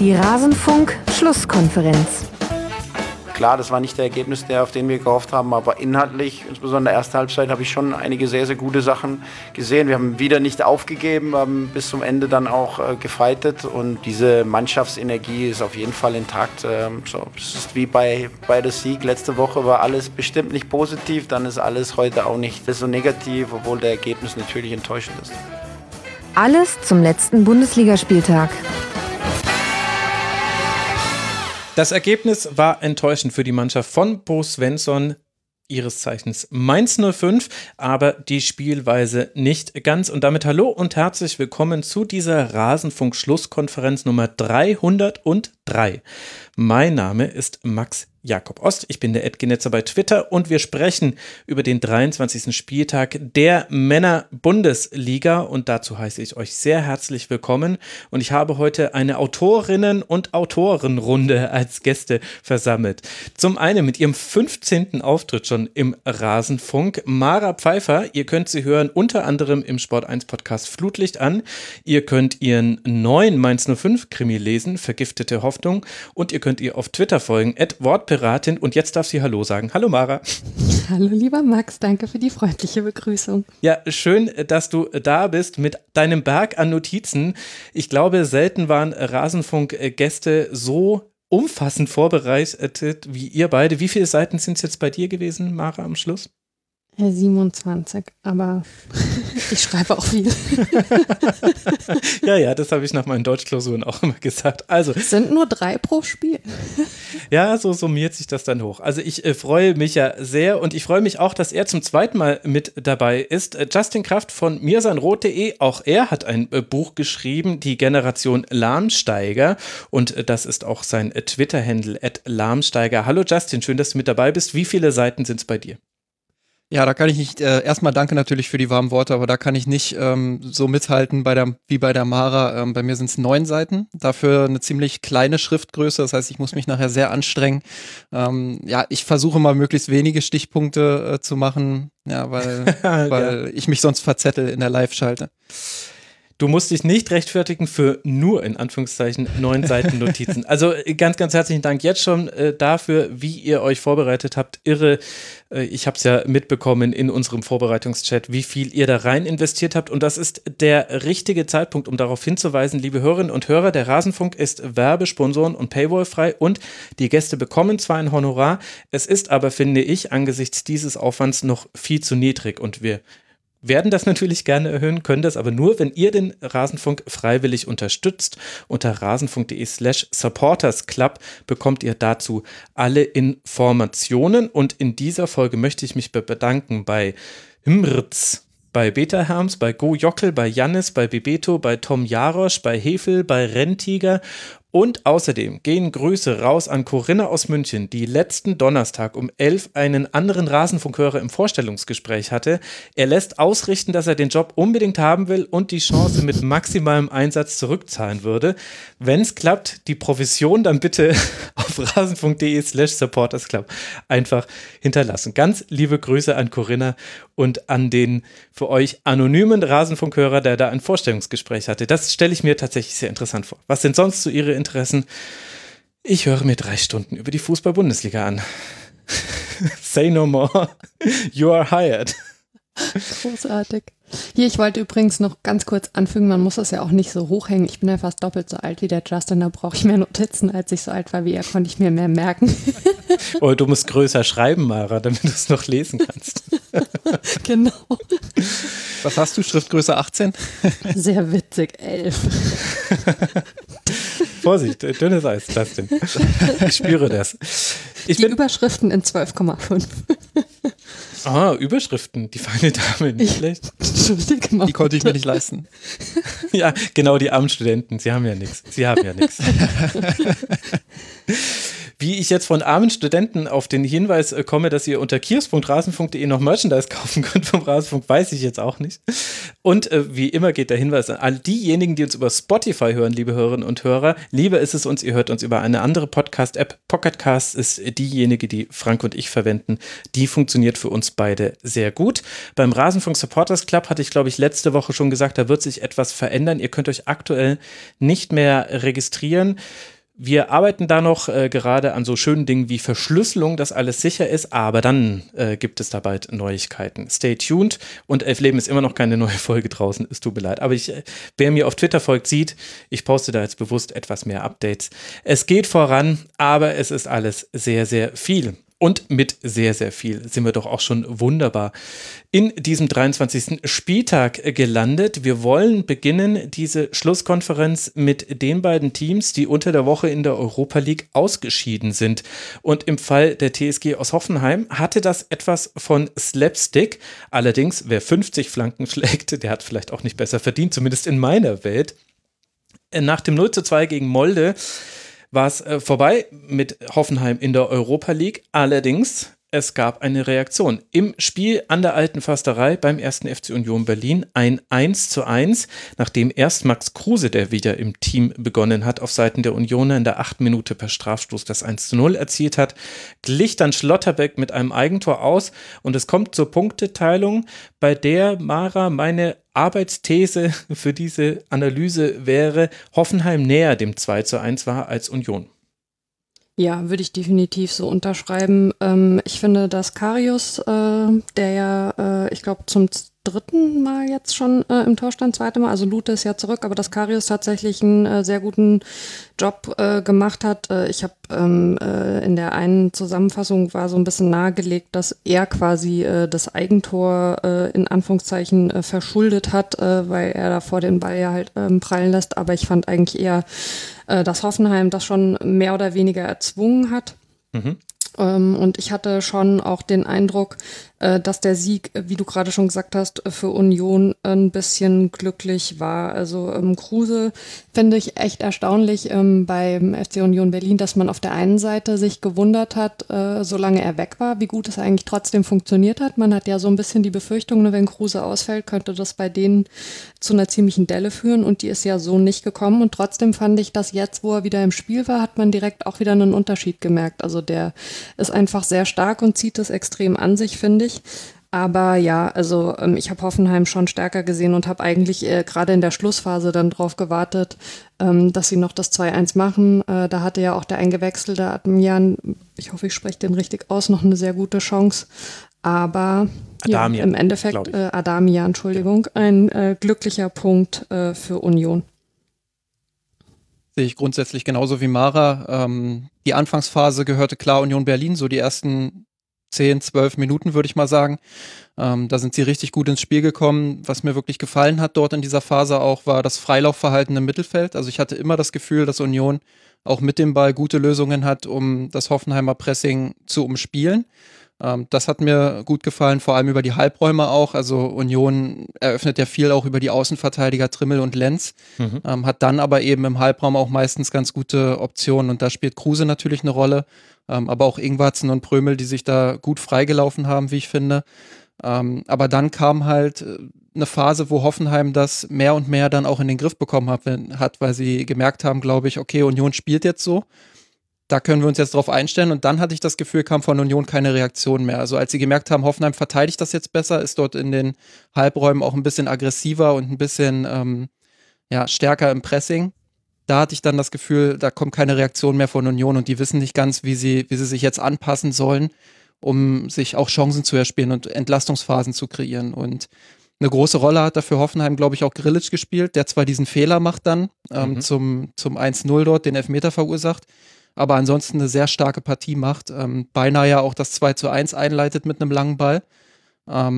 Die Rasenfunk-Schlusskonferenz. Klar, das war nicht der Ergebnis, auf den wir gehofft haben, aber inhaltlich, insbesondere erste Halbzeit, habe ich schon einige sehr, sehr gute Sachen gesehen. Wir haben wieder nicht aufgegeben, haben bis zum Ende dann auch gefightet und diese Mannschaftsenergie ist auf jeden Fall intakt. Es ist wie bei der Sieg. Letzte Woche war alles bestimmt nicht positiv, dann ist alles heute auch nicht so negativ, obwohl der Ergebnis natürlich enttäuschend ist. Alles zum letzten Bundesligaspieltag. Das Ergebnis war enttäuschend für die Mannschaft von Bo Svensson, ihres Zeichens Mainz 05, aber die Spielweise nicht ganz. Und damit hallo und herzlich willkommen zu dieser Rasenfunk-Schlusskonferenz Nummer 303. Mein Name ist Max Jakob Ost, ich bin der @genetzer bei Twitter und wir sprechen über den 23. Spieltag der Männer-Bundesliga und dazu heiße ich euch sehr herzlich willkommen und ich habe heute eine Autorinnen- und Autorenrunde als Gäste versammelt. Zum einen mit ihrem 15. Auftritt schon im Rasenfunk, Mara Pfeiffer, ihr könnt sie hören unter anderem im Sport1-Podcast Flutlicht an, ihr könnt ihren neuen Mainz 05-Krimi lesen, Vergiftete Hoffnung und ihr könnt ihr auf Twitter folgen, @Wort Piratin und jetzt darf sie Hallo sagen. Hallo Mara. Hallo lieber Max, danke für die freundliche Begrüßung. Ja, schön, dass du da bist mit deinem Berg an Notizen. Ich glaube, selten waren Rasenfunk-Gäste so umfassend vorbereitet wie ihr beide. Wie viele Seiten sind es jetzt bei dir gewesen, Mara, am Schluss? 27, aber ich schreibe auch viel. Ja, das habe ich nach meinen Deutschklausuren auch immer gesagt. Also, es sind nur 3 pro Spiel. Ja, so summiert sich das dann hoch. Also ich freue mich ja sehr und ich freue mich auch, dass er zum zweiten Mal mit dabei ist. Justin Kraft von mirsanrot.de, auch er hat ein Buch geschrieben, die Generation Lahmsteiger und das ist auch sein Twitter-Handle, @Lahmsteiger. Hallo Justin, schön, dass du mit dabei bist. Wie viele Seiten sind es bei dir? Ja, da kann ich nicht, erstmal danke natürlich für die warmen Worte, aber da kann ich nicht so mithalten wie bei der Mara. Bei mir sind es 9 Seiten, dafür eine ziemlich kleine Schriftgröße, das heißt, ich muss mich nachher sehr anstrengen. Ich versuche mal möglichst wenige Stichpunkte zu machen, ja, weil ich mich sonst verzettel in der Live-Schalte. Du musst dich nicht rechtfertigen für nur, in Anführungszeichen, 9 Seiten Notizen. Also ganz, ganz herzlichen Dank jetzt schon dafür, wie ihr euch vorbereitet habt. Irre, ich habe es ja mitbekommen in unserem Vorbereitungschat, wie viel ihr da rein investiert habt. Und das ist der richtige Zeitpunkt, um darauf hinzuweisen, liebe Hörerinnen und Hörer, der Rasenfunk ist Werbesponsoren und Paywall-frei und die Gäste bekommen zwar ein Honorar, es ist aber, finde ich, angesichts dieses Aufwands noch viel zu niedrig und wir werden das natürlich gerne erhöhen, können das aber nur, wenn ihr den Rasenfunk freiwillig unterstützt. Unter rasenfunk.de/supportersclub bekommt ihr dazu alle Informationen. Und in dieser Folge möchte ich mich bedanken bei Imritz, bei Beta Herms, bei Go Jockel, bei Jannis, bei Bebeto, bei Tom Jarosch, bei Hefel, bei Renntiger. Und außerdem gehen Grüße raus an Corinna aus München, die letzten Donnerstag um 11 einen anderen Rasenfunkhörer im Vorstellungsgespräch hatte. Er lässt ausrichten, dass er den Job unbedingt haben will und die Chance mit maximalem Einsatz zurückzahlen würde. Wenn es klappt, die Provision dann bitte auf rasenfunk.de/supportersclub einfach hinterlassen. Ganz liebe Grüße an Corinna und an den für euch anonymen Rasenfunkhörer, der da ein Vorstellungsgespräch hatte. Das stelle ich mir tatsächlich sehr interessant vor. Was sind sonst so ihre Interessen? Ich höre mir 3 Stunden über die Fußball-Bundesliga an. Say no more. You are hired. Großartig. Hier, ich wollte übrigens noch ganz kurz anfügen, man muss das ja auch nicht so hochhängen. Ich bin ja fast doppelt so alt wie der Justin, da brauche ich mehr Notizen, als ich so alt war wie er, konnte ich mir mehr merken. Oh, du musst größer schreiben, Mara, damit du es noch lesen kannst. Genau. Was hast du, Schriftgröße 18? Sehr witzig, 11. Vorsicht, dünnes Eis, Justin. Ich spüre das. Die Überschriften in 12,5. Ah, Überschriften, die feine Dame, nicht schlecht. Die konnte ich mir nicht leisten. Ja, genau, die armen Studenten, sie haben ja nichts. Wie ich jetzt von armen Studenten auf den Hinweis komme, dass ihr unter kirs.rasenfunk.de noch Merchandise kaufen könnt vom Rasenfunk, weiß ich jetzt auch nicht. Und wie immer geht der Hinweis an all diejenigen, die uns über Spotify hören, liebe Hörerinnen und Hörer. Lieber ist es uns, ihr hört uns über eine andere Podcast-App. Pocket Cast ist diejenige, die Frank und ich verwenden. Die funktioniert für uns beide sehr gut. Beim Rasenfunk Supporters Club hatte ich, glaube ich, letzte Woche schon gesagt, da wird sich etwas verändern. Ihr könnt euch aktuell nicht mehr registrieren. Wir arbeiten da noch gerade an so schönen Dingen wie Verschlüsselung, dass alles sicher ist, aber dann gibt es da bald Neuigkeiten. Stay tuned, und Elf Leben ist immer noch keine neue Folge draußen, es tut mir leid. Aber wer mir auf Twitter folgt, sieht, ich poste da jetzt bewusst etwas mehr Updates. Es geht voran, aber es ist alles sehr, sehr viel. Und mit sehr, sehr viel sind wir doch auch schon wunderbar in diesem 23. Spieltag gelandet. Wir wollen beginnen diese Schlusskonferenz mit den beiden Teams, die unter der Woche in der Europa League ausgeschieden sind. Und im Fall der TSG aus Hoffenheim hatte das etwas von Slapstick. Allerdings, wer 50 Flanken schlägt, der hat vielleicht auch nicht besser verdient, zumindest in meiner Welt. Nach dem 0:2 gegen Molde war es vorbei mit Hoffenheim in der Europa League. Allerdings, es gab eine Reaktion. Im Spiel an der Alten Försterei beim 1. FC Union Berlin ein 1:1, nachdem erst Max Kruse, der wieder im Team begonnen hat, auf Seiten der Unioner in der 8. Minute per Strafstoß das 1:0 erzielt hat, glich dann Schlotterbeck mit einem Eigentor aus und es kommt zur Punkteteilung, bei der, Mara, meine Arbeitsthese für diese Analyse wäre, Hoffenheim näher dem 2:1 war als Union. Ja, würde ich definitiv so unterschreiben. Ich finde, dass Karius, der ja, ich glaube, zum dritten Mal jetzt schon im Tor stand, zweite Mal, also Lute ist ja zurück, aber dass Karius tatsächlich einen sehr guten Job gemacht hat. Ich habe in der einen Zusammenfassung war so ein bisschen nahegelegt, dass er quasi das Eigentor in Anführungszeichen verschuldet hat, weil er davor den Ball ja halt prallen lässt. Aber ich fand eigentlich eher, dass Hoffenheim das schon mehr oder weniger erzwungen hat. Mhm. Und ich hatte schon auch den Eindruck, dass der Sieg, wie du gerade schon gesagt hast, für Union ein bisschen glücklich war. Also Kruse finde ich echt erstaunlich beim FC Union Berlin, dass man auf der einen Seite sich gewundert hat, solange er weg war, wie gut es eigentlich trotzdem funktioniert hat. Man hat ja so ein bisschen die Befürchtung, ne, wenn Kruse ausfällt, könnte das bei denen zu einer ziemlichen Delle führen, und die ist ja so nicht gekommen. Und trotzdem fand ich, dass jetzt, wo er wieder im Spiel war, hat man direkt auch wieder einen Unterschied gemerkt. Also der ist einfach sehr stark und zieht es extrem an sich, finde ich. Aber ja, also ich habe Hoffenheim schon stärker gesehen und habe eigentlich gerade in der Schlussphase dann drauf gewartet, dass sie noch das 2:1 machen. Da hatte ja auch der eingewechselte Adamian, ich hoffe, ich spreche den richtig aus, noch eine sehr gute Chance. Aber Adamian, ja, im Endeffekt, Adamian, Entschuldigung, ein glücklicher Punkt für Union. Sehe ich grundsätzlich genauso wie Mara. Die Anfangsphase gehörte klar Union Berlin, so die ersten 10, 12 Minuten, würde ich mal sagen. Da sind sie richtig gut ins Spiel gekommen. Was mir wirklich gefallen hat dort in dieser Phase auch, war das Freilaufverhalten im Mittelfeld. Also ich hatte immer das Gefühl, dass Union auch mit dem Ball gute Lösungen hat, um das Hoffenheimer Pressing zu umspielen. Das hat mir gut gefallen, vor allem über die Halbräume auch. Also Union eröffnet ja viel auch über die Außenverteidiger Trimmel und Lenz, hat dann aber eben im Halbraum auch meistens ganz gute Optionen. Und da spielt Kruse natürlich eine Rolle, aber auch Ingwarzen und Prömel, die sich da gut freigelaufen haben, wie ich finde. Aber dann kam halt eine Phase, wo Hoffenheim das mehr und mehr dann auch in den Griff bekommen hat, weil sie gemerkt haben, glaube ich, okay, Union spielt jetzt so. Da können wir uns jetzt drauf einstellen, und dann hatte ich das Gefühl, kam von Union keine Reaktion mehr. Also als sie gemerkt haben, Hoffenheim verteidigt das jetzt besser, ist dort in den Halbräumen auch ein bisschen aggressiver und ein bisschen stärker im Pressing. Da hatte ich dann das Gefühl, da kommt keine Reaktion mehr von Union, und die wissen nicht ganz, wie sie sich jetzt anpassen sollen, um sich auch Chancen zu erspielen und Entlastungsphasen zu kreieren. Und eine große Rolle hat dafür Hoffenheim, glaube ich, auch Grillitsch gespielt, der zwar diesen Fehler macht dann zum 1:0 dort, den Elfmeter verursacht, aber ansonsten eine sehr starke Partie macht, beinahe ja auch das 2:1 einleitet mit einem langen Ball. Das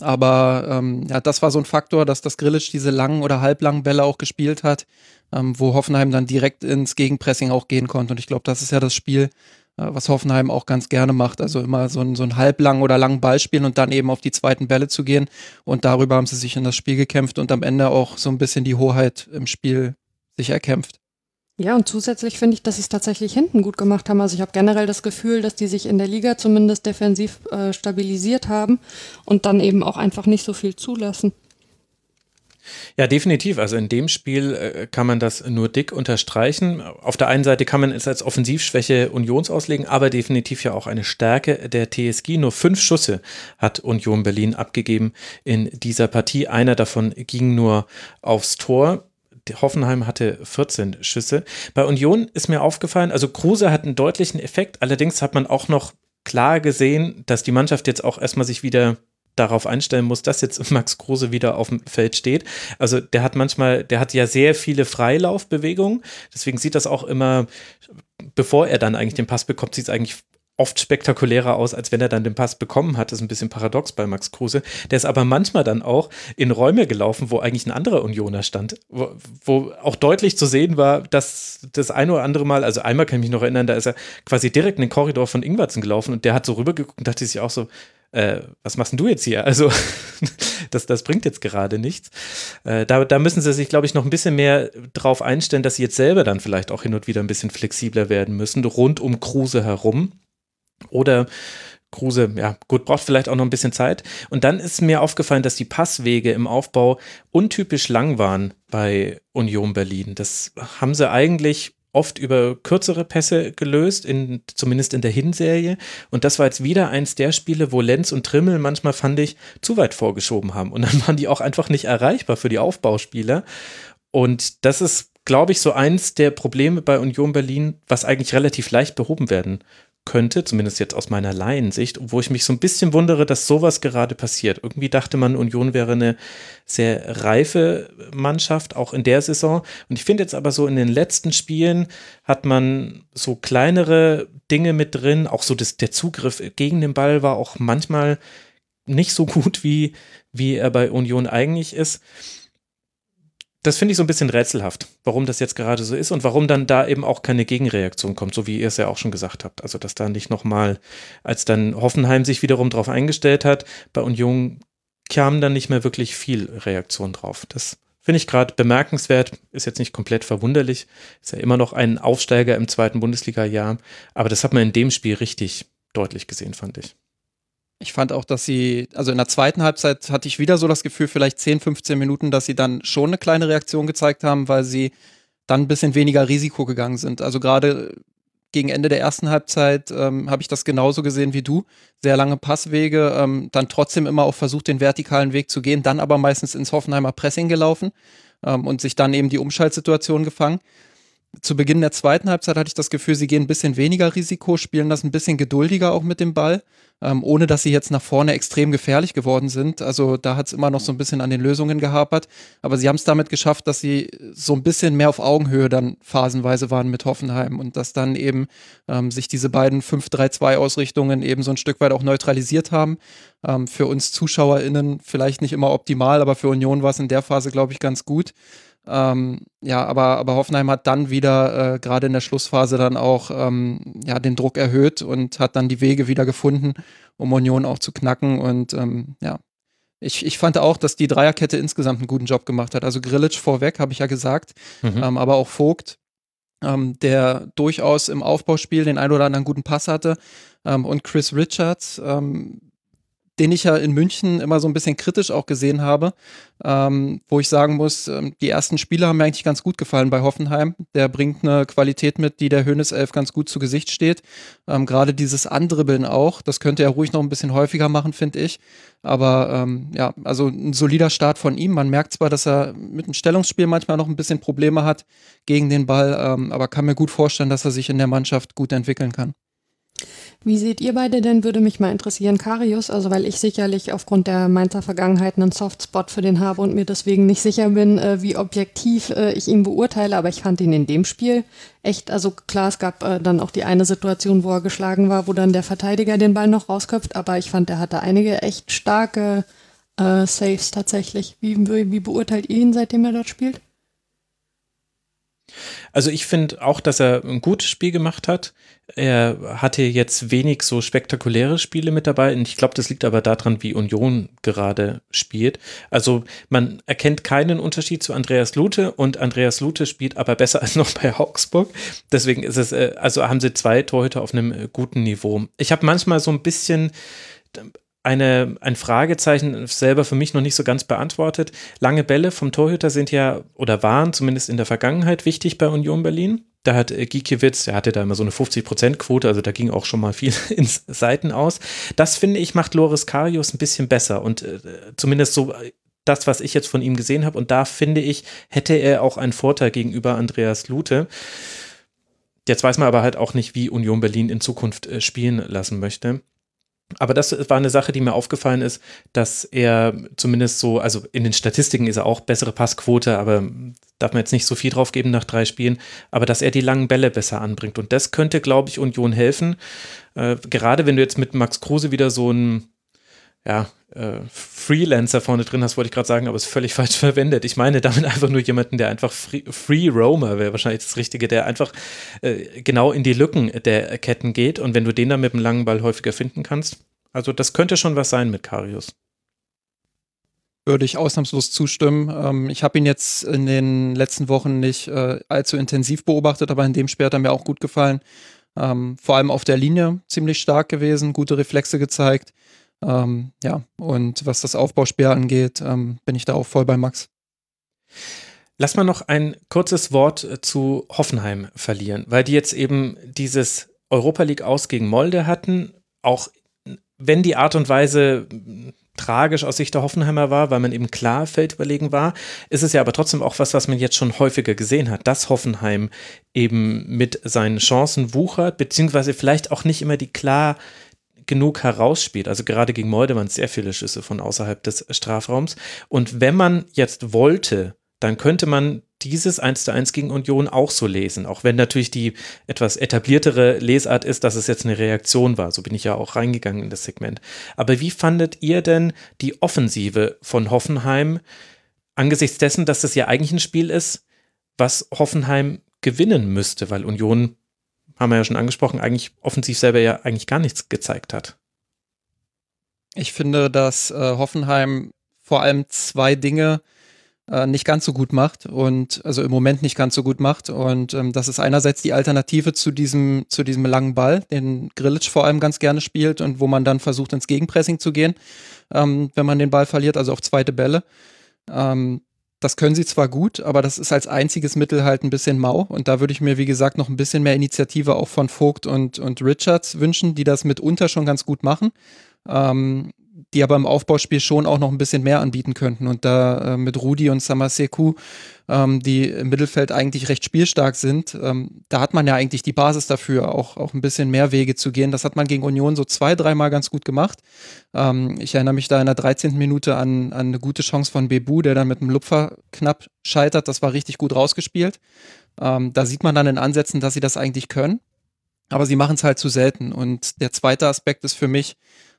war so ein Faktor, dass das Grillitsch diese langen oder halblangen Bälle auch gespielt hat, wo Hoffenheim dann direkt ins Gegenpressing auch gehen konnte. Und ich glaube, das ist ja das Spiel, was Hoffenheim auch ganz gerne macht. Also immer so einen halblangen oder langen Ball spielen und dann eben auf die zweiten Bälle zu gehen. Und darüber haben sie sich in das Spiel gekämpft und am Ende auch so ein bisschen die Hoheit im Spiel sich erkämpft. Ja, und zusätzlich finde ich, dass sie es tatsächlich hinten gut gemacht haben. Also ich habe generell das Gefühl, dass die sich in der Liga zumindest defensiv stabilisiert haben und dann eben auch einfach nicht so viel zulassen. Ja, definitiv. Also in dem Spiel kann man das nur dick unterstreichen. Auf der einen Seite kann man es als Offensivschwäche Unions auslegen, aber definitiv ja auch eine Stärke der TSG. Nur 5 Schüsse hat Union Berlin abgegeben in dieser Partie. Einer davon ging nur aufs Tor. Hoffenheim hatte 14 Schüsse. Bei Union ist mir aufgefallen, also Kruse hat einen deutlichen Effekt. Allerdings hat man auch noch klar gesehen, dass die Mannschaft jetzt auch erstmal sich wieder darauf einstellen muss, dass jetzt Max Kruse wieder auf dem Feld steht. Also der hat ja sehr viele Freilaufbewegungen, deswegen sieht das auch immer, bevor er dann eigentlich den Pass bekommt, sieht es eigentlich oft spektakulärer aus, als wenn er dann den Pass bekommen hat. Das ist ein bisschen paradox bei Max Kruse. Der ist aber manchmal dann auch in Räume gelaufen, wo eigentlich ein anderer Unioner stand, wo auch deutlich zu sehen war, dass das ein oder andere Mal, also einmal kann ich mich noch erinnern, da ist er quasi direkt in den Korridor von Ingwertsen gelaufen und der hat so rübergeguckt und dachte sich auch so, was machst denn du jetzt hier? Also das bringt jetzt gerade nichts. Da müssen sie sich, glaube ich, noch ein bisschen mehr drauf einstellen, dass sie jetzt selber dann vielleicht auch hin und wieder ein bisschen flexibler werden müssen, rund um Kruse herum. Oder Kruse, ja gut, braucht vielleicht auch noch ein bisschen Zeit. Und dann ist mir aufgefallen, dass die Passwege im Aufbau untypisch lang waren bei Union Berlin. Das haben sie eigentlich oft über kürzere Pässe gelöst, zumindest in der Hinserie. Und das war jetzt wieder eins der Spiele, wo Lenz und Trimmel manchmal, fand ich, zu weit vorgeschoben haben. Und dann waren die auch einfach nicht erreichbar für die Aufbauspieler. Und das ist, glaube ich, so eins der Probleme bei Union Berlin, was eigentlich relativ leicht behoben werden könnte, zumindest jetzt aus meiner Laiensicht, wo ich mich so ein bisschen wundere, dass sowas gerade passiert. Irgendwie dachte man, Union wäre eine sehr reife Mannschaft, auch in der Saison. Und ich finde jetzt aber so, in den letzten Spielen hat man so kleinere Dinge mit drin. Auch so der Zugriff gegen den Ball war auch manchmal nicht so gut, wie er bei Union eigentlich ist. Das finde ich so ein bisschen rätselhaft, warum das jetzt gerade so ist und warum dann da eben auch keine Gegenreaktion kommt, so wie ihr es ja auch schon gesagt habt. Also dass da nicht nochmal, als dann Hoffenheim sich wiederum drauf eingestellt hat, bei Union kam dann nicht mehr wirklich viel Reaktion drauf. Das finde ich gerade bemerkenswert, ist jetzt nicht komplett verwunderlich, ist ja immer noch ein Aufsteiger im zweiten Bundesliga-Jahr, aber das hat man in dem Spiel richtig deutlich gesehen, fand ich. Ich fand auch, dass sie, also in der zweiten Halbzeit hatte ich wieder so das Gefühl, vielleicht 10, 15 Minuten, dass sie dann schon eine kleine Reaktion gezeigt haben, weil sie dann ein bisschen weniger Risiko gegangen sind. Also gerade gegen Ende der ersten Halbzeit habe ich das genauso gesehen wie du. Sehr lange Passwege, dann trotzdem immer auch versucht, den vertikalen Weg zu gehen, dann aber meistens ins Hoffenheimer Pressing gelaufen und sich dann eben die Umschaltsituation gefangen. Zu Beginn der zweiten Halbzeit hatte ich das Gefühl, sie gehen ein bisschen weniger Risiko, spielen das ein bisschen geduldiger auch mit dem Ball, ohne dass sie jetzt nach vorne extrem gefährlich geworden sind. Also da hat es immer noch so ein bisschen an den Lösungen gehapert. Aber sie haben es damit geschafft, dass sie so ein bisschen mehr auf Augenhöhe dann phasenweise waren mit Hoffenheim und dass dann eben sich diese beiden 5-3-2-Ausrichtungen eben so ein Stück weit auch neutralisiert haben. Für uns ZuschauerInnen vielleicht nicht immer optimal, aber für Union war es in der Phase, glaube ich, ganz gut. Ja, aber Hoffenheim hat dann wieder gerade in der Schlussphase dann auch den Druck erhöht und hat dann die Wege wieder gefunden, um Union auch zu knacken. Und ich fand auch, dass die Dreierkette insgesamt einen guten Job gemacht hat. Also Grillitsch vorweg, habe ich ja gesagt, aber auch Vogt, der durchaus im Aufbauspiel den ein oder anderen guten Pass hatte, und Chris Richards, den ich ja in München immer so ein bisschen kritisch auch gesehen habe, wo ich sagen muss, die ersten Spiele haben mir eigentlich ganz gut gefallen bei Hoffenheim. Der bringt eine Qualität mit, die der Hoeneß-Elf ganz gut zu Gesicht steht. Gerade dieses Andribbeln auch, das könnte er ruhig noch ein bisschen häufiger machen, finde ich. Aber also ein solider Start von ihm. Man merkt zwar, dass er mit dem Stellungsspiel manchmal noch ein bisschen Probleme hat gegen den Ball, aber kann mir gut vorstellen, dass er sich in der Mannschaft gut entwickeln kann. Wie seht ihr beide denn, würde mich mal interessieren, Karius, also weil ich sicherlich aufgrund der Mainzer Vergangenheit einen Softspot für den habe und mir deswegen nicht sicher bin, wie objektiv ich ihn beurteile, aber ich fand ihn in dem Spiel echt, also klar, es gab dann auch die eine Situation, wo er geschlagen war, wo dann der Verteidiger den Ball noch rausköpft, aber ich fand, er hatte einige echt starke Saves tatsächlich. Wie beurteilt ihr ihn, seitdem er dort spielt? Also ich finde auch, dass er ein gutes Spiel gemacht hat. Er hatte jetzt wenig so spektakuläre Spiele mit dabei. Und ich glaube, das liegt aber daran, wie Union gerade spielt. Also man erkennt keinen Unterschied zu Andreas Lute. Und Andreas Lute spielt aber besser als noch bei Augsburg. Deswegen ist es, also haben sie zwei Torhüter auf einem guten Niveau. Ich habe manchmal so ein bisschen ein Fragezeichen selber für mich noch nicht so ganz beantwortet. Lange Bälle vom Torhüter sind ja oder waren zumindest in der Vergangenheit wichtig bei Union Berlin. Da hat Giekiewicz, der hatte da immer so eine 50%-Quote, also da ging auch schon mal viel ins Seiten aus. Das, finde ich, macht Loris Karius ein bisschen besser und zumindest so das, was ich jetzt von ihm gesehen habe. Und da, finde ich, hätte er auch einen Vorteil gegenüber Andreas Lute. Jetzt weiß man aber halt auch nicht, wie Union Berlin in Zukunft spielen lassen möchte. Aber das war eine Sache, die mir aufgefallen ist, dass er zumindest so, also in den Statistiken ist er auch bessere Passquote, aber darf man jetzt nicht so viel drauf geben nach 3 Spielen, aber dass er die langen Bälle besser anbringt. Und das könnte, glaube ich, Union helfen. Gerade wenn du jetzt mit Max Kruse wieder so einen Freelancer vorne drin hast, wollte ich gerade sagen, aber ist völlig falsch verwendet. Ich meine damit einfach nur jemanden, der einfach Free Roamer wäre wahrscheinlich das Richtige, der einfach genau in die Lücken der Ketten geht. Und wenn du den dann mit dem langen Ball häufiger finden kannst, also das könnte schon was sein mit Karius. Würde ich ausnahmslos zustimmen. Ich habe ihn jetzt in den letzten Wochen nicht allzu intensiv beobachtet, aber in dem Spiel hat er mir auch gut gefallen. Vor allem auf der Linie ziemlich stark gewesen, gute Reflexe gezeigt. Und was das Aufbauspiel angeht, bin ich da auch voll bei Max. Lass mal noch ein kurzes Wort zu Hoffenheim verlieren, weil die jetzt eben dieses Europa League aus gegen Molde hatten, auch wenn die Art und Weise tragisch aus Sicht der Hoffenheimer war, weil man eben klar feldüberlegen war, ist es ja aber trotzdem auch was man jetzt schon häufiger gesehen hat, dass Hoffenheim eben mit seinen Chancen wuchert, beziehungsweise vielleicht auch nicht immer die klar genug herausspielt. Also gerade gegen Molde waren es sehr viele Schüsse von außerhalb des Strafraums. Und wenn man jetzt wollte, dann könnte man dieses 1:1 gegen Union auch so lesen. Auch wenn natürlich die etwas etabliertere Lesart ist, dass es jetzt eine Reaktion war. So bin ich ja auch reingegangen in das Segment. Aber wie fandet ihr denn die Offensive von Hoffenheim angesichts dessen, dass das ja eigentlich ein Spiel ist, was Hoffenheim gewinnen müsste, weil Union, haben wir ja schon angesprochen, eigentlich offensiv selber ja eigentlich gar nichts gezeigt hat. Ich finde, dass Hoffenheim vor allem zwei Dinge nicht ganz so gut macht und also im Moment nicht ganz so gut macht. Und das ist einerseits die Alternative zu diesem langen Ball, den Grillitsch vor allem ganz gerne spielt und wo man dann versucht, ins Gegenpressing zu gehen, wenn man den Ball verliert, also auf zweite Bälle. Das können sie zwar gut, aber das ist als einziges Mittel halt ein bisschen mau. Und da würde ich mir, wie gesagt, noch ein bisschen mehr Initiative auch von Vogt und Richards wünschen, die das mitunter schon ganz gut machen, die aber im Aufbauspiel schon auch noch ein bisschen mehr anbieten könnten. Und da mit Rudi und Samaseku, die im Mittelfeld eigentlich recht spielstark sind, da hat man ja eigentlich die Basis dafür, auch ein bisschen mehr Wege zu gehen. Das hat man gegen Union so 2-3 Mal ganz gut gemacht. Ich erinnere mich da in der 13. Minute an eine gute Chance von Bebu, der dann mit einem Lupfer knapp scheitert. Das war richtig gut rausgespielt. Da sieht man dann in Ansätzen, dass sie das eigentlich können. Aber sie machen es halt zu selten. Und der zweite Aspekt ist für mich,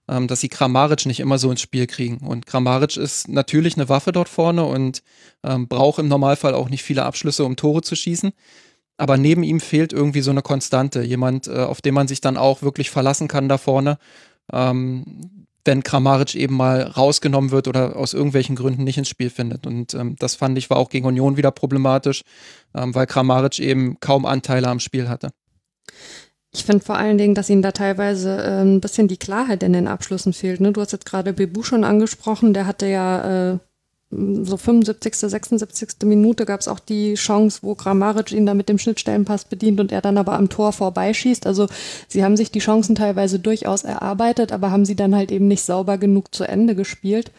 dass sie Kramaric nicht immer so ins Spiel kriegen. Und Kramaric ist natürlich eine Waffe dort vorne und braucht im Normalfall auch nicht viele Abschlüsse, um Tore zu schießen. Aber neben ihm fehlt irgendwie so eine Konstante. Jemand, auf den man sich dann auch wirklich verlassen kann da vorne, wenn Kramaric eben mal rausgenommen wird oder aus irgendwelchen Gründen nicht ins Spiel findet. Und das fand ich war auch gegen Union wieder problematisch, weil Kramaric eben kaum Anteile am Spiel hatte. Ich finde vor allen Dingen, dass ihnen da teilweise ein bisschen die Klarheit in den Abschlüssen fehlt. Ne? Du hast jetzt gerade Bebu schon angesprochen, der hatte ja so 75., 76. Minute gab es auch die Chance, wo Kramaric ihn da mit dem Schnittstellenpass bedient und er dann aber am Tor vorbeischießt. Also sie haben sich die Chancen teilweise durchaus erarbeitet, aber haben sie dann halt eben nicht sauber genug zu Ende gespielt.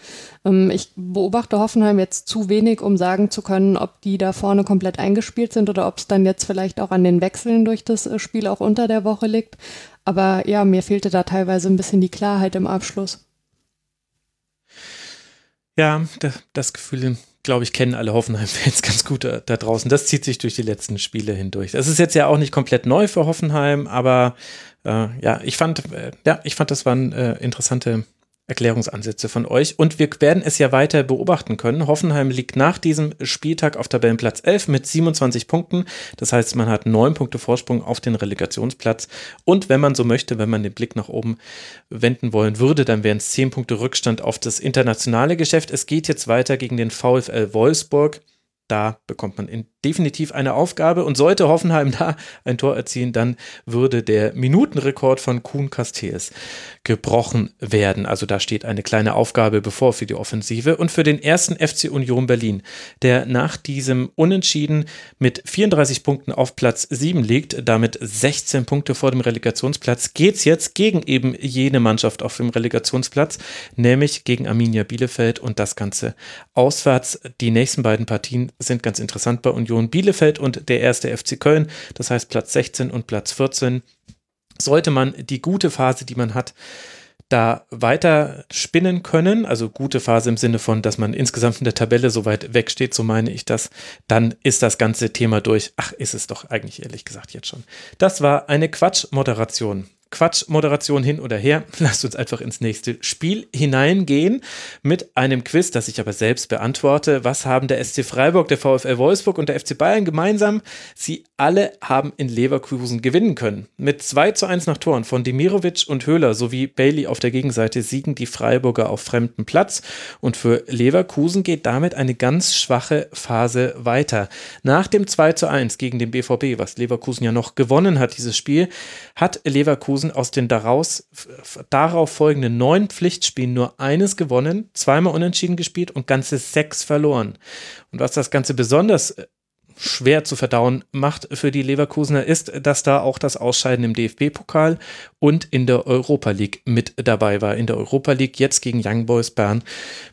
Ich beobachte Hoffenheim jetzt zu wenig, um sagen zu können, ob die da vorne komplett eingespielt sind oder ob es dann jetzt vielleicht auch an den Wechseln durch das Spiel auch unter der Woche liegt. Aber ja, mir fehlte da teilweise ein bisschen die Klarheit im Abschluss. Ja, das Gefühl, glaube ich, kennen alle Hoffenheim-Fans ganz gut da draußen. Das zieht sich durch die letzten Spiele hindurch. Das ist jetzt ja auch nicht komplett neu für Hoffenheim, aber ich fand, das waren interessante Erklärungsansätze von euch. Und wir werden es ja weiter beobachten können. Hoffenheim liegt nach diesem Spieltag auf Tabellenplatz 11 mit 27 Punkten. Das heißt, man hat 9 Punkte Vorsprung auf den Relegationsplatz. Und wenn man so möchte, wenn man den Blick nach oben wenden wollen würde, dann wären es 10 Punkte Rückstand auf das internationale Geschäft. Es geht jetzt weiter gegen den VfL Wolfsburg. Da bekommt man definitiv eine Aufgabe. Und sollte Hoffenheim da ein Tor erzielen, dann würde der Minutenrekord von Casteels gebrochen werden. Also da steht eine kleine Aufgabe bevor für die Offensive. Und für den ersten FC Union Berlin, der nach diesem Unentschieden mit 34 Punkten auf Platz 7 liegt, damit 16 Punkte vor dem Relegationsplatz, geht es jetzt gegen eben jene Mannschaft auf dem Relegationsplatz, nämlich gegen Arminia Bielefeld und das Ganze auswärts. Die nächsten beiden Partien sind ganz interessant bei Union Bielefeld und der erste FC Köln, das heißt Platz 16 und Platz 14. Sollte man die gute Phase, die man hat, da weiter spinnen können, also gute Phase im Sinne von, dass man insgesamt in der Tabelle so weit wegsteht, so meine ich das, dann ist das ganze Thema durch. Ach, ist es doch eigentlich ehrlich gesagt jetzt schon. Das war eine Quatschmoderation. Quatschmoderation hin oder her, lasst uns einfach ins nächste Spiel hineingehen mit einem Quiz, das ich aber selbst beantworte. Was haben der SC Freiburg, der VfL Wolfsburg und der FC Bayern gemeinsam? Sie alle haben in Leverkusen gewinnen können. Mit 2:1 nach Toren von Demirovic und Höhler sowie Bailey auf der Gegenseite siegen die Freiburger auf fremdem Platz und für Leverkusen geht damit eine ganz schwache Phase weiter. Nach dem 2:1 gegen den BVB, was Leverkusen ja noch gewonnen hat, dieses Spiel, hat Leverkusen aus den darauf folgenden 9 Pflichtspielen nur eines gewonnen, 2-mal unentschieden gespielt und ganze 6 verloren. Und was das Ganze besonders schwer zu verdauen macht für die Leverkusener ist, dass da auch das Ausscheiden im DFB-Pokal und in der Europa League mit dabei war. In der Europa League jetzt gegen Young Boys Bern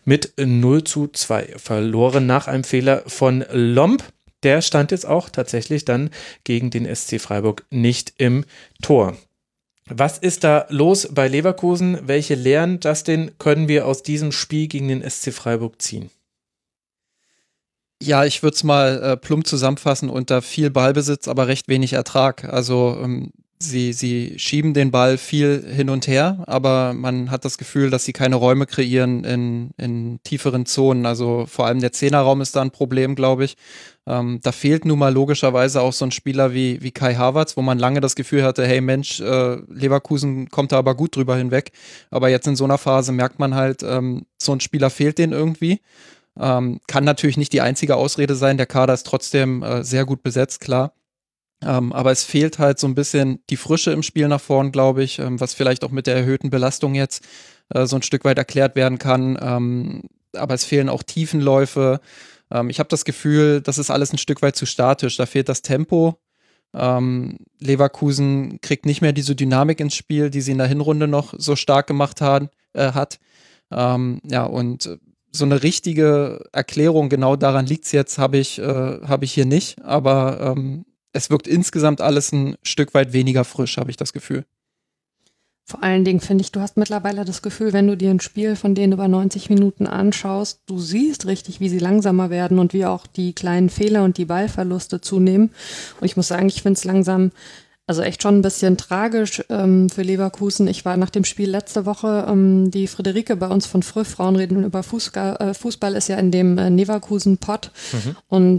mit 0:2 verloren nach einem Fehler von Lomb. Der stand jetzt auch tatsächlich dann gegen den SC Freiburg nicht im Tor. Was ist da los bei Leverkusen? Welche Lehren, Justin, können wir aus diesem Spiel gegen den SC Freiburg ziehen? Ja, ich würde es mal plump zusammenfassen unter viel Ballbesitz, aber recht wenig Ertrag. Also sie schieben den Ball viel hin und her, aber man hat das Gefühl, dass sie keine Räume kreieren in tieferen Zonen. Also vor allem der Zehnerraum ist da ein Problem, glaube ich. Da fehlt nun mal logischerweise auch so ein Spieler wie Kai Havertz, wo man lange das Gefühl hatte, hey Mensch, Leverkusen kommt da aber gut drüber hinweg. Aber jetzt in so einer Phase merkt man halt, so ein Spieler fehlt denen irgendwie. Kann natürlich nicht die einzige Ausrede sein, der Kader ist trotzdem sehr gut besetzt, klar. Aber es fehlt halt so ein bisschen die Frische im Spiel nach vorn, glaube ich, was vielleicht auch mit der erhöhten Belastung jetzt so ein Stück weit erklärt werden kann. Aber es fehlen auch Tiefenläufe. Ich habe das Gefühl, das ist alles ein Stück weit zu statisch. Da fehlt das Tempo. Leverkusen kriegt nicht mehr diese Dynamik ins Spiel, die sie in der Hinrunde noch so stark gemacht hat. Ja, und so eine richtige Erklärung, genau daran liegt es jetzt, hab ich hier nicht. Aber es wirkt insgesamt alles ein Stück weit weniger frisch, habe ich das Gefühl. Vor allen Dingen finde ich, du hast mittlerweile das Gefühl, wenn du dir ein Spiel von denen über 90 Minuten anschaust, du siehst richtig, wie sie langsamer werden und wie auch die kleinen Fehler und die Ballverluste zunehmen. Und ich muss sagen, ich finde es langsam, also echt schon ein bisschen tragisch für Leverkusen. Ich war nach dem Spiel letzte Woche, die Friederike bei uns von Frühfrauen reden über Fußball. Fußball ist ja in dem Leverkusen-Pott. Mhm.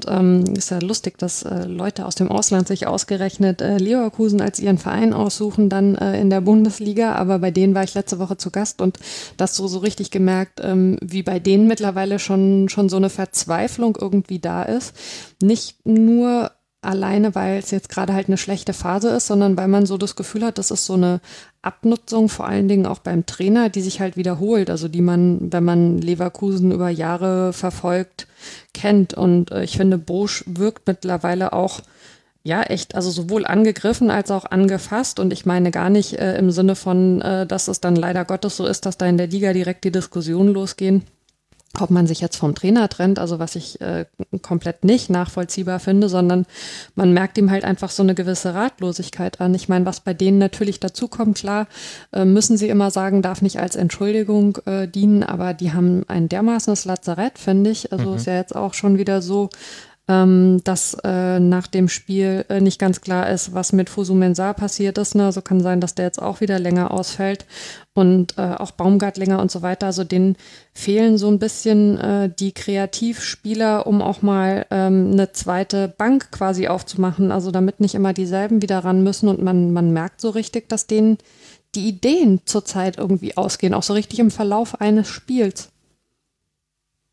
Und ist ja lustig, dass Leute aus dem Ausland sich ausgerechnet Leverkusen als ihren Verein aussuchen, dann in der Bundesliga. Aber bei denen war ich letzte Woche zu Gast und das so richtig gemerkt, wie bei denen mittlerweile schon so eine Verzweiflung irgendwie da ist. Nicht nur alleine, weil es jetzt gerade halt eine schlechte Phase ist, sondern weil man so das Gefühl hat, das ist so eine Abnutzung, vor allen Dingen auch beim Trainer, die sich halt wiederholt, also die man, wenn man Leverkusen über Jahre verfolgt, kennt. Und ich finde, Bosch wirkt mittlerweile auch ja, echt, also sowohl angegriffen als auch angefasst und ich meine gar nicht im Sinne von, dass es dann leider Gottes so ist, dass da in der Liga direkt die Diskussionen losgehen, ob man sich jetzt vom Trainer trennt, also was ich komplett nicht nachvollziehbar finde, sondern man merkt ihm halt einfach so eine gewisse Ratlosigkeit an. Ich meine, was bei denen natürlich dazukommt, klar, müssen sie immer sagen, darf nicht als Entschuldigung dienen, aber die haben ein dermaßenes Lazarett, finde ich. Also ist ja jetzt auch schon wieder so, dass nach dem Spiel nicht ganz klar ist, was mit Fosu Mensah passiert ist. Ne? Also kann sein, dass der jetzt auch wieder länger ausfällt. Und auch Baumgartlinger und so weiter. Also denen fehlen so ein bisschen die Kreativspieler, um auch mal eine zweite Bank quasi aufzumachen. Also damit nicht immer dieselben wieder ran müssen. Und man merkt so richtig, dass denen die Ideen zurzeit irgendwie ausgehen. Auch so richtig im Verlauf eines Spiels.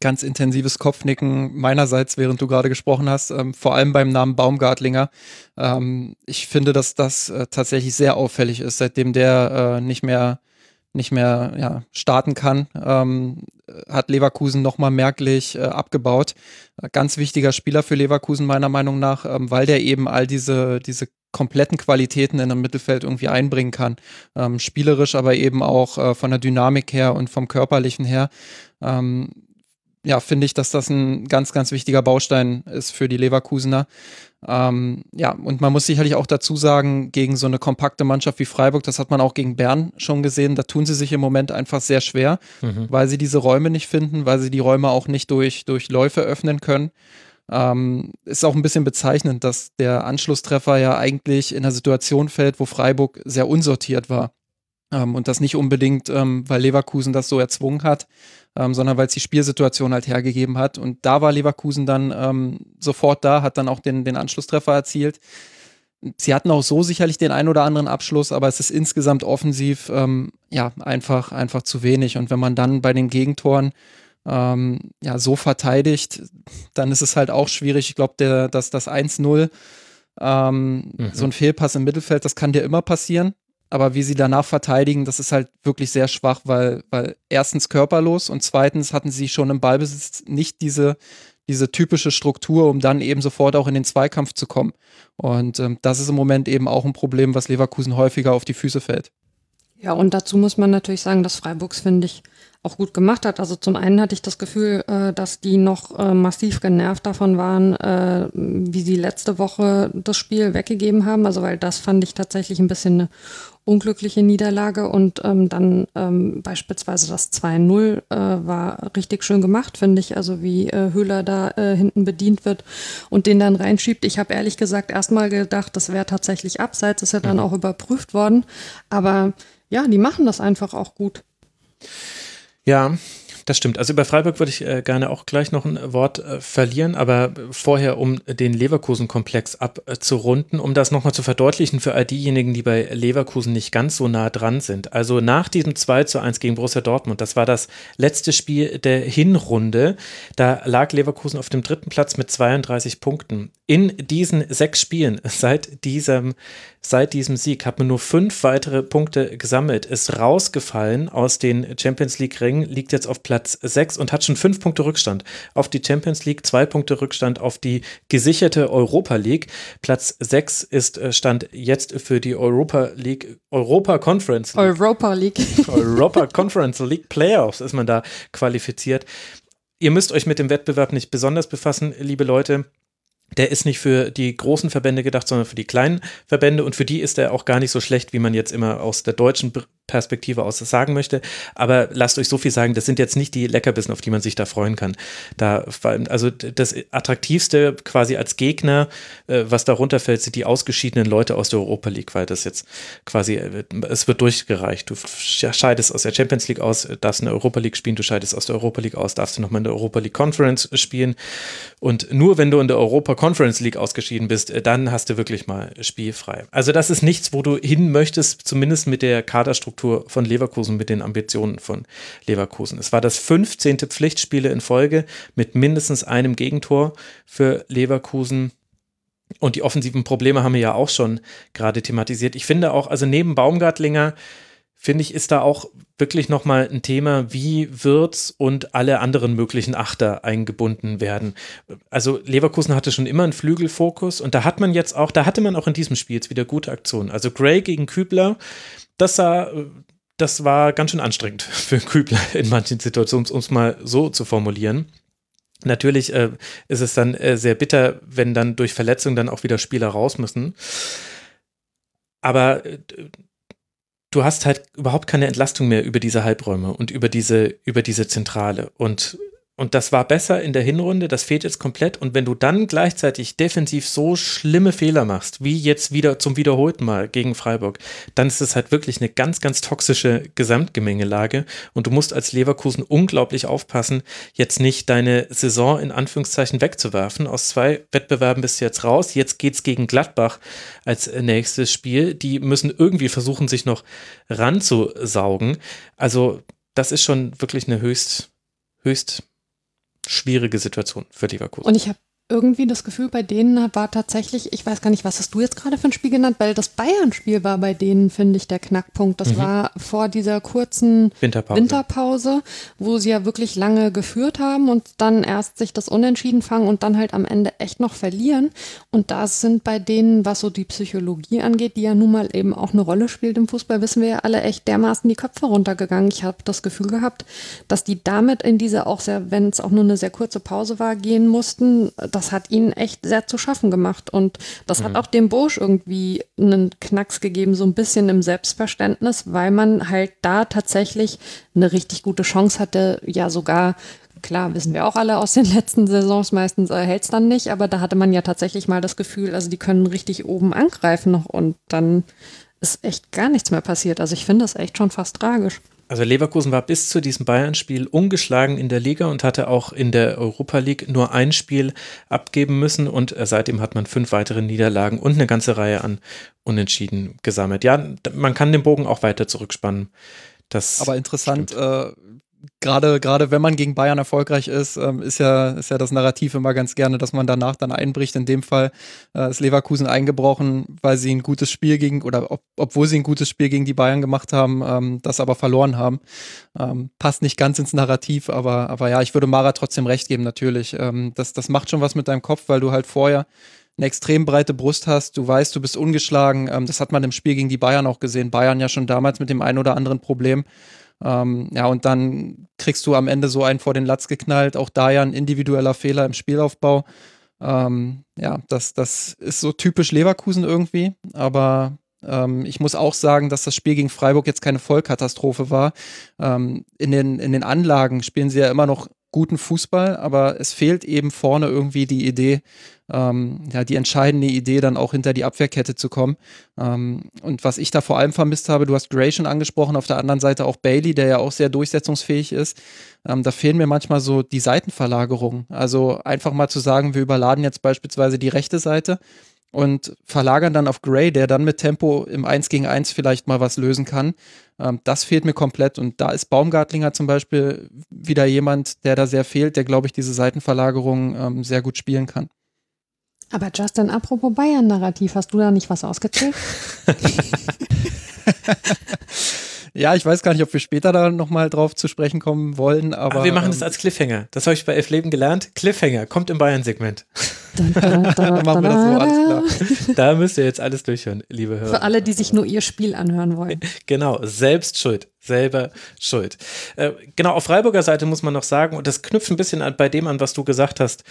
Ganz intensives Kopfnicken meinerseits, während du gerade gesprochen hast, vor allem beim Namen Baumgartlinger. Ich finde, dass das tatsächlich sehr auffällig ist, seitdem der nicht mehr ja, starten kann, hat Leverkusen nochmal merklich abgebaut. Ganz wichtiger Spieler für Leverkusen meiner Meinung nach, weil der eben all diese kompletten Qualitäten in einem Mittelfeld irgendwie einbringen kann. Spielerisch, aber eben auch von der Dynamik her und vom Körperlichen her. Ja, finde ich, dass das ein ganz, ganz wichtiger Baustein ist für die Leverkusener. Ja, und man muss sicherlich auch dazu sagen, gegen so eine kompakte Mannschaft wie Freiburg, das hat man auch gegen Bern schon gesehen, da tun sie sich im Moment einfach sehr schwer, weil sie diese Räume nicht finden, weil sie die Räume auch nicht durch Läufe öffnen können. Ist auch ein bisschen bezeichnend, dass der Anschlusstreffer ja eigentlich in einer Situation fällt, wo Freiburg sehr unsortiert war. Und das nicht unbedingt, weil Leverkusen das so erzwungen hat, sondern weil es die Spielsituation halt hergegeben hat. Und da war Leverkusen dann sofort da, hat dann auch den Anschlusstreffer erzielt. Sie hatten auch so sicherlich den einen oder anderen Abschluss, aber es ist insgesamt offensiv ja einfach zu wenig. Und wenn man dann bei den Gegentoren ja so verteidigt, dann ist es halt auch schwierig. Ich glaube, dass das 1-0, so ein Fehlpass im Mittelfeld, das kann dir immer passieren. Aber wie sie danach verteidigen, das ist halt wirklich sehr schwach, weil erstens körperlos und zweitens hatten sie schon im Ballbesitz nicht diese typische Struktur, um dann eben sofort auch in den Zweikampf zu kommen. Und das ist im Moment eben auch ein Problem, was Leverkusen häufiger auf die Füße fällt. Ja, und dazu muss man natürlich sagen, dass Freiburgs, finde ich, auch gut gemacht hat. Also zum einen hatte ich das Gefühl, dass die noch massiv genervt davon waren, wie sie letzte Woche das Spiel weggegeben haben. Also weil das fand ich tatsächlich ein bisschen eine unglückliche Niederlage. Und dann beispielsweise das 2-0 war richtig schön gemacht, finde ich. Also wie Höhler da hinten bedient wird und den dann reinschiebt. Ich habe ehrlich gesagt erstmal gedacht, das wäre tatsächlich abseits. Das ist ja dann auch überprüft worden. Aber ja, die machen das einfach auch gut. Ja, das stimmt. Also über Freiburg würde ich gerne auch gleich noch ein Wort verlieren, aber vorher, um den Leverkusen-Komplex abzurunden, um das nochmal zu verdeutlichen für all diejenigen, die bei Leverkusen nicht ganz so nah dran sind. Also nach diesem 2-1 gegen Borussia Dortmund, das war das letzte Spiel der Hinrunde, da lag Leverkusen auf dem 3. Platz mit 32 Punkten. In diesen 6 Spielen seit diesem Sieg hat man nur 5 weitere Punkte gesammelt, ist rausgefallen aus den Champions-League-Rängen, liegt jetzt auf Platz 6 und hat schon 5 Punkte Rückstand auf die Champions League, 2 Punkte Rückstand auf die gesicherte Europa League. Platz 6 ist Stand jetzt für die Europa Conference League Playoffs ist man da qualifiziert. Ihr müsst euch mit dem Wettbewerb nicht besonders befassen, liebe Leute. Der ist nicht für die großen Verbände gedacht, sondern für die kleinen Verbände und für die ist er auch gar nicht so schlecht, wie man jetzt immer aus der deutschen Perspektive aus sagen möchte. Aber lasst euch so viel sagen, das sind jetzt nicht die Leckerbissen, auf die man sich da freuen kann. Also das Attraktivste quasi als Gegner, was da runterfällt, sind die ausgeschiedenen Leute aus der Europa League, weil das jetzt quasi, es wird durchgereicht. Du scheidest aus der Champions League aus, darfst in der Europa League spielen, du scheidest aus der Europa League aus, darfst du nochmal in der Europa League Conference spielen. Und nur wenn du in der Europa Conference League ausgeschieden bist, dann hast du wirklich mal spielfrei. Also das ist nichts, wo du hin möchtest, zumindest mit der Kaderstruktur von Leverkusen, mit den Ambitionen von Leverkusen. Es war das 15. Pflichtspiel in Folge mit mindestens einem Gegentor für Leverkusen. Und die offensiven Probleme haben wir ja auch schon gerade thematisiert. Ich finde auch, also neben Baumgartlinger, finde ich, ist da auch wirklich nochmal ein Thema, wie Wirtz und alle anderen möglichen Achter eingebunden werden. Also Leverkusen hatte schon immer einen Flügelfokus und da hatte man auch in diesem Spiel jetzt wieder gute Aktionen. Also Gray gegen Kübler, das war ganz schön anstrengend für Kübler in manchen Situationen, um es mal so zu formulieren. Natürlich ist es dann sehr bitter, wenn dann durch Verletzung dann auch wieder Spieler raus müssen. Aber du hast halt überhaupt keine Entlastung mehr über diese Halbräume und über diese Zentrale. Und Und das war besser in der Hinrunde, das fehlt jetzt komplett. Und wenn du dann gleichzeitig defensiv so schlimme Fehler machst, wie jetzt wieder zum wiederholten Mal gegen Freiburg, dann ist es halt wirklich eine ganz, ganz toxische Gesamtgemengelage. Und du musst als Leverkusen unglaublich aufpassen, jetzt nicht deine Saison in Anführungszeichen wegzuwerfen. Aus 2 Wettbewerben bist du jetzt raus. Jetzt geht's gegen Gladbach als nächstes Spiel. Die müssen irgendwie versuchen, sich noch ranzusaugen. Also das ist schon wirklich eine höchst schwierige Situation für Leverkusen. Und ich habe irgendwie das Gefühl, bei denen war tatsächlich, ich weiß gar nicht, was hast du jetzt gerade für ein Spiel genannt, weil das Bayern-Spiel war bei denen, finde ich, der Knackpunkt. Das war vor dieser kurzen Winterpause, wo sie ja wirklich lange geführt haben und dann erst sich das Unentschieden fangen und dann halt am Ende echt noch verlieren. Und das sind bei denen, was so die Psychologie angeht, die ja nun mal eben auch eine Rolle spielt im Fußball, wissen wir ja alle, echt dermaßen die Köpfe runtergegangen. Ich habe das Gefühl gehabt, dass die damit in diese, auch sehr, wenn es auch nur eine sehr kurze Pause war, gehen mussten. Das hat ihnen echt sehr zu schaffen gemacht und das hat auch dem Bursch irgendwie einen Knacks gegeben, so ein bisschen im Selbstverständnis, weil man halt da tatsächlich eine richtig gute Chance hatte, ja sogar, klar, wissen wir auch alle aus den letzten Saisons, meistens hält es dann nicht, aber da hatte man ja tatsächlich mal das Gefühl, also die können richtig oben angreifen noch und dann ist echt gar nichts mehr passiert. Also ich finde das echt schon fast tragisch. Also Leverkusen war bis zu diesem Bayern-Spiel ungeschlagen in der Liga und hatte auch in der Europa League nur ein Spiel abgeben müssen und seitdem hat man 5 weitere Niederlagen und eine ganze Reihe an Unentschieden gesammelt. Ja, man kann den Bogen auch weiter zurückspannen. Das aber interessant, gerade wenn man gegen Bayern erfolgreich ist, ist ja das Narrativ immer ganz gerne, dass man danach dann einbricht. In dem Fall ist Leverkusen eingebrochen, weil sie ein gutes Spiel obwohl sie ein gutes Spiel gegen die Bayern gemacht haben, das aber verloren haben. Passt nicht ganz ins Narrativ, aber ja, ich würde Mara trotzdem recht geben, natürlich. Das macht schon was mit deinem Kopf, weil du halt vorher eine extrem breite Brust hast, du weißt, du bist ungeschlagen. Das hat man im Spiel gegen die Bayern auch gesehen. Bayern ja schon damals mit dem einen oder anderen Problem. Ja, und dann kriegst du am Ende so einen vor den Latz geknallt, auch da ja ein individueller Fehler im Spielaufbau. Ja, das ist so typisch Leverkusen irgendwie, aber ich muss auch sagen, dass das Spiel gegen Freiburg jetzt keine Vollkatastrophe war. In den Anlagen spielen sie ja immer noch guten Fußball, aber es fehlt eben vorne irgendwie die Idee, die entscheidende Idee, dann auch hinter die Abwehrkette zu kommen. Und was ich da vor allem vermisst habe, du hast Gray schon angesprochen, auf der anderen Seite auch Bailey, der ja auch sehr durchsetzungsfähig ist. Da fehlen mir manchmal so die Seitenverlagerungen. Also einfach mal zu sagen, wir überladen jetzt beispielsweise die rechte Seite und verlagern dann auf Gray, der dann mit Tempo im 1-gegen-1 vielleicht mal was lösen kann. Das fehlt mir komplett und da ist Baumgartlinger zum Beispiel wieder jemand, der da sehr fehlt, der, glaube ich, diese Seitenverlagerung sehr gut spielen kann. Aber Justin, apropos Bayern-Narrativ, hast du da nicht was ausgezählt? Ja, ich weiß gar nicht, ob wir später da nochmal drauf zu sprechen kommen wollen, aber wir machen das als Cliffhanger. Das habe ich bei 11 Leben gelernt. Cliffhanger, kommt im Bayern-Segment. Dann machen wir das so, alles klar. Da müsst ihr jetzt alles durchhören, liebe Hörer. Für alle, die sich nur ihr Spiel anhören wollen. Genau, selbst schuld. Selber schuld. Genau, auf Freiburger Seite muss man noch sagen, und das knüpft ein bisschen bei dem an, was du gesagt hast,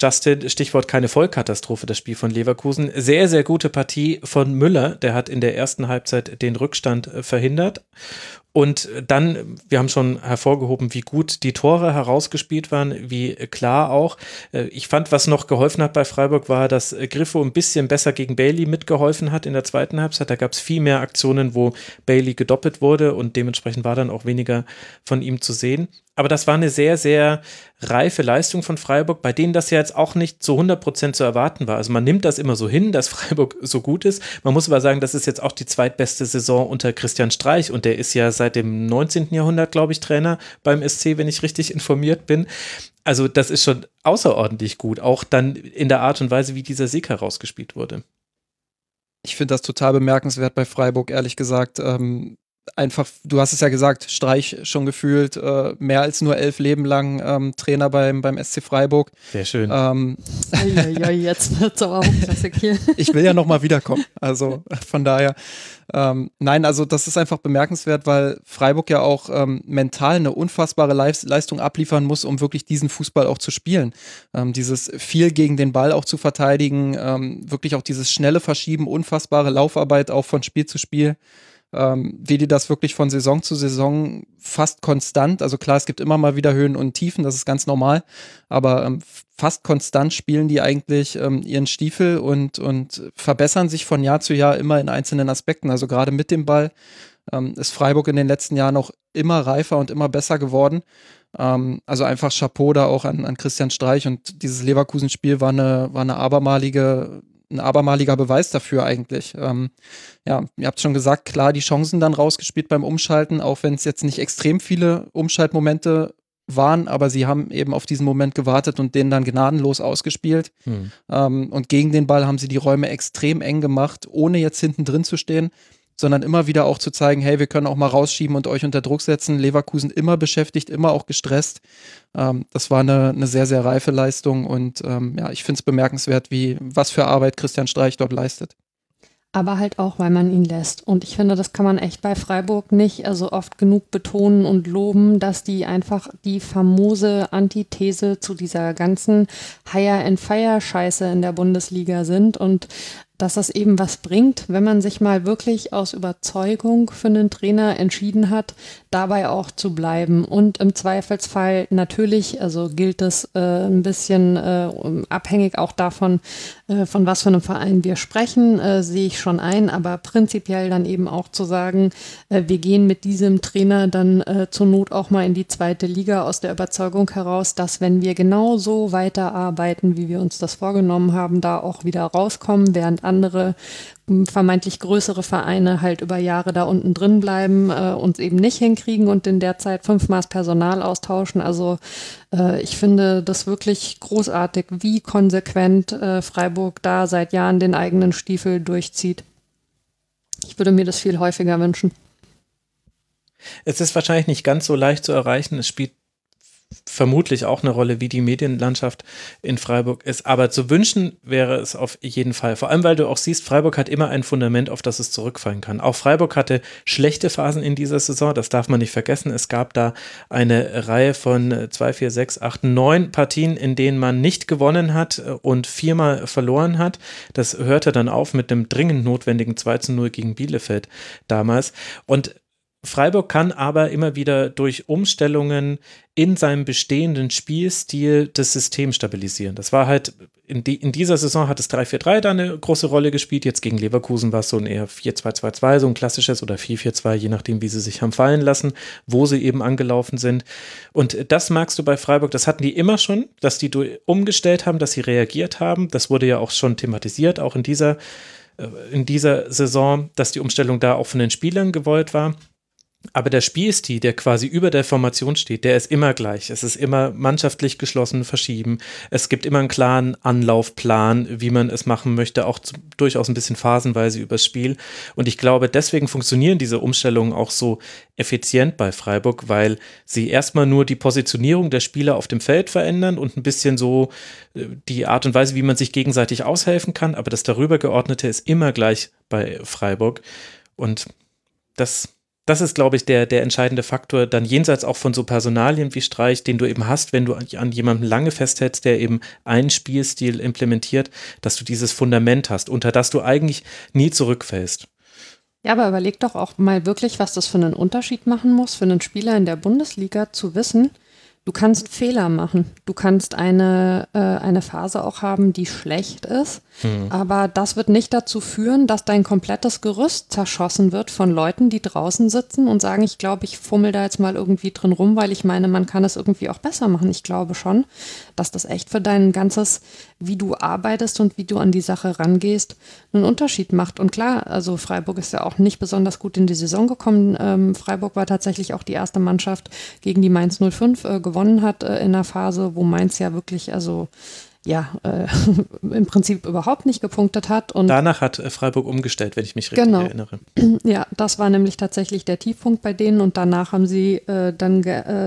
Justin, Stichwort keine Vollkatastrophe, das Spiel von Leverkusen. Sehr, sehr gute Partie von Müller, der hat in der ersten Halbzeit den Rückstand verhindert. Und dann, wir haben schon hervorgehoben, wie gut die Tore herausgespielt waren, wie klar auch. Ich fand, was noch geholfen hat bei Freiburg, war, dass Griffo ein bisschen besser gegen Bailey mitgeholfen hat in der zweiten Halbzeit. Da gab es viel mehr Aktionen, wo Bailey gedoppelt wurde und dementsprechend war dann auch weniger von ihm zu sehen. Aber das war eine sehr, sehr reife Leistung von Freiburg, bei denen das ja jetzt auch nicht zu 100% zu erwarten war. Also man nimmt das immer so hin, dass Freiburg so gut ist. Man muss aber sagen, das ist jetzt auch die zweitbeste Saison unter Christian Streich und der ist ja seit dem 19. Jahrhundert, glaube ich, Trainer beim SC, wenn ich richtig informiert bin. Also das ist schon außerordentlich gut, auch dann in der Art und Weise, wie dieser Sieg herausgespielt wurde. Ich finde das total bemerkenswert bei Freiburg, ehrlich gesagt. Einfach, du hast es ja gesagt, Streich schon gefühlt mehr als nur 11 Leben lang Trainer beim SC Freiburg. Sehr schön. Jetzt wird es aber auch klassisch hier. Ich will ja nochmal wiederkommen, also von daher. Nein, also das ist einfach bemerkenswert, weil Freiburg ja auch mental eine unfassbare Leistung abliefern muss, um wirklich diesen Fußball auch zu spielen. Dieses viel gegen den Ball auch zu verteidigen, wirklich auch dieses schnelle Verschieben, unfassbare Laufarbeit auch von Spiel zu Spiel. wie die das wirklich von Saison zu Saison fast konstant, also klar, es gibt immer mal wieder Höhen und Tiefen, das ist ganz normal, aber fast konstant spielen die eigentlich ihren Stiefel und verbessern sich von Jahr zu Jahr immer in einzelnen Aspekten, also gerade mit dem Ball ist Freiburg in den letzten Jahren auch immer reifer und immer besser geworden. Also einfach Chapeau da auch an Christian Streich, und dieses Leverkusen-Spiel war ein abermaliger Beweis dafür eigentlich. Ja, ihr habt schon gesagt, klar, die Chancen dann rausgespielt beim Umschalten, auch wenn es jetzt nicht extrem viele Umschaltmomente waren, aber sie haben eben auf diesen Moment gewartet und den dann gnadenlos ausgespielt. Und gegen den Ball haben sie die Räume extrem eng gemacht, ohne jetzt hinten drin zu stehen, sondern immer wieder auch zu zeigen, hey, wir können auch mal rausschieben und euch unter Druck setzen. Leverkusen immer beschäftigt, immer auch gestresst. Das war eine sehr, sehr reife Leistung, und ja, ich finde es bemerkenswert, was für Arbeit Christian Streich dort leistet. Aber halt auch, weil man ihn lässt. Und ich finde, das kann man echt bei Freiburg nicht also oft genug betonen und loben, dass die einfach die famose Antithese zu dieser ganzen Hire-and-Fire-Scheiße in der Bundesliga sind und dass das eben was bringt, wenn man sich mal wirklich aus Überzeugung für einen Trainer entschieden hat, dabei auch zu bleiben. Und im Zweifelsfall natürlich, also gilt es ein bisschen abhängig auch davon, von was für einem Verein wir sprechen, sehe ich schon ein, aber prinzipiell dann eben auch zu sagen, wir gehen mit diesem Trainer dann zur Not auch mal in die zweite Liga, aus der Überzeugung heraus, dass wenn wir genau so weiterarbeiten, wie wir uns das vorgenommen haben, da auch wieder rauskommen, während andere vermeintlich größere Vereine halt über Jahre da unten drin bleiben, uns eben nicht hinkriegen und in der Zeit 5-mal das Personal austauschen. Also ich finde das wirklich großartig, wie konsequent Freiburg da seit Jahren den eigenen Stiefel durchzieht. Ich würde mir das viel häufiger wünschen. Es ist wahrscheinlich nicht ganz so leicht zu erreichen. Es spielt vermutlich auch eine Rolle, wie die Medienlandschaft in Freiburg ist. Aber zu wünschen wäre es auf jeden Fall. Vor allem, weil du auch siehst, Freiburg hat immer ein Fundament, auf das es zurückfallen kann. Auch Freiburg hatte schlechte Phasen in dieser Saison, das darf man nicht vergessen. Es gab da eine Reihe von 2, 4, 6, 8, 9 Partien, in denen man nicht gewonnen hat und 4-mal verloren hat. Das hörte dann auf mit einem dringend notwendigen 2-0 gegen Bielefeld damals. Und Freiburg kann aber immer wieder durch Umstellungen in seinem bestehenden Spielstil das System stabilisieren. Das war halt, in dieser Saison hat es 3-4-3 da eine große Rolle gespielt, jetzt gegen Leverkusen war es so ein eher 4-2-2-2, so ein klassisches, oder 4-4-2, je nachdem, wie sie sich haben fallen lassen, wo sie eben angelaufen sind. Und das magst du bei Freiburg, das hatten die immer schon, dass die umgestellt haben, dass sie reagiert haben. Das wurde ja auch schon thematisiert, auch in dieser Saison, dass die Umstellung da auch von den Spielern gewollt war. Aber der Spielstil, der quasi über der Formation steht, der ist immer gleich. Es ist immer mannschaftlich geschlossen, verschieben. Es gibt immer einen klaren Anlaufplan, wie man es machen möchte, auch durchaus ein bisschen phasenweise übers Spiel. Und ich glaube, deswegen funktionieren diese Umstellungen auch so effizient bei Freiburg, weil sie erstmal nur die Positionierung der Spieler auf dem Feld verändern und ein bisschen so die Art und Weise, wie man sich gegenseitig aushelfen kann. Aber das darüber geordnete ist immer gleich bei Freiburg. Und das ist, glaube ich, der entscheidende Faktor, dann jenseits auch von so Personalien wie Streich, den du eben hast, wenn du an jemandem lange festhältst, der eben einen Spielstil implementiert, dass du dieses Fundament hast, unter das du eigentlich nie zurückfällst. Ja, aber überleg doch auch mal wirklich, was das für einen Unterschied machen muss, für einen Spieler in der Bundesliga zu wissen, du kannst Fehler machen, du kannst eine Phase auch haben, die schlecht ist, aber das wird nicht dazu führen, dass dein komplettes Gerüst zerschossen wird von Leuten, die draußen sitzen und sagen, ich glaube, ich fummel da jetzt mal irgendwie drin rum, weil ich meine, man kann es irgendwie auch besser machen. Ich glaube schon, dass das echt für dein ganzes, wie du arbeitest und wie du an die Sache rangehst, einen Unterschied macht. Und klar, also Freiburg ist ja auch nicht besonders gut in die Saison gekommen. Freiburg war tatsächlich auch die erste Mannschaft, gegen die Mainz 05 gewonnen hat in einer Phase, wo Mainz ja wirklich, also ja, im Prinzip überhaupt nicht gepunktet hat. Und danach hat Freiburg umgestellt, wenn ich mich richtig erinnere. Ja, das war nämlich tatsächlich der Tiefpunkt bei denen und danach haben sie dann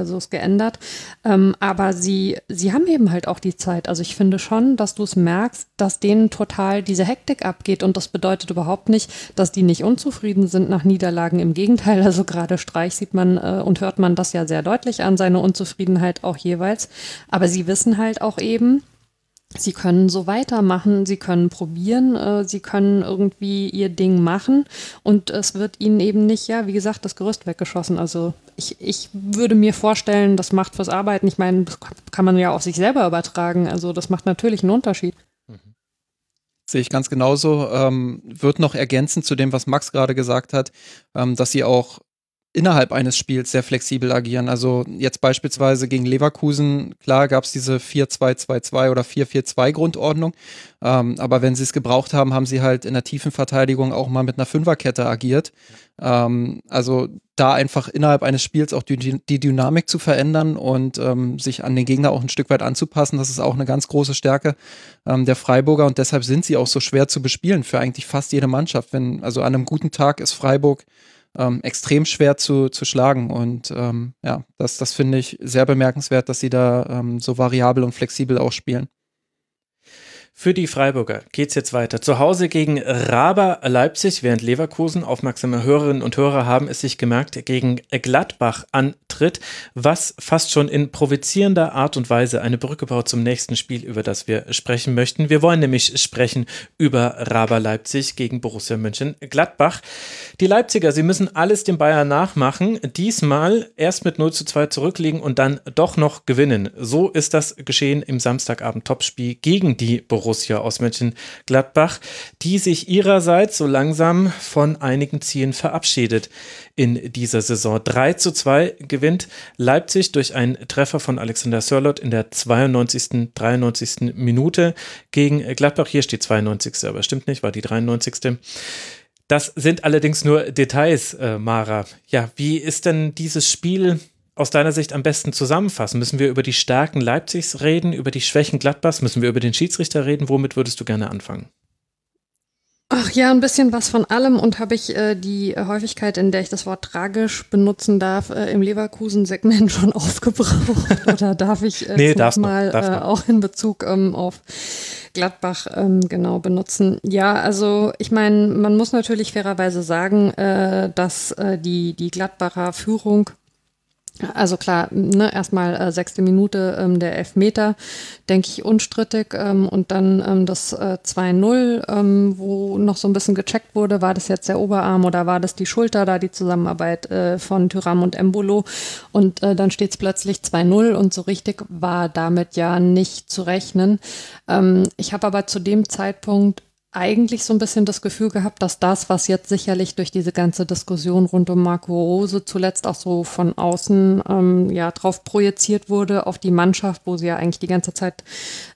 so's geändert. Aber sie haben eben halt auch die Zeit. Also ich finde schon, dass du es merkst, dass denen total diese Hektik abgeht und das bedeutet überhaupt nicht, dass die nicht unzufrieden sind nach Niederlagen. Im Gegenteil, also gerade Streich sieht man und hört man das ja sehr deutlich an, seine Unzufriedenheit auch jeweils. Aber sie wissen halt auch eben, Sie können so weitermachen, sie können probieren, sie können irgendwie ihr Ding machen und es wird ihnen eben nicht, ja, wie gesagt, das Gerüst weggeschossen. Also ich würde mir vorstellen, das macht fürs Arbeiten, ich meine, das kann man ja auf sich selber übertragen, also das macht natürlich einen Unterschied. Mhm. Sehe ich ganz genauso. Wird noch ergänzend zu dem, was Max gerade gesagt hat, dass sie auch innerhalb eines Spiels sehr flexibel agieren. Also jetzt beispielsweise gegen Leverkusen, klar gab es diese 4-2-2-2 oder 4-4-2 Grundordnung, aber wenn sie es gebraucht haben, haben sie halt in der tiefen Verteidigung auch mal mit einer Fünferkette agiert. Also da einfach innerhalb eines Spiels auch die Dynamik zu verändern und sich an den Gegner auch ein Stück weit anzupassen, das ist auch eine ganz große Stärke der Freiburger und deshalb sind sie auch so schwer zu bespielen für eigentlich fast jede Mannschaft. Also an einem guten Tag ist Freiburg extrem schwer zu schlagen und ja, das finde ich sehr bemerkenswert, dass sie da so variabel und flexibel auch spielen. Für die Freiburger geht's jetzt weiter. Zu Hause gegen RB Leipzig, während Leverkusen, aufmerksame Hörerinnen und Hörer haben es sich gemerkt, gegen Gladbach antritt, was fast schon in provozierender Art und Weise eine Brücke baut zum nächsten Spiel, über das wir sprechen möchten. Wir wollen nämlich sprechen über RB Leipzig gegen Borussia Mönchengladbach. Die Leipziger, sie müssen alles dem Bayern nachmachen, diesmal erst mit 0:2 zurückliegen und dann doch noch gewinnen. So ist das geschehen im Samstagabend-Topspiel gegen die Borussia aus Mönchengladbach, die sich ihrerseits so langsam von einigen Zielen verabschiedet in dieser Saison. 3:2 gewinnt Leipzig durch einen Treffer von Alexander Sörloth in der 92., 93. Minute gegen Gladbach. Hier steht 92., aber stimmt nicht, war die 93. Das sind allerdings nur Details, Mara. Ja, wie ist denn dieses Spiel aus deiner Sicht am besten zusammenfassen? Müssen wir über die Stärken Leipzigs reden, über die Schwächen Gladbachs? Müssen wir über den Schiedsrichter reden? Womit würdest du gerne anfangen? Ach ja, ein bisschen was von allem. Und habe ich die Häufigkeit, in der ich das Wort tragisch benutzen darf, im Leverkusen-Segment schon aufgebraucht? Oder darf ich darfst auch in Bezug auf Gladbach genau benutzen? Ja, also ich meine, man muss natürlich fairerweise sagen, dass die Gladbacher Führung, also klar, ne, erstmal 6. Minute der Elfmeter, denke ich, unstrittig. Und dann das 2-0, wo noch so ein bisschen gecheckt wurde, war das jetzt der Oberarm oder war das die Schulter, da die Zusammenarbeit von Thuram und Embolo. Und dann steht es plötzlich 2-0 und so richtig war damit ja nicht zu rechnen. Ich habe aber zu dem Zeitpunkt eigentlich so ein bisschen das Gefühl gehabt, dass das, was jetzt sicherlich durch diese ganze Diskussion rund um Marco Rose zuletzt auch so von außen drauf projiziert wurde, auf die Mannschaft, wo sie ja eigentlich die ganze Zeit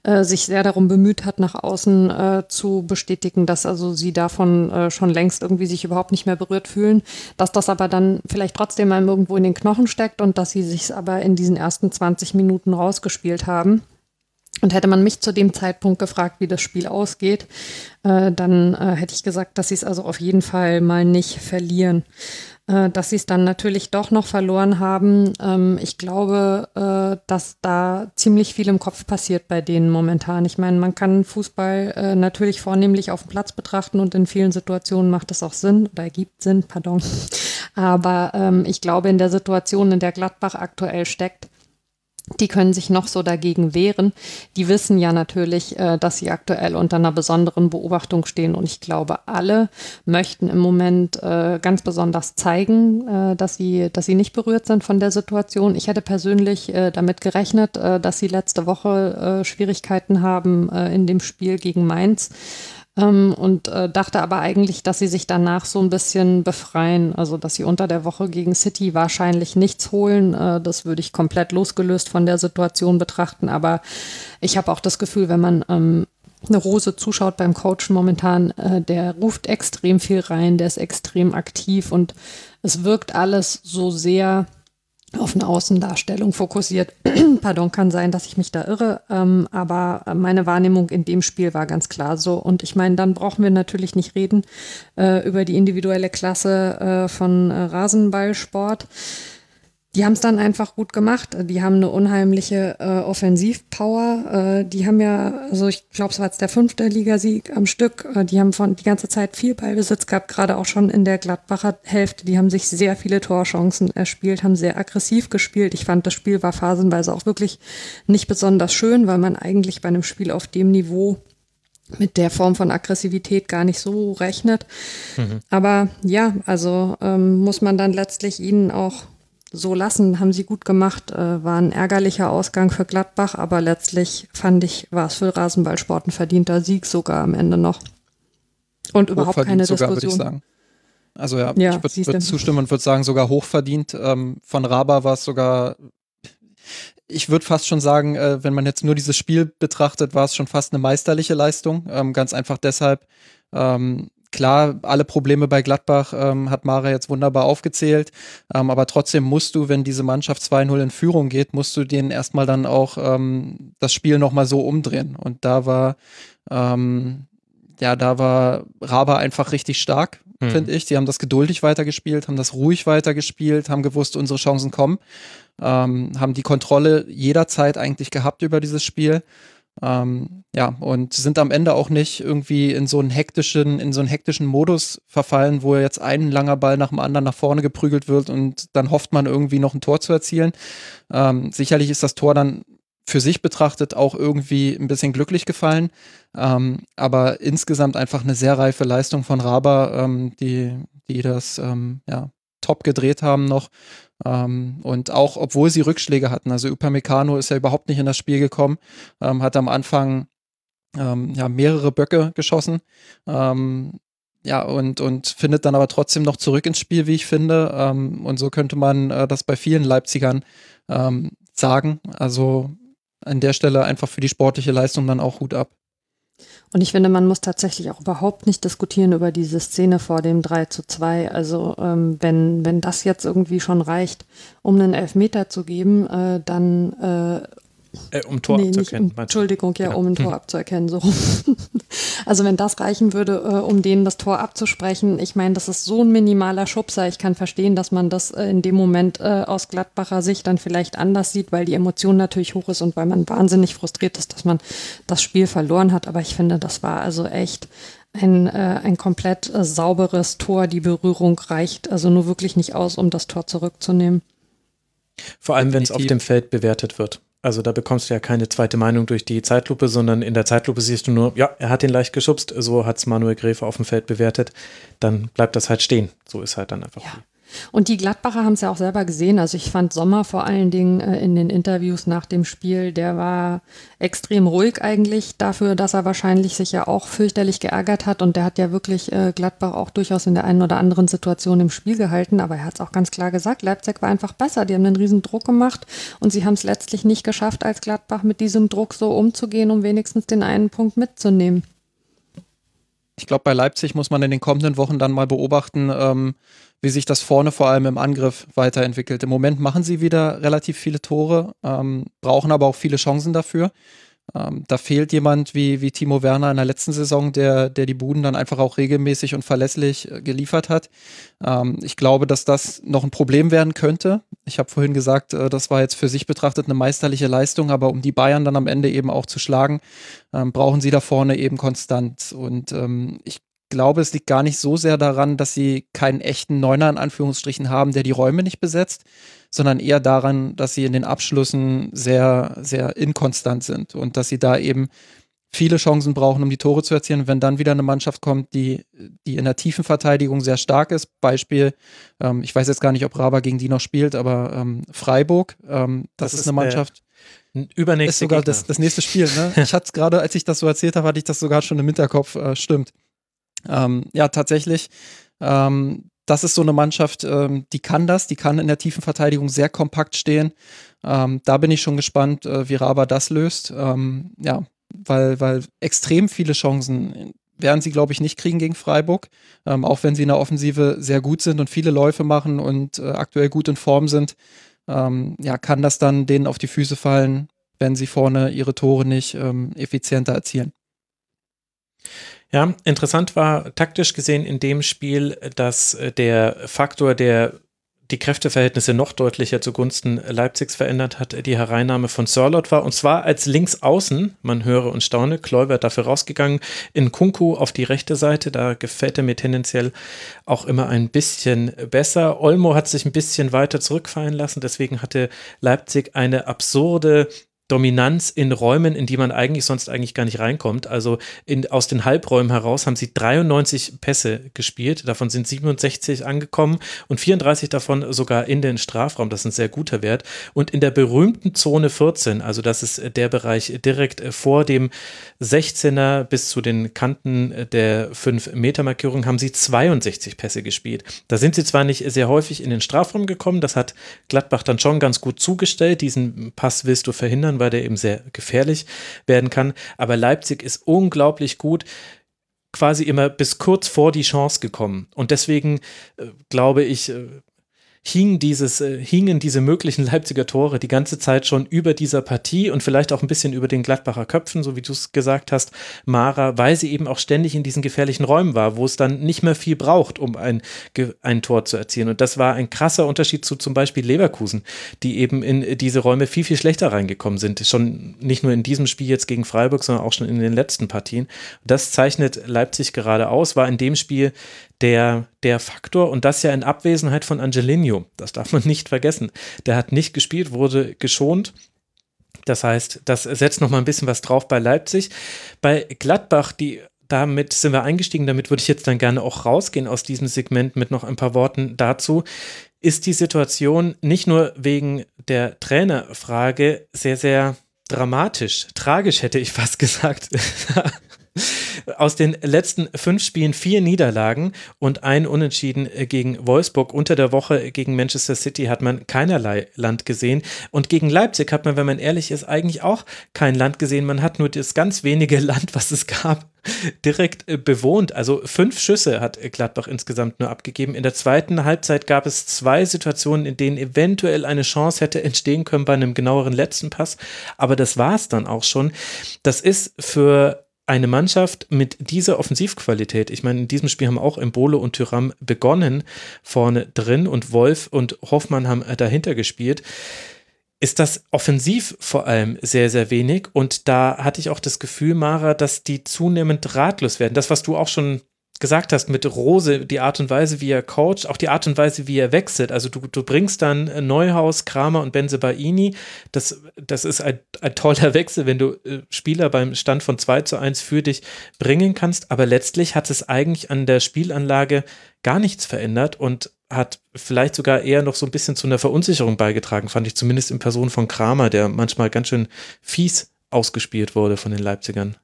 sich sehr darum bemüht hat, nach außen zu bestätigen, dass also sie davon schon längst irgendwie sich überhaupt nicht mehr berührt fühlen, dass das aber dann vielleicht trotzdem einem irgendwo in den Knochen steckt und dass sie sich's aber in diesen ersten 20 Minuten rausgespielt haben. Und hätte man mich zu dem Zeitpunkt gefragt, wie das Spiel ausgeht, dann hätte ich gesagt, dass sie es also auf jeden Fall mal nicht verlieren. Dass sie es dann natürlich doch noch verloren haben, ich glaube, dass da ziemlich viel im Kopf passiert bei denen momentan. Ich meine, man kann Fußball natürlich vornehmlich auf dem Platz betrachten und in vielen Situationen macht das auch Sinn oder ergibt Sinn, Aber ich glaube, in der Situation, in der Gladbach aktuell steckt, die können sich noch so dagegen wehren. Die wissen ja natürlich, dass sie aktuell unter einer besonderen Beobachtung stehen. Und ich glaube, alle möchten im Moment ganz besonders zeigen, dass sie nicht berührt sind von der Situation. Ich hätte persönlich damit gerechnet, dass sie letzte Woche Schwierigkeiten haben in dem Spiel gegen Mainz. Und dachte aber eigentlich, dass sie sich danach so ein bisschen befreien, also dass sie unter der Woche gegen City wahrscheinlich nichts holen, das würde ich komplett losgelöst von der Situation betrachten, aber ich habe auch das Gefühl, wenn man eine Rose zuschaut beim Coachen momentan, der ruft extrem viel rein, der ist extrem aktiv und es wirkt alles so sehr auf eine Außendarstellung fokussiert. Kann sein, dass ich mich da irre, aber meine Wahrnehmung in dem Spiel war ganz klar so. Und ich meine, dann brauchen wir natürlich nicht reden über die individuelle Klasse von Rasenballsport. die haben es dann einfach gut gemacht. Die haben eine unheimliche Offensivpower. Die haben ja, also ich glaube, es war jetzt der 5. Ligasieg am Stück. Die haben die ganze Zeit viel Ballbesitz gehabt, gerade auch schon in der Gladbacher Hälfte. Die haben sich sehr viele Torchancen erspielt, haben sehr aggressiv gespielt. Ich fand, das Spiel war phasenweise auch wirklich nicht besonders schön, weil man eigentlich bei einem Spiel auf dem Niveau mit der Form von Aggressivität gar nicht so rechnet. Mhm. Aber ja, also muss man dann letztlich ihnen auch so lassen, haben sie gut gemacht, war ein ärgerlicher Ausgang für Gladbach, aber letztlich fand ich, war es für Rasenballsport ein verdienter Sieg sogar am Ende noch. Und überhaupt keine Diskussion. Hochverdient sogar, würde ich sagen. Also ja ich würde zustimmen und würde sagen, sogar hochverdient. Von Raba war es sogar, ich würde fast schon sagen, wenn man jetzt nur dieses Spiel betrachtet, war es schon fast eine meisterliche Leistung. Ganz einfach deshalb, klar, alle Probleme bei Gladbach hat Mara jetzt wunderbar aufgezählt, aber trotzdem musst du, wenn diese Mannschaft 2-0 in Führung geht, musst du denen erstmal dann auch das Spiel nochmal so umdrehen. Und da war Raba einfach richtig stark, finde ich. Die haben das geduldig weitergespielt, haben das ruhig weitergespielt, haben gewusst, unsere Chancen kommen, haben die Kontrolle jederzeit eigentlich gehabt über dieses Spiel. Und sind am Ende auch nicht irgendwie in so einen hektischen Modus verfallen, wo jetzt ein langer Ball nach dem anderen nach vorne geprügelt wird und dann hofft man irgendwie noch ein Tor zu erzielen. Sicherlich ist das Tor dann für sich betrachtet auch irgendwie ein bisschen glücklich gefallen, aber insgesamt einfach eine sehr reife Leistung von Raba, die das top gedreht haben noch. Und auch, obwohl sie Rückschläge hatten, also Upamecano ist ja überhaupt nicht in das Spiel gekommen, hat am Anfang mehrere Böcke geschossen, und findet dann aber trotzdem noch zurück ins Spiel, wie ich finde, und so könnte man das bei vielen Leipzigern sagen, also an der Stelle einfach für die sportliche Leistung dann auch Hut ab. Und ich finde, man muss tatsächlich auch überhaupt nicht diskutieren über diese Szene vor dem 3:2. Also wenn das jetzt irgendwie schon reicht, um einen Elfmeter zu geben, dann um Tor abzuerkennen. Um ein Tor abzuerkennen. So. Also wenn das reichen würde, um denen das Tor abzusprechen, ich meine, das ist so ein minimaler Schubser. Ich kann verstehen, dass man das in dem Moment aus Gladbacher Sicht dann vielleicht anders sieht, weil die Emotion natürlich hoch ist und weil man wahnsinnig frustriert ist, dass man das Spiel verloren hat. Aber ich finde, das war also echt ein komplett sauberes Tor. Die Berührung reicht also nur wirklich nicht aus, um das Tor zurückzunehmen. Vor allem, wenn es auf dem Feld bewertet wird. Also da bekommst du ja keine zweite Meinung durch die Zeitlupe, sondern in der Zeitlupe siehst du nur, ja, er hat ihn leicht geschubst, so hat es Manuel Gräfe auf dem Feld bewertet, dann bleibt das halt stehen. So ist halt dann einfach. Ja. Und die Gladbacher haben es ja auch selber gesehen. Also ich fand Sommer vor allen Dingen in den Interviews nach dem Spiel, der war extrem ruhig eigentlich dafür, dass er wahrscheinlich sich ja auch fürchterlich geärgert hat. Und der hat ja wirklich Gladbach auch durchaus in der einen oder anderen Situation im Spiel gehalten. Aber er hat es auch ganz klar gesagt, Leipzig war einfach besser. Die haben einen riesen Druck gemacht und sie haben es letztlich nicht geschafft, als Gladbach mit diesem Druck so umzugehen, um wenigstens den einen Punkt mitzunehmen. Ich glaube, bei Leipzig muss man in den kommenden Wochen dann mal beobachten, wie sich das vorne vor allem im Angriff weiterentwickelt. Im Moment machen sie wieder relativ viele Tore, brauchen aber auch viele Chancen dafür. Da fehlt jemand wie Timo Werner in der letzten Saison, der die Buden dann einfach auch regelmäßig und verlässlich geliefert hat. Ich glaube, dass das noch ein Problem werden könnte. Ich habe vorhin gesagt, das war jetzt für sich betrachtet eine meisterliche Leistung, aber um die Bayern dann am Ende eben auch zu schlagen, brauchen sie da vorne eben Konstanz. Und ich glaube, es liegt gar nicht so sehr daran, dass sie keinen echten Neuner in Anführungsstrichen haben, der die Räume nicht besetzt, sondern eher daran, dass sie in den Abschlüssen sehr, sehr inkonstant sind und dass sie da eben viele Chancen brauchen, um die Tore zu erzielen. Wenn dann wieder eine Mannschaft kommt, die in der tiefen Verteidigung sehr stark ist, Beispiel, ich weiß jetzt gar nicht, ob Raba gegen die noch spielt, aber Freiburg, das ist eine Mannschaft. Ist sogar das nächste Spiel, ne? Ich hatte es gerade, als ich das so erzählt habe, hatte ich das sogar schon im Hinterkopf, stimmt. Tatsächlich, das ist so eine Mannschaft, die kann in der tiefen Verteidigung sehr kompakt stehen. Da bin ich schon gespannt, wie Raba das löst. Weil extrem viele Chancen werden sie, glaube ich, nicht kriegen gegen Freiburg. Auch wenn sie in der Offensive sehr gut sind und viele Läufe machen und aktuell gut in Form sind, kann das dann denen auf die Füße fallen, wenn sie vorne ihre Tore nicht effizienter erzielen. Ja, interessant war taktisch gesehen in dem Spiel, dass der Faktor der die Kräfteverhältnisse noch deutlicher zugunsten Leipzigs verändert hat, die Hereinnahme von Sörloth war. Und zwar als Linksaußen, man höre und staune, Kluivert dafür rausgegangen, in Kunku auf die rechte Seite, da gefällt er mir tendenziell auch immer ein bisschen besser. Olmo hat sich ein bisschen weiter zurückfallen lassen, deswegen hatte Leipzig eine absurde Dominanz in Räumen, in die man eigentlich sonst gar nicht reinkommt. Also aus den Halbräumen heraus haben sie 93 Pässe gespielt, davon sind 67 angekommen und 34 davon sogar in den Strafraum, das ist ein sehr guter Wert. Und in der berühmten Zone 14, also das ist der Bereich direkt vor dem 16er bis zu den Kanten der 5-Meter-Markierung, haben sie 62 Pässe gespielt. Da sind sie zwar nicht sehr häufig in den Strafraum gekommen, das hat Gladbach dann schon ganz gut zugestellt, diesen Pass willst du verhindern, weil der eben sehr gefährlich werden kann. Aber Leipzig ist unglaublich gut quasi immer bis kurz vor die Chance gekommen. Und deswegen, glaube ich, hingen diese möglichen Leipziger Tore die ganze Zeit schon über dieser Partie und vielleicht auch ein bisschen über den Gladbacher Köpfen, so wie du es gesagt hast, Mara, weil sie eben auch ständig in diesen gefährlichen Räumen war, wo es dann nicht mehr viel braucht, um ein Tor zu erzielen. Und das war ein krasser Unterschied zu zum Beispiel Leverkusen, die eben in diese Räume viel, viel schlechter reingekommen sind. Schon nicht nur in diesem Spiel jetzt gegen Freiburg, sondern auch schon in den letzten Partien. Das zeichnet Leipzig gerade aus, war in dem Spiel der Faktor, und das ja in Abwesenheit von Angelino, das darf man nicht vergessen. Der hat nicht gespielt, wurde geschont. Das heißt, das setzt nochmal ein bisschen was drauf bei Leipzig. Bei Gladbach, damit sind wir eingestiegen, damit würde ich jetzt dann gerne auch rausgehen aus diesem Segment mit noch ein paar Worten dazu, ist die Situation nicht nur wegen der Trainerfrage sehr, sehr dramatisch, tragisch hätte ich fast gesagt. Aus den letzten 5 Spielen 4 Niederlagen und ein Unentschieden gegen Wolfsburg. Unter der Woche gegen Manchester City hat man keinerlei Land gesehen. Und gegen Leipzig hat man, wenn man ehrlich ist, eigentlich auch kein Land gesehen. Man hat nur das ganz wenige Land, was es gab, direkt bewohnt. Also 5 Schüsse hat Gladbach insgesamt nur abgegeben. In der zweiten Halbzeit gab es 2 Situationen, in denen eventuell eine Chance hätte entstehen können bei einem genaueren letzten Pass. Aber das war es dann auch schon. Das ist für eine Mannschaft mit dieser Offensivqualität, ich meine, in diesem Spiel haben auch Embolo und Thuram begonnen vorne drin und Wolf und Hoffmann haben dahinter gespielt, ist das offensiv vor allem sehr, sehr wenig. Und da hatte ich auch das Gefühl, Mara, dass die zunehmend ratlos werden. Das, was du auch schon gesagt hast mit Rose, die Art und Weise, wie er coacht, auch die Art und Weise, wie er wechselt. Also du bringst dann Neuhaus, Kramer und Bensebaini. Das ist ein toller Wechsel, wenn du Spieler beim Stand von 2:1 für dich bringen kannst. Aber letztlich hat es eigentlich an der Spielanlage gar nichts verändert und hat vielleicht sogar eher noch so ein bisschen zu einer Verunsicherung beigetragen, fand ich zumindest in Person von Kramer, der manchmal ganz schön fies ausgespielt wurde von den Leipzigern.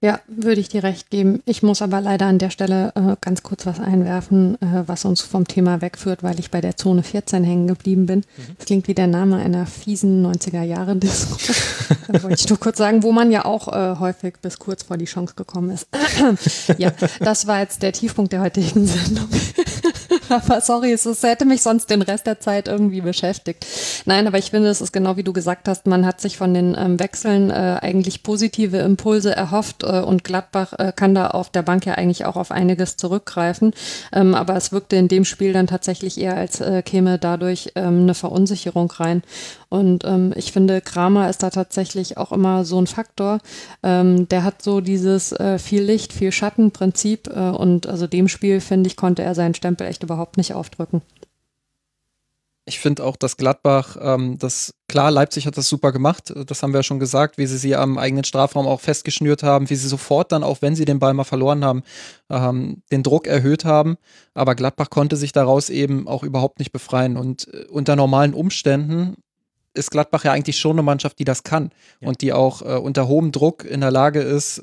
Ja, würde ich dir recht geben. Ich muss aber leider an der Stelle ganz kurz was einwerfen, was uns vom Thema wegführt, weil ich bei der Zone 14 hängen geblieben bin. Das klingt wie der Name einer fiesen 90er-Jahre-Disco. Da wollte ich nur kurz sagen, wo man ja auch häufig bis kurz vor die Chance gekommen ist. Ja, das war jetzt der Tiefpunkt der heutigen Sendung. Aber sorry, es hätte mich sonst den Rest der Zeit irgendwie beschäftigt. Nein, aber ich finde, es ist genau wie du gesagt hast, man hat sich von den Wechseln eigentlich positive Impulse erhofft und Gladbach kann da auf der Bank ja eigentlich auch auf einiges zurückgreifen. Aber es wirkte in dem Spiel dann tatsächlich eher, als käme dadurch eine Verunsicherung rein. Und ich finde, Kramer ist da tatsächlich auch immer so ein Faktor. Der hat so dieses viel Licht, viel Schatten-Prinzip und also dem Spiel, finde ich, konnte er seinen Stempel echt überhaupt nicht aufdrücken. Ich finde auch, dass Gladbach, klar, Leipzig hat das super gemacht, das haben wir ja schon gesagt, wie sie am eigenen Strafraum auch festgeschnürt haben, wie sie sofort dann, auch wenn sie den Ball mal verloren haben, den Druck erhöht haben, aber Gladbach konnte sich daraus eben auch überhaupt nicht befreien und unter normalen Umständen ist Gladbach ja eigentlich schon eine Mannschaft, die das kann, ja, und die auch unter hohem Druck in der Lage ist,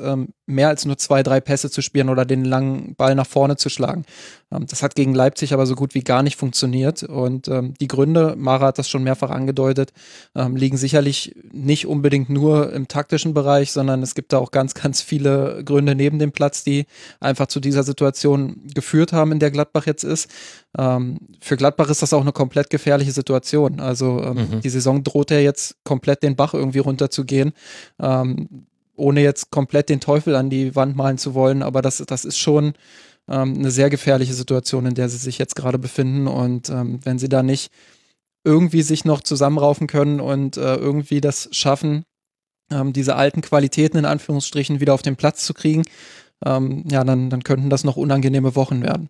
mehr als nur 2, 3 Pässe zu spielen oder den langen Ball nach vorne zu schlagen. Das hat gegen Leipzig aber so gut wie gar nicht funktioniert und die Gründe, Mara hat das schon mehrfach angedeutet, liegen sicherlich nicht unbedingt nur im taktischen Bereich, sondern es gibt da auch ganz, ganz viele Gründe neben dem Platz, die einfach zu dieser Situation geführt haben, in der Gladbach jetzt ist. Für Gladbach ist das auch eine komplett gefährliche Situation. Also die Saison droht ja jetzt komplett den Bach irgendwie runterzugehen, ohne jetzt komplett den Teufel an die Wand malen zu wollen, aber das ist schon eine sehr gefährliche Situation, in der sie sich jetzt gerade befinden. Und wenn sie da nicht irgendwie sich noch zusammenraufen können und irgendwie das schaffen, diese alten Qualitäten in Anführungsstrichen wieder auf den Platz zu kriegen, dann könnten das noch unangenehme Wochen werden.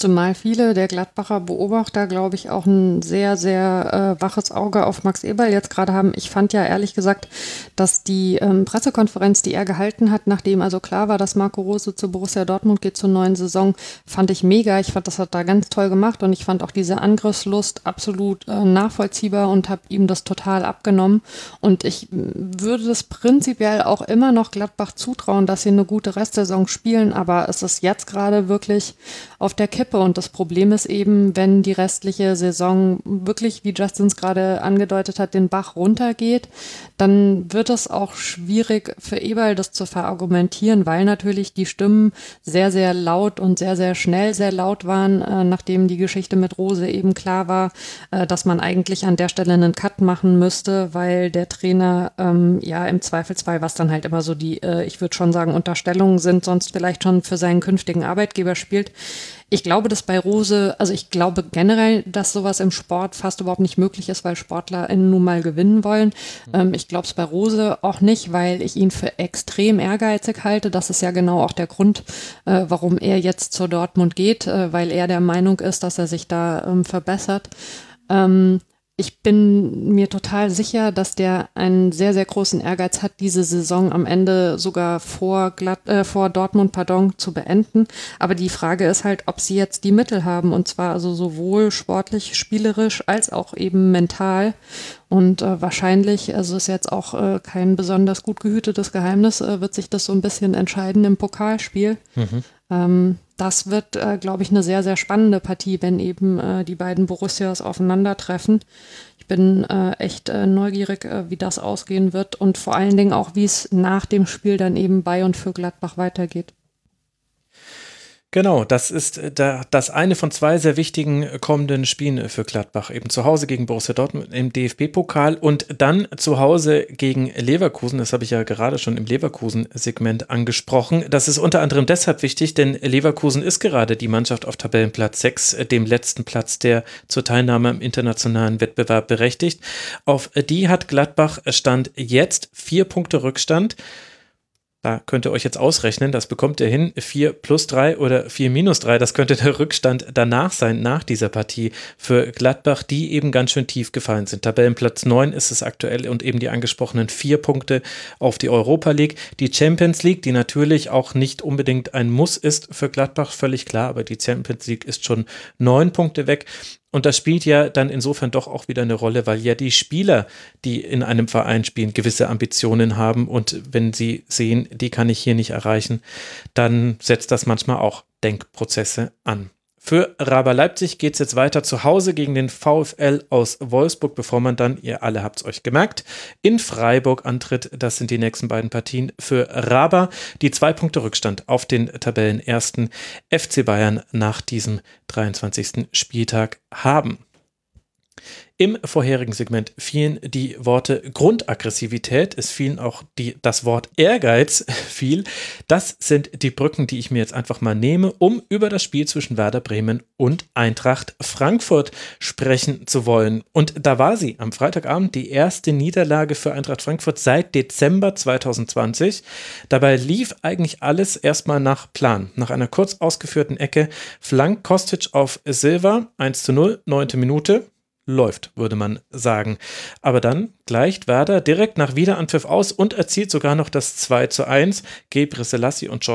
Zumal viele der Gladbacher Beobachter, glaube ich, auch ein sehr, sehr waches Auge auf Max Eberl jetzt gerade haben. Ich fand ja ehrlich gesagt, dass die Pressekonferenz, die er gehalten hat, nachdem also klar war, dass Marco Rose zu Borussia Dortmund geht zur neuen Saison, fand ich mega. Ich fand, das hat er ganz toll gemacht und ich fand auch diese Angriffslust absolut nachvollziehbar und habe ihm das total abgenommen. Und ich würde das prinzipiell auch immer noch Gladbach zutrauen, dass sie eine gute Restsaison spielen, aber es ist jetzt gerade wirklich auf der Kippe. Und das Problem ist eben, wenn die restliche Saison wirklich, wie Justins gerade angedeutet hat, den Bach runtergeht, dann wird es auch schwierig für Eberl, das zu verargumentieren, weil natürlich die Stimmen sehr, sehr laut und sehr, sehr schnell sehr laut waren, nachdem die Geschichte mit Rose eben klar war, dass man eigentlich an der Stelle einen Cut machen müsste, weil der Trainer im Zweifelsfall, was dann halt immer so die, ich würde schon sagen, Unterstellungen sind, sonst vielleicht schon für seinen künftigen Arbeitgeber spielt. Ich glaube, dass bei Rose, also ich glaube generell, dass sowas im Sport fast überhaupt nicht möglich ist, weil SportlerInnen nun mal gewinnen wollen. Ich glaube es bei Rose auch nicht, weil ich ihn für extrem ehrgeizig halte. Das ist ja genau auch der Grund, warum er jetzt zu Dortmund geht, weil er der Meinung ist, dass er sich da verbessert. Ich bin mir total sicher, dass der einen sehr, sehr großen Ehrgeiz hat, diese Saison am Ende sogar vor Dortmund, zu beenden. Aber die Frage ist halt, ob sie jetzt die Mittel haben, und zwar also sowohl sportlich, spielerisch als auch eben mental. Und wahrscheinlich, also ist jetzt auch kein besonders gut gehütetes Geheimnis, wird sich das so ein bisschen entscheiden im Pokalspiel. Mhm. Das wird, glaube ich, eine sehr, sehr spannende Partie, wenn eben die beiden Borussias aufeinandertreffen. Ich bin echt neugierig, wie das ausgehen wird und vor allen Dingen auch, wie es nach dem Spiel dann eben bei und für Gladbach weitergeht. Genau, das ist das eine von zwei sehr wichtigen kommenden Spielen für Gladbach. Eben zu Hause gegen Borussia Dortmund im DFB-Pokal und dann zu Hause gegen Leverkusen. Das habe ich ja gerade schon im Leverkusen-Segment angesprochen. Das ist unter anderem deshalb wichtig, denn Leverkusen ist gerade die Mannschaft auf Tabellenplatz 6, dem letzten Platz, der zur Teilnahme am internationalen Wettbewerb berechtigt. Auf die hat Gladbach Stand jetzt 4 Punkte Rückstand. Da könnt ihr euch jetzt ausrechnen, das bekommt ihr hin, 4+3 oder 4-3, das könnte der Rückstand danach sein, nach dieser Partie für Gladbach, die eben ganz schön tief gefallen sind. Tabellenplatz 9 ist es aktuell und eben die angesprochenen 4 Punkte auf die Europa League. Die Champions League, die natürlich auch nicht unbedingt ein Muss ist für Gladbach, völlig klar, aber die Champions League ist schon 9 Punkte weg. Und das spielt ja dann insofern doch auch wieder eine Rolle, weil ja die Spieler, die in einem Verein spielen, gewisse Ambitionen haben und wenn sie sehen, die kann ich hier nicht erreichen, dann setzt das manchmal auch Denkprozesse an. Für RB Leipzig geht es jetzt weiter zu Hause gegen den VfL aus Wolfsburg, bevor man dann, ihr alle habt es euch gemerkt, in Freiburg antritt. Das sind die nächsten beiden Partien für RB. Die 2 Punkte Rückstand auf den Tabellenersten FC Bayern nach diesem 23. Spieltag haben. Im vorherigen Segment fielen die Worte Grundaggressivität, es fielen auch das Wort Ehrgeiz fiel. Das sind die Brücken, die ich mir jetzt einfach mal nehme, um über das Spiel zwischen Werder Bremen und Eintracht Frankfurt sprechen zu wollen. Und da war sie am Freitagabend die erste Niederlage für Eintracht Frankfurt seit Dezember 2020. Dabei lief eigentlich alles erstmal nach Plan. Nach einer kurz ausgeführten Ecke flankt Kostic auf Silva, 1:0, 9. Minute. Läuft, würde man sagen. Aber dann gleicht Werder direkt nach Wiederanpfiff aus und erzielt sogar noch das 2:1. Gebre Selassie und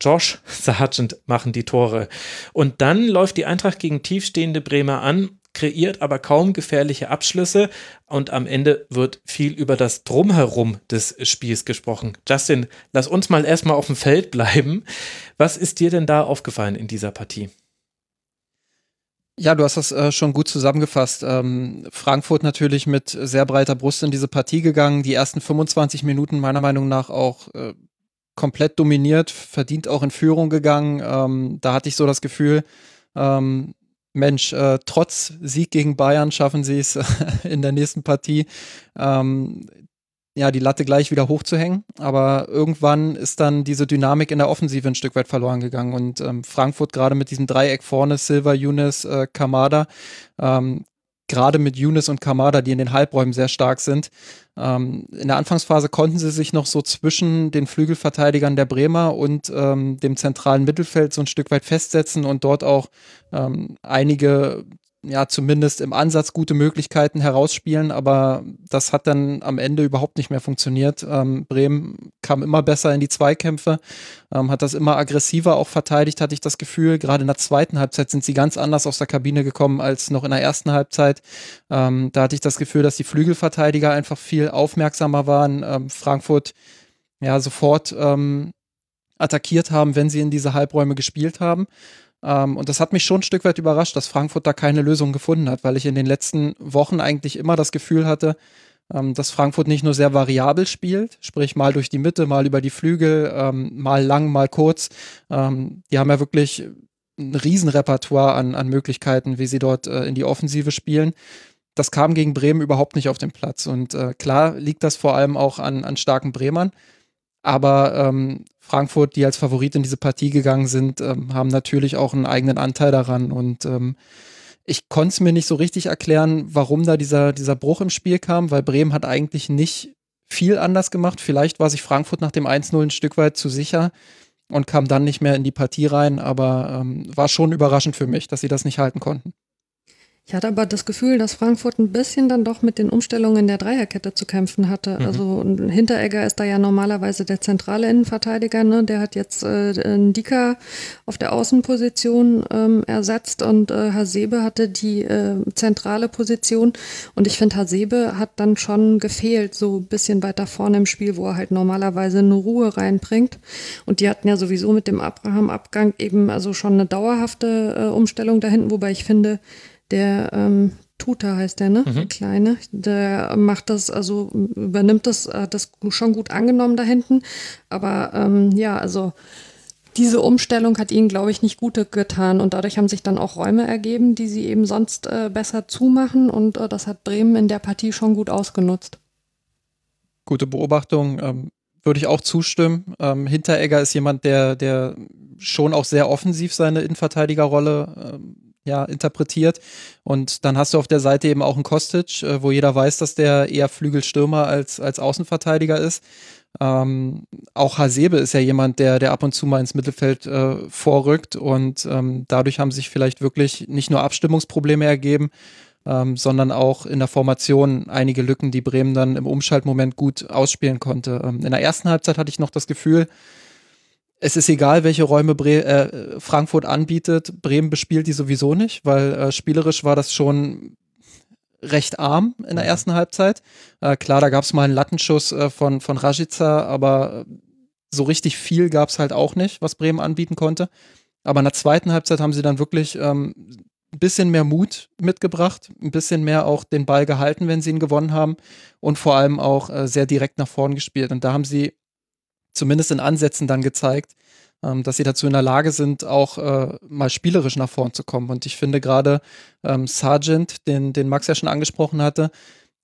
Josh Sargent machen die Tore. Und dann läuft die Eintracht gegen tiefstehende Bremer an, kreiert aber kaum gefährliche Abschlüsse und am Ende wird viel über das Drumherum des Spiels gesprochen. Justin, lass uns mal erstmal auf dem Feld bleiben. Was ist dir denn da aufgefallen in dieser Partie? Ja, du hast das schon gut zusammengefasst. Frankfurt natürlich mit sehr breiter Brust in diese Partie gegangen. Die ersten 25 Minuten meiner Meinung nach auch komplett dominiert, verdient auch in Führung gegangen. Da hatte ich so das Gefühl, trotz Sieg gegen Bayern schaffen sie es in der nächsten Partie, ja, die Latte gleich wieder hochzuhängen. Aber irgendwann ist dann diese Dynamik in der Offensive ein Stück weit verloren gegangen. Und Frankfurt gerade mit diesem Dreieck vorne, Silva, Younes, Kamada, gerade mit Younes und Kamada, die in den Halbräumen sehr stark sind. In der Anfangsphase konnten sie sich noch so zwischen den Flügelverteidigern der Bremer und dem zentralen Mittelfeld so ein Stück weit festsetzen und dort auch einige, ja, zumindest im Ansatz gute Möglichkeiten herausspielen, aber das hat dann am Ende überhaupt nicht mehr funktioniert. Bremen kam immer besser in die Zweikämpfe, hat das immer aggressiver auch verteidigt, hatte ich das Gefühl. Gerade in der zweiten Halbzeit sind sie ganz anders aus der Kabine gekommen als noch in der ersten Halbzeit. Da hatte ich das Gefühl, dass die Flügelverteidiger einfach viel aufmerksamer waren. Frankfurt ja sofort attackiert haben, wenn sie in diese Halbräume gespielt haben. Und das hat mich schon ein Stück weit überrascht, dass Frankfurt da keine Lösung gefunden hat, weil ich in den letzten Wochen eigentlich immer das Gefühl hatte, dass Frankfurt nicht nur sehr variabel spielt, sprich mal durch die Mitte, mal über die Flügel, mal lang, mal kurz. Die haben ja wirklich ein Riesenrepertoire an Möglichkeiten, wie sie dort in die Offensive spielen. Das kam gegen Bremen überhaupt nicht auf den Platz. Und klar liegt das vor allem auch an starken Bremern. Aber Frankfurt, die als Favorit in diese Partie gegangen sind, haben natürlich auch einen eigenen Anteil daran. Und ich konnte es mir nicht so richtig erklären, warum da dieser Bruch im Spiel kam, weil Bremen hat eigentlich nicht viel anders gemacht. Vielleicht war sich Frankfurt nach dem 1-0 ein Stück weit zu sicher und kam dann nicht mehr in die Partie rein. Aber war schon überraschend für mich, dass sie das nicht halten konnten. Ich hatte aber das Gefühl, dass Frankfurt ein bisschen dann doch mit den Umstellungen der Dreierkette zu kämpfen hatte. Mhm. Also Hinteregger ist da ja normalerweise der zentrale Innenverteidiger, ne? Der hat jetzt Ndika auf der Außenposition ersetzt und Hasebe hatte die zentrale Position. Und ich finde, Hasebe hat dann schon gefehlt, so ein bisschen weiter vorne im Spiel, wo er halt normalerweise eine Ruhe reinbringt. Und die hatten ja sowieso mit dem Abraham-Abgang eben also schon eine dauerhafte Umstellung da hinten, wobei ich finde, der Tuta heißt der, ne? Mhm. Der Kleine. Der macht das, also übernimmt das, hat das schon gut angenommen da hinten. Aber ja, also diese Umstellung hat ihnen, glaube ich, nicht Gute getan. Und dadurch haben sich dann auch Räume ergeben, die sie eben sonst besser zumachen. Und das hat Bremen in der Partie schon gut ausgenutzt. Gute Beobachtung. Würde ich auch zustimmen. Hinteregger ist jemand, der schon auch sehr offensiv seine Innenverteidigerrolle interpretiert. Und dann hast du auf der Seite eben auch einen Kostic, wo jeder weiß, dass der eher Flügelstürmer als Außenverteidiger ist. Auch Hasebe ist ja jemand, der ab und zu mal ins Mittelfeld vorrückt. Und dadurch haben sich vielleicht wirklich nicht nur Abstimmungsprobleme ergeben, sondern auch in der Formation einige Lücken, die Bremen dann im Umschaltmoment gut ausspielen konnte. In der ersten Halbzeit hatte ich noch das Gefühl, es ist egal, welche Räume Frankfurt anbietet, Bremen bespielt die sowieso nicht, weil spielerisch war das schon recht arm in der ersten Halbzeit. Klar, da gab es mal einen Lattenschuss von Rajica, aber so richtig viel gab es halt auch nicht, was Bremen anbieten konnte. Aber in der zweiten Halbzeit haben sie dann wirklich ein bisschen mehr Mut mitgebracht, ein bisschen mehr auch den Ball gehalten, wenn sie ihn gewonnen haben und vor allem auch sehr direkt nach vorn gespielt. Und da haben sie zumindest in Ansätzen dann gezeigt, dass sie dazu in der Lage sind, auch mal spielerisch nach vorn zu kommen. Und ich finde gerade Sargent, den Max ja schon angesprochen hatte,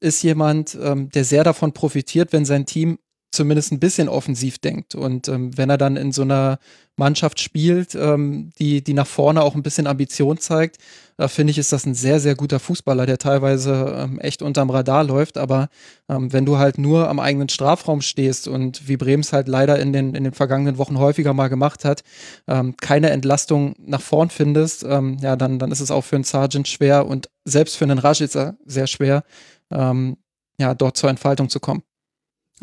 ist jemand, der sehr davon profitiert, wenn sein Team zumindest ein bisschen offensiv denkt. Und wenn er dann in so einer Mannschaft spielt, die nach vorne auch ein bisschen Ambition zeigt, finde ich, ist das ein sehr, sehr guter Fußballer, der teilweise echt unterm Radar läuft. Aber wenn du halt nur am eigenen Strafraum stehst und wie Bremen es halt leider in den vergangenen Wochen häufiger mal gemacht hat, keine Entlastung nach vorn findest, dann ist es auch für einen Sargent schwer und selbst für einen Rajica sehr schwer, dort zur Entfaltung zu kommen.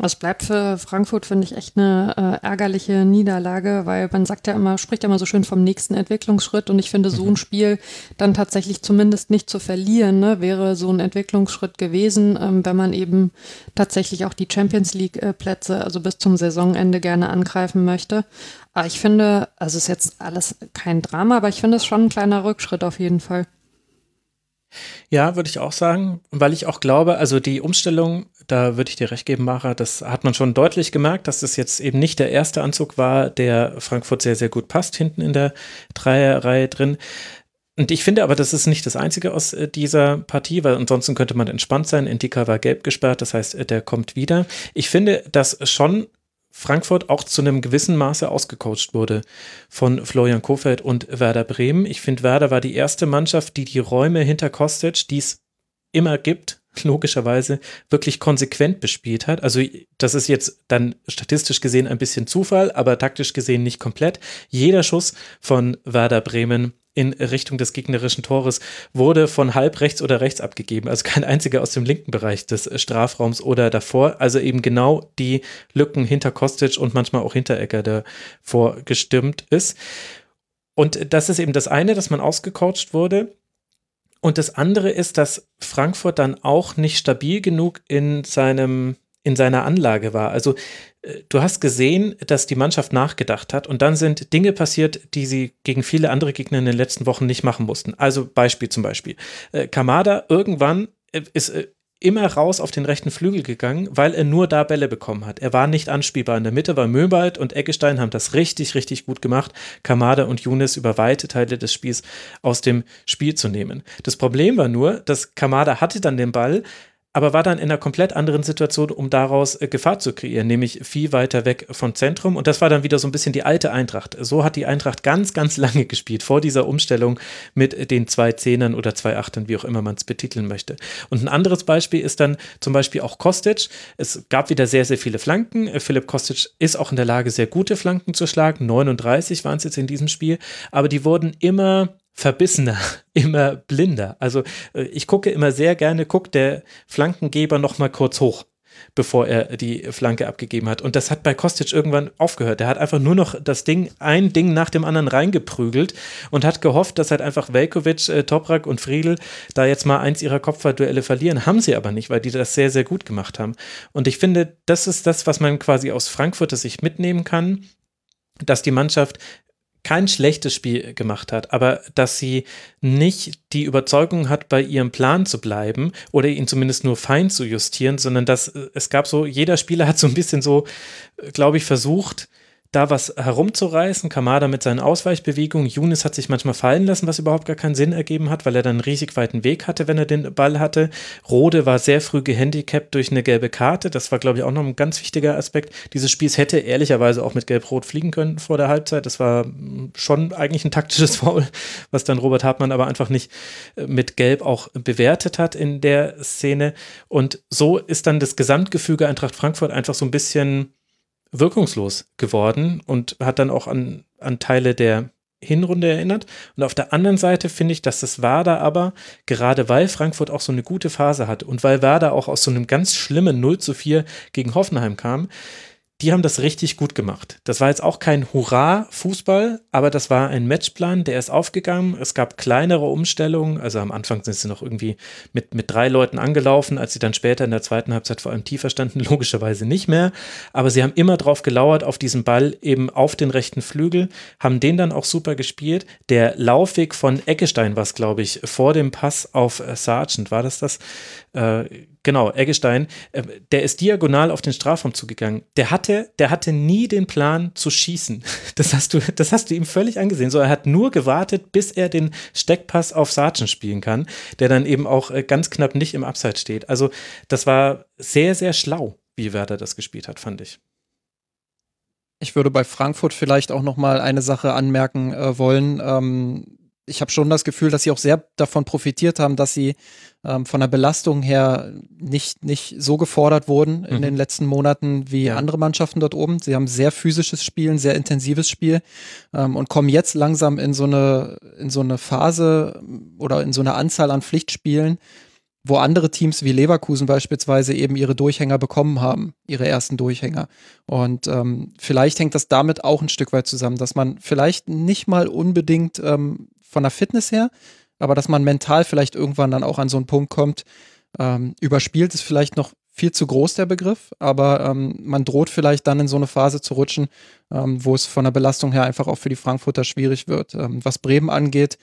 Es bleibt für Frankfurt, finde ich, echt eine ärgerliche Niederlage, weil man spricht ja immer so schön vom nächsten Entwicklungsschritt und ich finde, so ein Spiel dann tatsächlich zumindest nicht zu verlieren, ne, wäre so ein Entwicklungsschritt gewesen, wenn man eben tatsächlich auch die Champions League Plätze, also bis zum Saisonende gerne angreifen möchte. Aber ich finde, also ist jetzt alles kein Drama, aber ich finde es schon ein kleiner Rückschritt auf jeden Fall. Ja, würde ich auch sagen, weil ich auch glaube, also die Umstellung, da würde ich dir recht geben, Mara, das hat man schon deutlich gemerkt, dass das jetzt eben nicht der erste Anzug war, der Frankfurt sehr, sehr gut passt, hinten in der Dreierreihe drin. Und ich finde aber, das ist nicht das Einzige aus dieser Partie, weil ansonsten könnte man entspannt sein. Indika war gelb gesperrt, das heißt, der kommt wieder. Ich finde, dass schon Frankfurt auch zu einem gewissen Maße ausgecoacht wurde von Florian Kohfeldt und Werder Bremen. Ich finde, Werder war die erste Mannschaft, die die Räume hinter Kostic, die es immer gibt, logischerweise wirklich konsequent bespielt hat. Also das ist jetzt dann statistisch gesehen ein bisschen Zufall, aber taktisch gesehen nicht komplett. Jeder Schuss von Werder Bremen in Richtung des gegnerischen Tores wurde von halb rechts oder rechts abgegeben. Also kein einziger aus dem linken Bereich des Strafraums oder davor. Also eben genau die Lücken hinter Kostic und manchmal auch hinter Egger, der vorgestimmt ist. Und das ist eben das eine, dass man ausgecoacht wurde. Und das andere ist, dass Frankfurt dann auch nicht stabil genug in seiner Anlage war. Also du hast gesehen, dass die Mannschaft nachgedacht hat und dann sind Dinge passiert, die sie gegen viele andere Gegner in den letzten Wochen nicht machen mussten. Also zum Beispiel. Kamada irgendwann ist immer raus auf den rechten Flügel gegangen, weil er nur da Bälle bekommen hat. Er war nicht anspielbar in der Mitte, weil Möwald und Eggestein haben das richtig, richtig gut gemacht, Kamada und Younes über weite Teile des Spiels aus dem Spiel zu nehmen. Das Problem war nur, dass Kamada hatte dann den Ball, aber war dann in einer komplett anderen Situation, um daraus Gefahr zu kreieren, nämlich viel weiter weg vom Zentrum. Und das war dann wieder so ein bisschen die alte Eintracht. So hat die Eintracht ganz, ganz lange gespielt, vor dieser Umstellung mit den 2 Zehnern oder 2 Achtern, wie auch immer man es betiteln möchte. Und ein anderes Beispiel ist dann zum Beispiel auch Kostic. Es gab wieder sehr, sehr viele Flanken. Philipp Kostic ist auch in der Lage, sehr gute Flanken zu schlagen. 39 waren es jetzt in diesem Spiel. Aber die wurden immer verbissener, immer blinder. Also ich gucke immer sehr gerne, guckt der Flankengeber nochmal kurz hoch, bevor er die Flanke abgegeben hat. Und das hat bei Kostic irgendwann aufgehört. Der hat einfach nur noch ein Ding nach dem anderen reingeprügelt und hat gehofft, dass halt einfach Veljkovic, Toprak und Friedl da jetzt mal eins ihrer Kopfballduelle verlieren. Haben sie aber nicht, weil die das sehr, sehr gut gemacht haben. Und ich finde, das ist das, was man quasi aus Frankfurter Sicht mitnehmen kann, dass die Mannschaft kein schlechtes Spiel gemacht hat, aber dass sie nicht die Überzeugung hat, bei ihrem Plan zu bleiben oder ihn zumindest nur fein zu justieren, sondern dass es gab so, jeder Spieler hat so ein bisschen so, glaube ich, versucht, da was herumzureißen. Kamada mit seinen Ausweichbewegungen, Younes hat sich manchmal fallen lassen, was überhaupt gar keinen Sinn ergeben hat, weil er dann einen riesig weiten Weg hatte, wenn er den Ball hatte. Rode war sehr früh gehandicapt durch eine gelbe Karte, das war, glaube ich, auch noch ein ganz wichtiger Aspekt dieses Spiels, hätte ehrlicherweise auch mit Gelb-Rot fliegen können vor der Halbzeit, das war schon eigentlich ein taktisches Foul, was dann Robert Hartmann aber einfach nicht mit Gelb auch bewertet hat in der Szene und so ist dann das Gesamtgefüge Eintracht Frankfurt einfach so ein bisschen wirkungslos geworden und hat dann auch an Teile der Hinrunde erinnert. Und auf der anderen Seite finde ich, dass das Werder aber, gerade weil Frankfurt auch so eine gute Phase hat und weil Werder auch aus so einem ganz schlimmen 0:4 gegen Hoffenheim kam, die haben das richtig gut gemacht. Das war jetzt auch kein Hurra-Fußball, aber das war ein Matchplan, der ist aufgegangen. Es gab kleinere Umstellungen, also am Anfang sind sie noch irgendwie mit 3 Leuten angelaufen, als sie dann später in der zweiten Halbzeit vor allem tiefer standen, logischerweise nicht mehr. Aber sie haben immer drauf gelauert, auf diesen Ball eben auf den rechten Flügel, haben den dann auch super gespielt. Der Laufweg von Eggestein war es, glaube ich, vor dem Pass auf Sargent, war das? Genau, Eggestein, der ist diagonal auf den Strafraum zugegangen. Der hatte nie den Plan zu schießen. Das hast du ihm völlig angesehen. So, er hat nur gewartet, bis er den Steckpass auf Sargent spielen kann, der dann eben auch ganz knapp nicht im Abseits steht. Also das war sehr, sehr schlau, wie Werder das gespielt hat, fand ich. Ich würde bei Frankfurt vielleicht auch nochmal eine Sache anmerken wollen. Ich habe schon das Gefühl, dass sie auch sehr davon profitiert haben, dass sie von der Belastung her nicht so gefordert wurden in den letzten Monaten wie andere Mannschaften dort oben. Sie haben sehr physisches Spiel, ein sehr intensives Spiel und kommen jetzt langsam in so eine Phase oder in so eine Anzahl an Pflichtspielen, wo andere Teams wie Leverkusen beispielsweise eben ihre Durchhänger bekommen haben, ihre ersten Durchhänger. Und vielleicht hängt das damit auch ein Stück weit zusammen, dass man vielleicht nicht mal unbedingt von der Fitness her, aber dass man mental vielleicht irgendwann dann auch an so einen Punkt kommt, überspielt ist vielleicht noch viel zu groß der Begriff, aber man droht vielleicht dann in so eine Phase zu rutschen, wo es von der Belastung her einfach auch für die Frankfurter schwierig wird. Was Bremen angeht,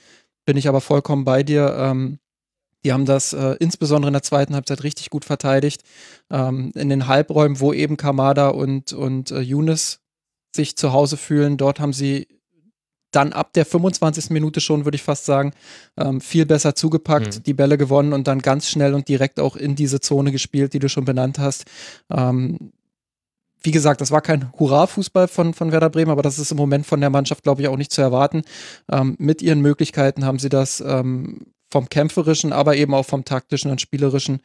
bin ich aber vollkommen bei dir. Die haben das insbesondere in der zweiten Halbzeit richtig gut verteidigt. In den Halbräumen, wo eben Kamada und Younes sich zu Hause fühlen, dort haben sie dann ab der 25. Minute schon, würde ich fast sagen, viel besser zugepackt, die Bälle gewonnen und dann ganz schnell und direkt auch in diese Zone gespielt, die du schon benannt hast. Wie gesagt, das war kein Hurra-Fußball von Werder Bremen, aber das ist im Moment von der Mannschaft, glaube ich, auch nicht zu erwarten. Mit ihren Möglichkeiten haben sie das vom kämpferischen, aber eben auch vom taktischen und spielerischen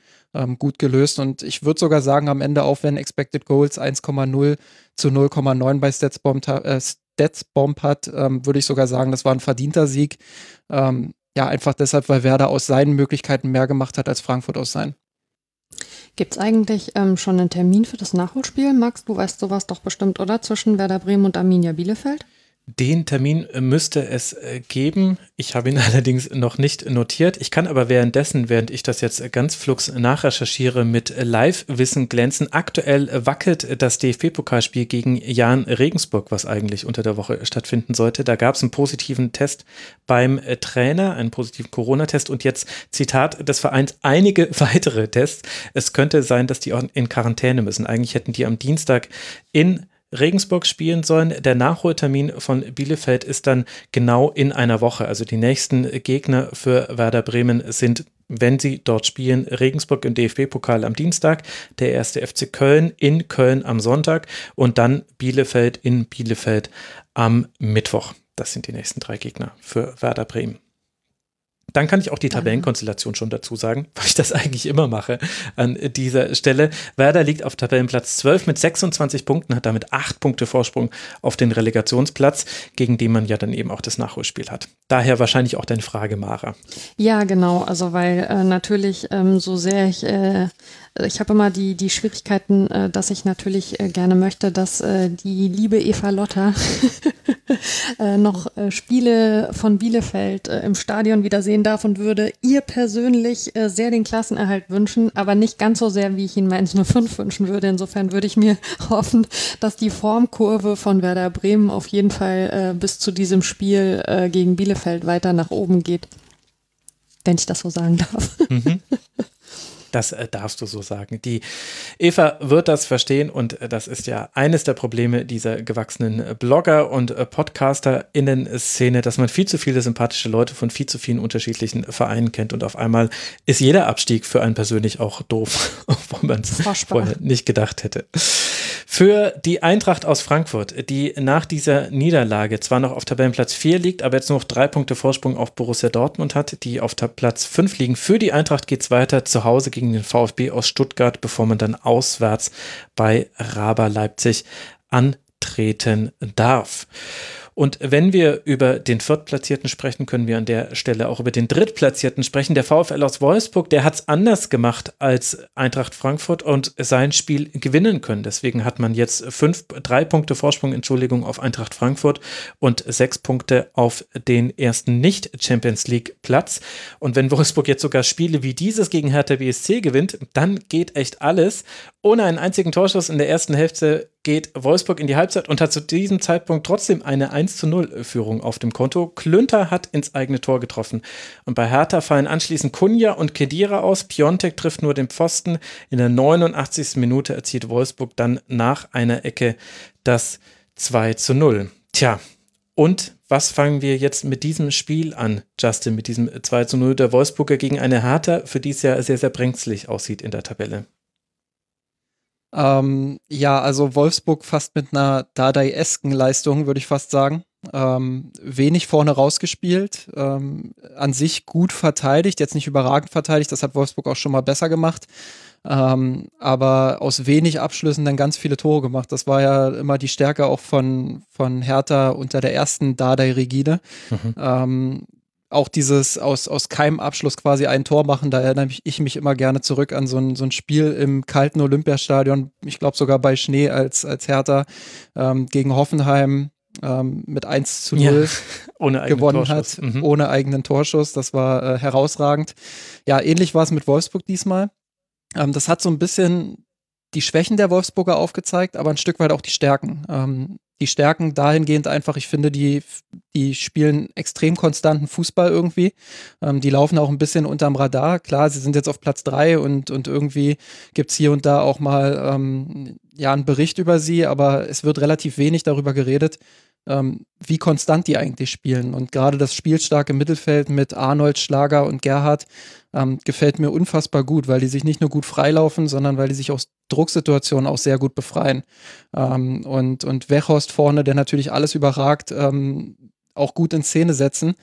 gut gelöst. Und ich würde sogar sagen, am Ende auch, wenn Expected Goals 1,0 zu 0,9 bei Statsbomb hat, würde ich sogar sagen, das war ein verdienter Sieg. Ja, einfach deshalb, weil Werder aus seinen Möglichkeiten mehr gemacht hat als Frankfurt aus seinen. Gibt es eigentlich schon einen Termin für das Nachholspiel? Max, du weißt sowas doch bestimmt, oder? Zwischen Werder Bremen und Arminia Bielefeld? Den Termin müsste es geben. Ich habe ihn allerdings noch nicht notiert. Ich kann aber währenddessen, während ich das jetzt ganz flugs nachrecherchiere, mit Live-Wissen glänzen. Aktuell wackelt das DFB-Pokalspiel gegen Jahn Regensburg, was eigentlich unter der Woche stattfinden sollte. Da gab es einen positiven Test beim Trainer, einen positiven Corona-Test und jetzt, Zitat des Vereins, einige weitere Tests. Es könnte sein, dass die auch in Quarantäne müssen. Eigentlich hätten die am Dienstag in Regensburg spielen sollen. Der Nachholtermin von Bielefeld ist dann genau in einer Woche. Also die nächsten Gegner für Werder Bremen sind, wenn sie dort spielen, Regensburg im DFB-Pokal am Dienstag, der erste FC Köln in Köln am Sonntag und dann Bielefeld in Bielefeld am Mittwoch. Das sind die nächsten drei Gegner für Werder Bremen. Dann kann ich auch die Tabellenkonstellation schon dazu sagen, weil ich das eigentlich immer mache an dieser Stelle. Werder liegt auf Tabellenplatz 12 mit 26 Punkten, hat damit 8 Punkte Vorsprung auf den Relegationsplatz, gegen den man ja dann eben auch das Nachholspiel hat. Daher wahrscheinlich auch deine Frage, Mara. Ja, genau. Also weil natürlich so sehr ich habe immer die Schwierigkeiten, dass ich natürlich gerne möchte, dass die liebe Eva Lotta noch Spiele von Bielefeld im Stadion wieder sehen darf und würde ihr persönlich sehr den Klassenerhalt wünschen, aber nicht ganz so sehr, wie ich ihn Mainz 05 wünschen würde. Insofern würde ich mir hoffen, dass die Formkurve von Werder Bremen auf jeden Fall bis zu diesem Spiel gegen Bielefeld weiter nach oben geht, wenn ich das so sagen darf. Mhm. Das darfst du so sagen. Die Eva wird das verstehen und das ist ja eines der Probleme dieser gewachsenen Blogger- und PodcasterInnen-Szene, dass man viel zu viele sympathische Leute von viel zu vielen unterschiedlichen Vereinen kennt und auf einmal ist jeder Abstieg für einen persönlich auch doof, obwohl man es vorher nicht gedacht hätte. Für die Eintracht aus Frankfurt, die nach dieser Niederlage zwar noch auf Tabellenplatz 4 liegt, aber jetzt nur noch 3 Punkte Vorsprung auf Borussia Dortmund hat, die auf Platz 5 liegen. Für die Eintracht geht es weiter zu Hause gegen den VfB aus Stuttgart, bevor man dann auswärts bei RB Leipzig antreten darf. Und wenn wir über den Viertplatzierten sprechen, können wir an der Stelle auch über den Drittplatzierten sprechen. Der VfL aus Wolfsburg, der hat es anders gemacht als Eintracht Frankfurt und sein Spiel gewinnen können. Deswegen hat man jetzt 3 Punkte Vorsprung, Entschuldigung, auf Eintracht Frankfurt und 6 Punkte auf den ersten Nicht-Champions-League-Platz. Und wenn Wolfsburg jetzt sogar Spiele wie dieses gegen Hertha BSC gewinnt, dann geht echt alles. Ohne einen einzigen Torschuss in der ersten Hälfte geht Wolfsburg in die Halbzeit und hat zu diesem Zeitpunkt trotzdem eine 1:0-Führung auf dem Konto. Klünter hat ins eigene Tor getroffen. Und bei Hertha fallen anschließend Kunja und Kedira aus. Piontek trifft nur den Pfosten. In der 89. Minute erzielt Wolfsburg dann nach einer Ecke das 2:0. Tja, und was fangen wir jetzt mit diesem Spiel an, Justin, mit diesem 2:0 der Wolfsburger gegen eine Hertha, für die es ja sehr, sehr brenzlig aussieht in der Tabelle? Ja, also Wolfsburg fast mit einer Dardai-esken Leistung, würde ich fast sagen. Wenig vorne rausgespielt, an sich gut verteidigt, jetzt nicht überragend verteidigt, das hat Wolfsburg auch schon mal besser gemacht. Aber aus wenig Abschlüssen dann ganz viele Tore gemacht. Das war ja immer die Stärke auch von Hertha unter der ersten Dardai-Rigide. Mhm. Auch dieses aus keinem Abschluss quasi ein Tor machen, da erinnere ich mich immer gerne zurück an so ein Spiel im kalten Olympiastadion, ich glaube sogar bei Schnee als Hertha gegen Hoffenheim mit 1:0 gewonnen hat, ohne eigenen Torschuss. Das war herausragend. Ja, ähnlich war es mit Wolfsburg diesmal. Das hat so ein bisschen die Schwächen der Wolfsburger aufgezeigt, aber ein Stück weit auch die Stärken. Die Stärken dahingehend einfach, ich finde, die spielen extrem konstanten Fußball irgendwie. Die laufen auch ein bisschen unterm Radar. Klar, sie sind jetzt auf Platz 3 und irgendwie gibt es hier und da auch mal einen Bericht über sie, aber es wird relativ wenig darüber geredet, wie konstant die eigentlich spielen. Und gerade das spielstarke Mittelfeld mit Arnold, Schlager und Gerhardt gefällt mir unfassbar gut, weil die sich nicht nur gut freilaufen, sondern weil die sich aus Drucksituationen auch sehr gut befreien. Und Wechhorst vorne, der natürlich alles überragt, auch gut in Szene setzen.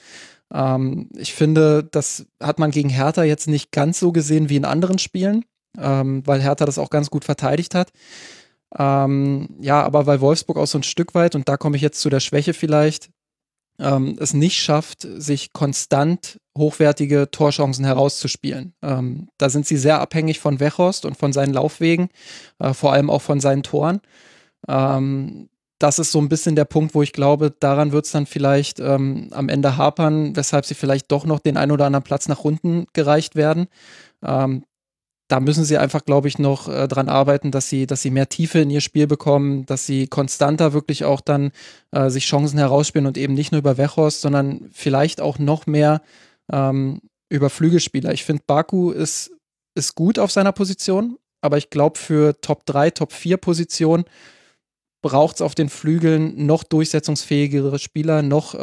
Ich finde, das hat man gegen Hertha jetzt nicht ganz so gesehen wie in anderen Spielen, weil Hertha das auch ganz gut verteidigt hat. Ja, aber weil Wolfsburg auch so ein Stück weit, und da komme ich jetzt zu der Schwäche vielleicht, es nicht schafft, sich konstant hochwertige Torchancen herauszuspielen. Da sind sie sehr abhängig von Wechhorst und von seinen Laufwegen, vor allem auch von seinen Toren. Das ist so ein bisschen der Punkt, wo ich glaube, daran wird es dann vielleicht am Ende hapern, weshalb sie vielleicht doch noch den einen oder anderen Platz nach unten gereicht werden. Da müssen sie einfach, glaube ich, noch dran arbeiten, dass sie mehr Tiefe in ihr Spiel bekommen, dass sie konstanter wirklich auch dann sich Chancen herausspielen und eben nicht nur über Wechhorst, sondern vielleicht auch noch mehr über Flügelspieler. Ich finde, Baku ist gut auf seiner Position, aber ich glaube, für Top 3, Top 4 Positionen braucht es auf den Flügeln noch durchsetzungsfähigere Spieler, noch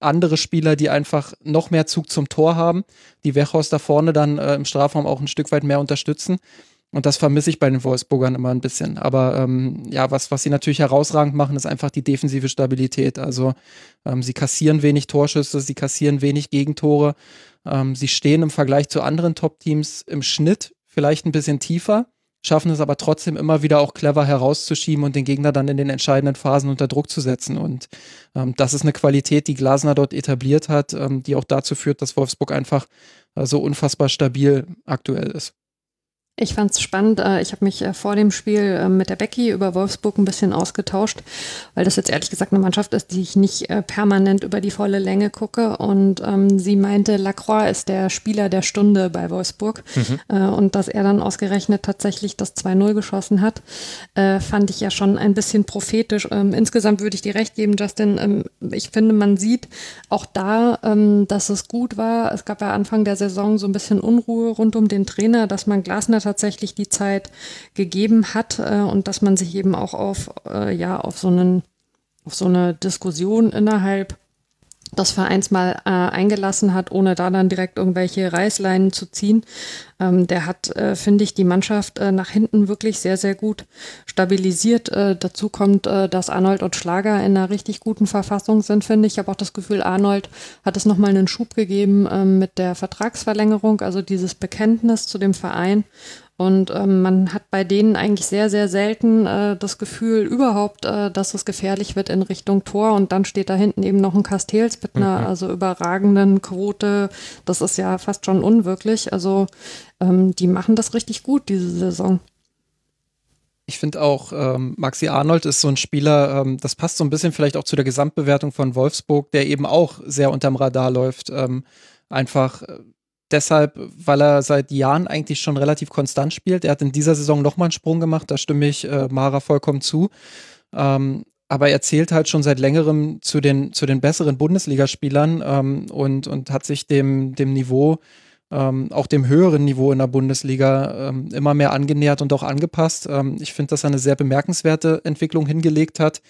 andere Spieler, die einfach noch mehr Zug zum Tor haben, die Wechhorst da vorne dann im Strafraum auch ein Stück weit mehr unterstützen. Und das vermisse ich bei den Wolfsburgern immer ein bisschen. Aber ja, was sie natürlich herausragend machen, ist einfach die defensive Stabilität. Also sie kassieren wenig Torschüsse, sie kassieren wenig Gegentore. Sie stehen im Vergleich zu anderen Top-Teams im Schnitt vielleicht ein bisschen tiefer, schaffen es aber trotzdem immer wieder auch clever herauszuschieben und den Gegner dann in den entscheidenden Phasen unter Druck zu setzen. Und das ist eine Qualität, die Glasner dort etabliert hat, die auch dazu führt, dass Wolfsburg einfach so unfassbar stabil aktuell ist. Ich fand es spannend. Ich habe mich vor dem Spiel mit der Becky über Wolfsburg ein bisschen ausgetauscht, weil das jetzt ehrlich gesagt eine Mannschaft ist, die ich nicht permanent über die volle Länge gucke. Und sie meinte, Lacroix ist der Spieler der Stunde bei Wolfsburg. Und dass er dann ausgerechnet tatsächlich das 2-0 geschossen hat, fand ich ja schon ein bisschen prophetisch. Insgesamt würde ich dir recht geben, Justin. Ich finde, man sieht auch da, dass es gut war. Es gab ja Anfang der Saison so ein bisschen Unruhe rund um den Trainer, dass man Glasner tatsächlich die Zeit gegeben hat und dass man sich eben auch auf so eine Diskussion innerhalb des Vereins mal eingelassen hat, ohne da dann direkt irgendwelche Reißleinen zu ziehen. Der hat, finde ich, die Mannschaft nach hinten wirklich sehr, sehr gut stabilisiert. Dazu kommt, dass Arnold und Schlager in einer richtig guten Verfassung sind, finde ich. Ich habe auch das Gefühl, Arnold hat es nochmal einen Schub gegeben mit der Vertragsverlängerung, also dieses Bekenntnis zu dem Verein. Und man hat bei denen eigentlich sehr, sehr selten das Gefühl überhaupt, dass es gefährlich wird in Richtung Tor. Und dann steht da hinten eben noch ein Casteels mit einer also überragenden Quote. Das ist ja fast schon unwirklich. Also die machen das richtig gut diese Saison. Ich finde auch, Maxi Arnold ist so ein Spieler, das passt so ein bisschen vielleicht auch zu der Gesamtbewertung von Wolfsburg, der eben auch sehr unterm Radar läuft. Einfach deshalb, weil er seit Jahren eigentlich schon relativ konstant spielt. Er hat in dieser Saison nochmal einen Sprung gemacht, da stimme ich Mara vollkommen zu. Aber er zählt halt schon seit längerem zu den besseren Bundesligaspielern und hat sich dem Niveau, auch dem höheren Niveau in der Bundesliga, immer mehr angenähert und auch angepasst. Ich finde, dass er eine sehr bemerkenswerte Entwicklung hingelegt hat.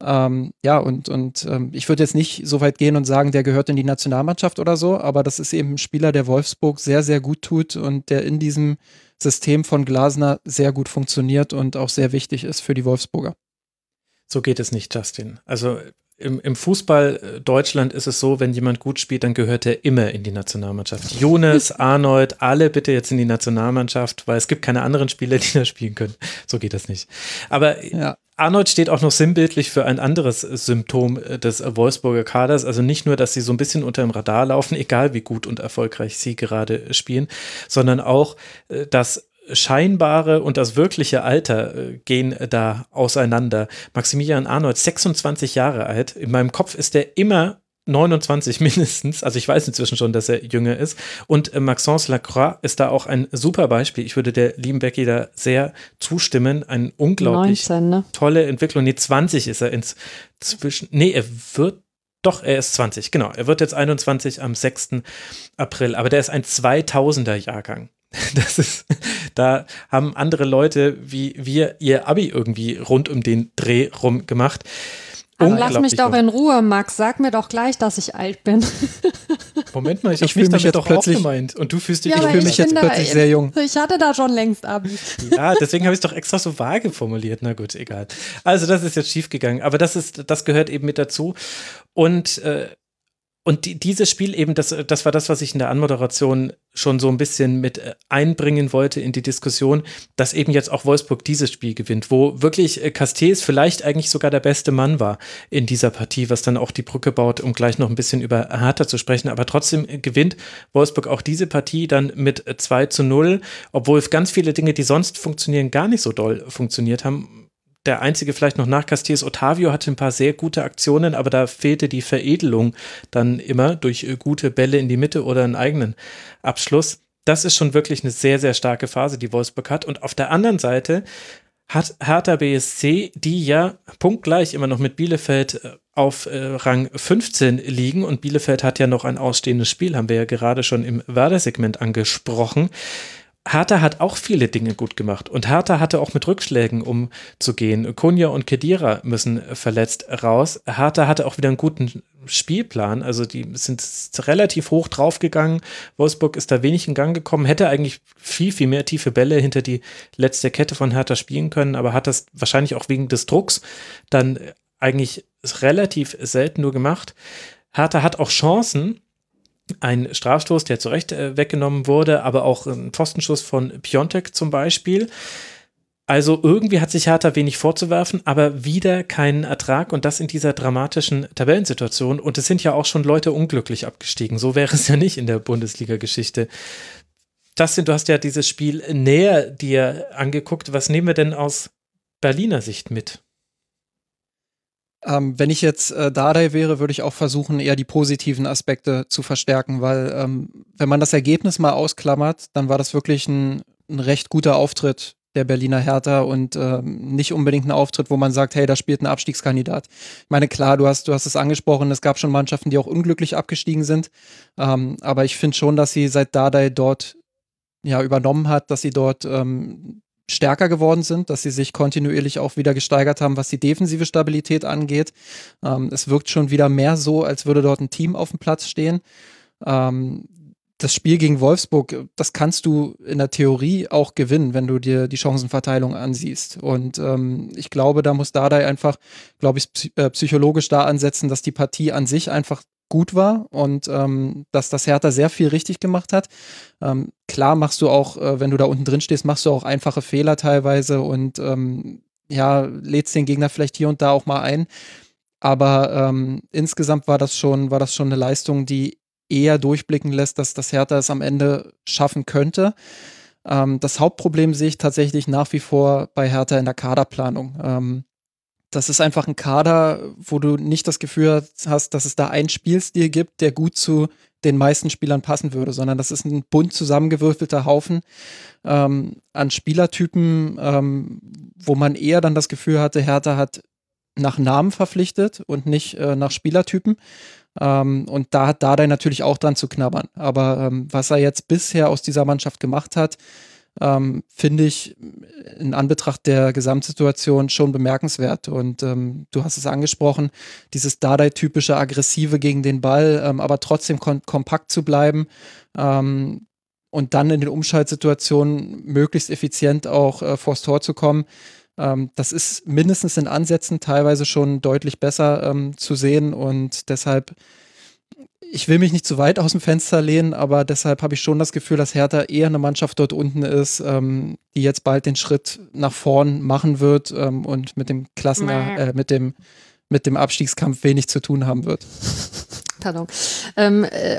Ja, und ich würde jetzt nicht so weit gehen und sagen, der gehört in die Nationalmannschaft oder so, aber das ist eben ein Spieler, der Wolfsburg sehr, sehr gut tut und der in diesem System von Glasner sehr gut funktioniert und auch sehr wichtig ist für die Wolfsburger. So geht es nicht, Justin. Also im Fußball Deutschland ist es so, wenn jemand gut spielt, dann gehört er immer in die Nationalmannschaft. Younes, Arnold, alle bitte jetzt in die Nationalmannschaft, weil es gibt keine anderen Spieler, die da spielen können. So geht das nicht. Aber ja. Arnold steht auch noch sinnbildlich für ein anderes Symptom des Wolfsburger Kaders. Also nicht nur, dass sie so ein bisschen unter dem Radar laufen, egal wie gut und erfolgreich sie gerade spielen, sondern auch, dass scheinbare und das wirkliche Alter gehen da auseinander. Maximilian Arnold, 26 Jahre alt. In meinem Kopf ist er immer 29 mindestens. Also ich weiß inzwischen schon, dass er jünger ist. Und Maxence Lacroix ist da auch ein super Beispiel. Ich würde der lieben Becky da sehr zustimmen. Eine unglaublich 19, ne? Tolle Entwicklung. Nee, 20 ist er inzwischen. Nee, er ist 20. Genau, er wird jetzt 21 am 6. April. Aber der ist ein 2000er-Jahrgang. Das ist, da haben andere Leute wie wir ihr Abi irgendwie rund um den Dreh rum gemacht. Aber lass mich doch in Ruhe, Max. Sag mir doch gleich, dass ich alt bin. Moment mal, ich fühle mich jetzt plötzlich gemeint. Und du fühlst dich ja, plötzlich sehr jung. Ich hatte da schon längst Abi. Ja, deswegen habe ich es doch extra so vage formuliert. Na gut, egal. Also das ist jetzt schief gegangen. Aber das gehört eben mit dazu. Und dieses Spiel eben, das war das, was ich in der Anmoderation schon so ein bisschen mit einbringen wollte in die Diskussion, dass eben jetzt auch Wolfsburg dieses Spiel gewinnt, wo wirklich Casteels vielleicht eigentlich sogar der beste Mann war in dieser Partie, was dann auch die Brücke baut, um gleich noch ein bisschen über Hertha zu sprechen. Aber trotzdem gewinnt Wolfsburg auch diese Partie dann mit 2:0, obwohl ganz viele Dinge, die sonst funktionieren, gar nicht so doll funktioniert haben. Der einzige vielleicht noch nach Casteels, Ottavio hatte ein paar sehr gute Aktionen, aber da fehlte die Veredelung dann immer durch gute Bälle in die Mitte oder einen eigenen Abschluss. Das ist schon wirklich eine sehr, sehr starke Phase, die Wolfsburg hat. Und auf der anderen Seite hat Hertha BSC, die ja punktgleich immer noch mit Bielefeld auf Rang 15 liegen. Und Bielefeld hat ja noch ein ausstehendes Spiel, haben wir ja gerade schon im Werder-Segment angesprochen. Hertha hat auch viele Dinge gut gemacht und Hertha hatte auch mit Rückschlägen umzugehen. Konya und Kedira müssen verletzt raus. Hertha hatte auch wieder einen guten Spielplan, also die sind relativ hoch draufgegangen. Wolfsburg ist da wenig in Gang gekommen, hätte eigentlich viel, viel mehr tiefe Bälle hinter die letzte Kette von Hertha spielen können, aber hat das wahrscheinlich auch wegen des Drucks dann eigentlich relativ selten nur gemacht. Hertha hat auch Chancen. Ein Strafstoß, der zu Recht weggenommen wurde, aber auch ein Pfostenschuss von Piontek zum Beispiel. Also irgendwie hat sich Hertha wenig vorzuwerfen, aber wieder keinen Ertrag und das in dieser dramatischen Tabellensituation. Und es sind ja auch schon Leute unglücklich abgestiegen. So wäre es ja nicht in der Bundesliga-Geschichte. Dustin, du hast ja dieses Spiel näher dir angeguckt. Was nehmen wir denn aus Berliner Sicht mit? Wenn ich jetzt Dardai wäre, würde ich auch versuchen, eher die positiven Aspekte zu verstärken, weil wenn man das Ergebnis mal ausklammert, dann war das wirklich ein recht guter Auftritt der Berliner Hertha und nicht unbedingt ein Auftritt, wo man sagt, hey, da spielt ein Abstiegskandidat. Ich meine, klar, du hast es angesprochen, es gab schon Mannschaften, die auch unglücklich abgestiegen sind, aber ich finde schon, dass sie seit Dardai dort ja übernommen hat, dass sie dort stärker geworden sind, dass sie sich kontinuierlich auch wieder gesteigert haben, was die defensive Stabilität angeht. Es wirkt schon wieder mehr so, als würde dort ein Team auf dem Platz stehen. Das Spiel gegen Wolfsburg, das kannst du in der Theorie auch gewinnen, wenn du dir die Chancenverteilung ansiehst. Und ich glaube, da muss Dardai einfach, glaube ich, psychologisch da ansetzen, dass die Partie an sich einfach gut war und dass das Hertha sehr viel richtig gemacht hat. Klar machst du auch, wenn du da unten drin stehst, machst du auch einfache Fehler teilweise und lädst den Gegner vielleicht hier und da auch mal ein. Aber insgesamt war das schon eine Leistung, die eher durchblicken lässt, dass das Hertha es am Ende schaffen könnte. Das Hauptproblem sehe ich tatsächlich nach wie vor bei Hertha in der Kaderplanung. Das ist einfach ein Kader, wo du nicht das Gefühl hast, dass es da einen Spielstil gibt, der gut zu den meisten Spielern passen würde, sondern das ist ein bunt zusammengewürfelter Haufen an Spielertypen, wo man eher dann das Gefühl hatte, Hertha hat nach Namen verpflichtet und nicht nach Spielertypen. Und da hat Dardai natürlich auch dran zu knabbern. Aber was er jetzt bisher aus dieser Mannschaft gemacht hat, finde ich in Anbetracht der Gesamtsituation schon bemerkenswert. Und du hast es angesprochen, dieses Dardai-typische Aggressive gegen den Ball, aber trotzdem kompakt zu bleiben und dann in den Umschaltsituationen möglichst effizient auch vors Tor zu kommen. Das ist mindestens in Ansätzen teilweise schon deutlich besser zu sehen und deshalb, ich will mich nicht zu weit aus dem Fenster lehnen, aber deshalb habe ich schon das Gefühl, dass Hertha eher eine Mannschaft dort unten ist, die jetzt bald den Schritt nach vorn machen wird und mit dem mit dem Abstiegskampf wenig zu tun haben wird. Pardon.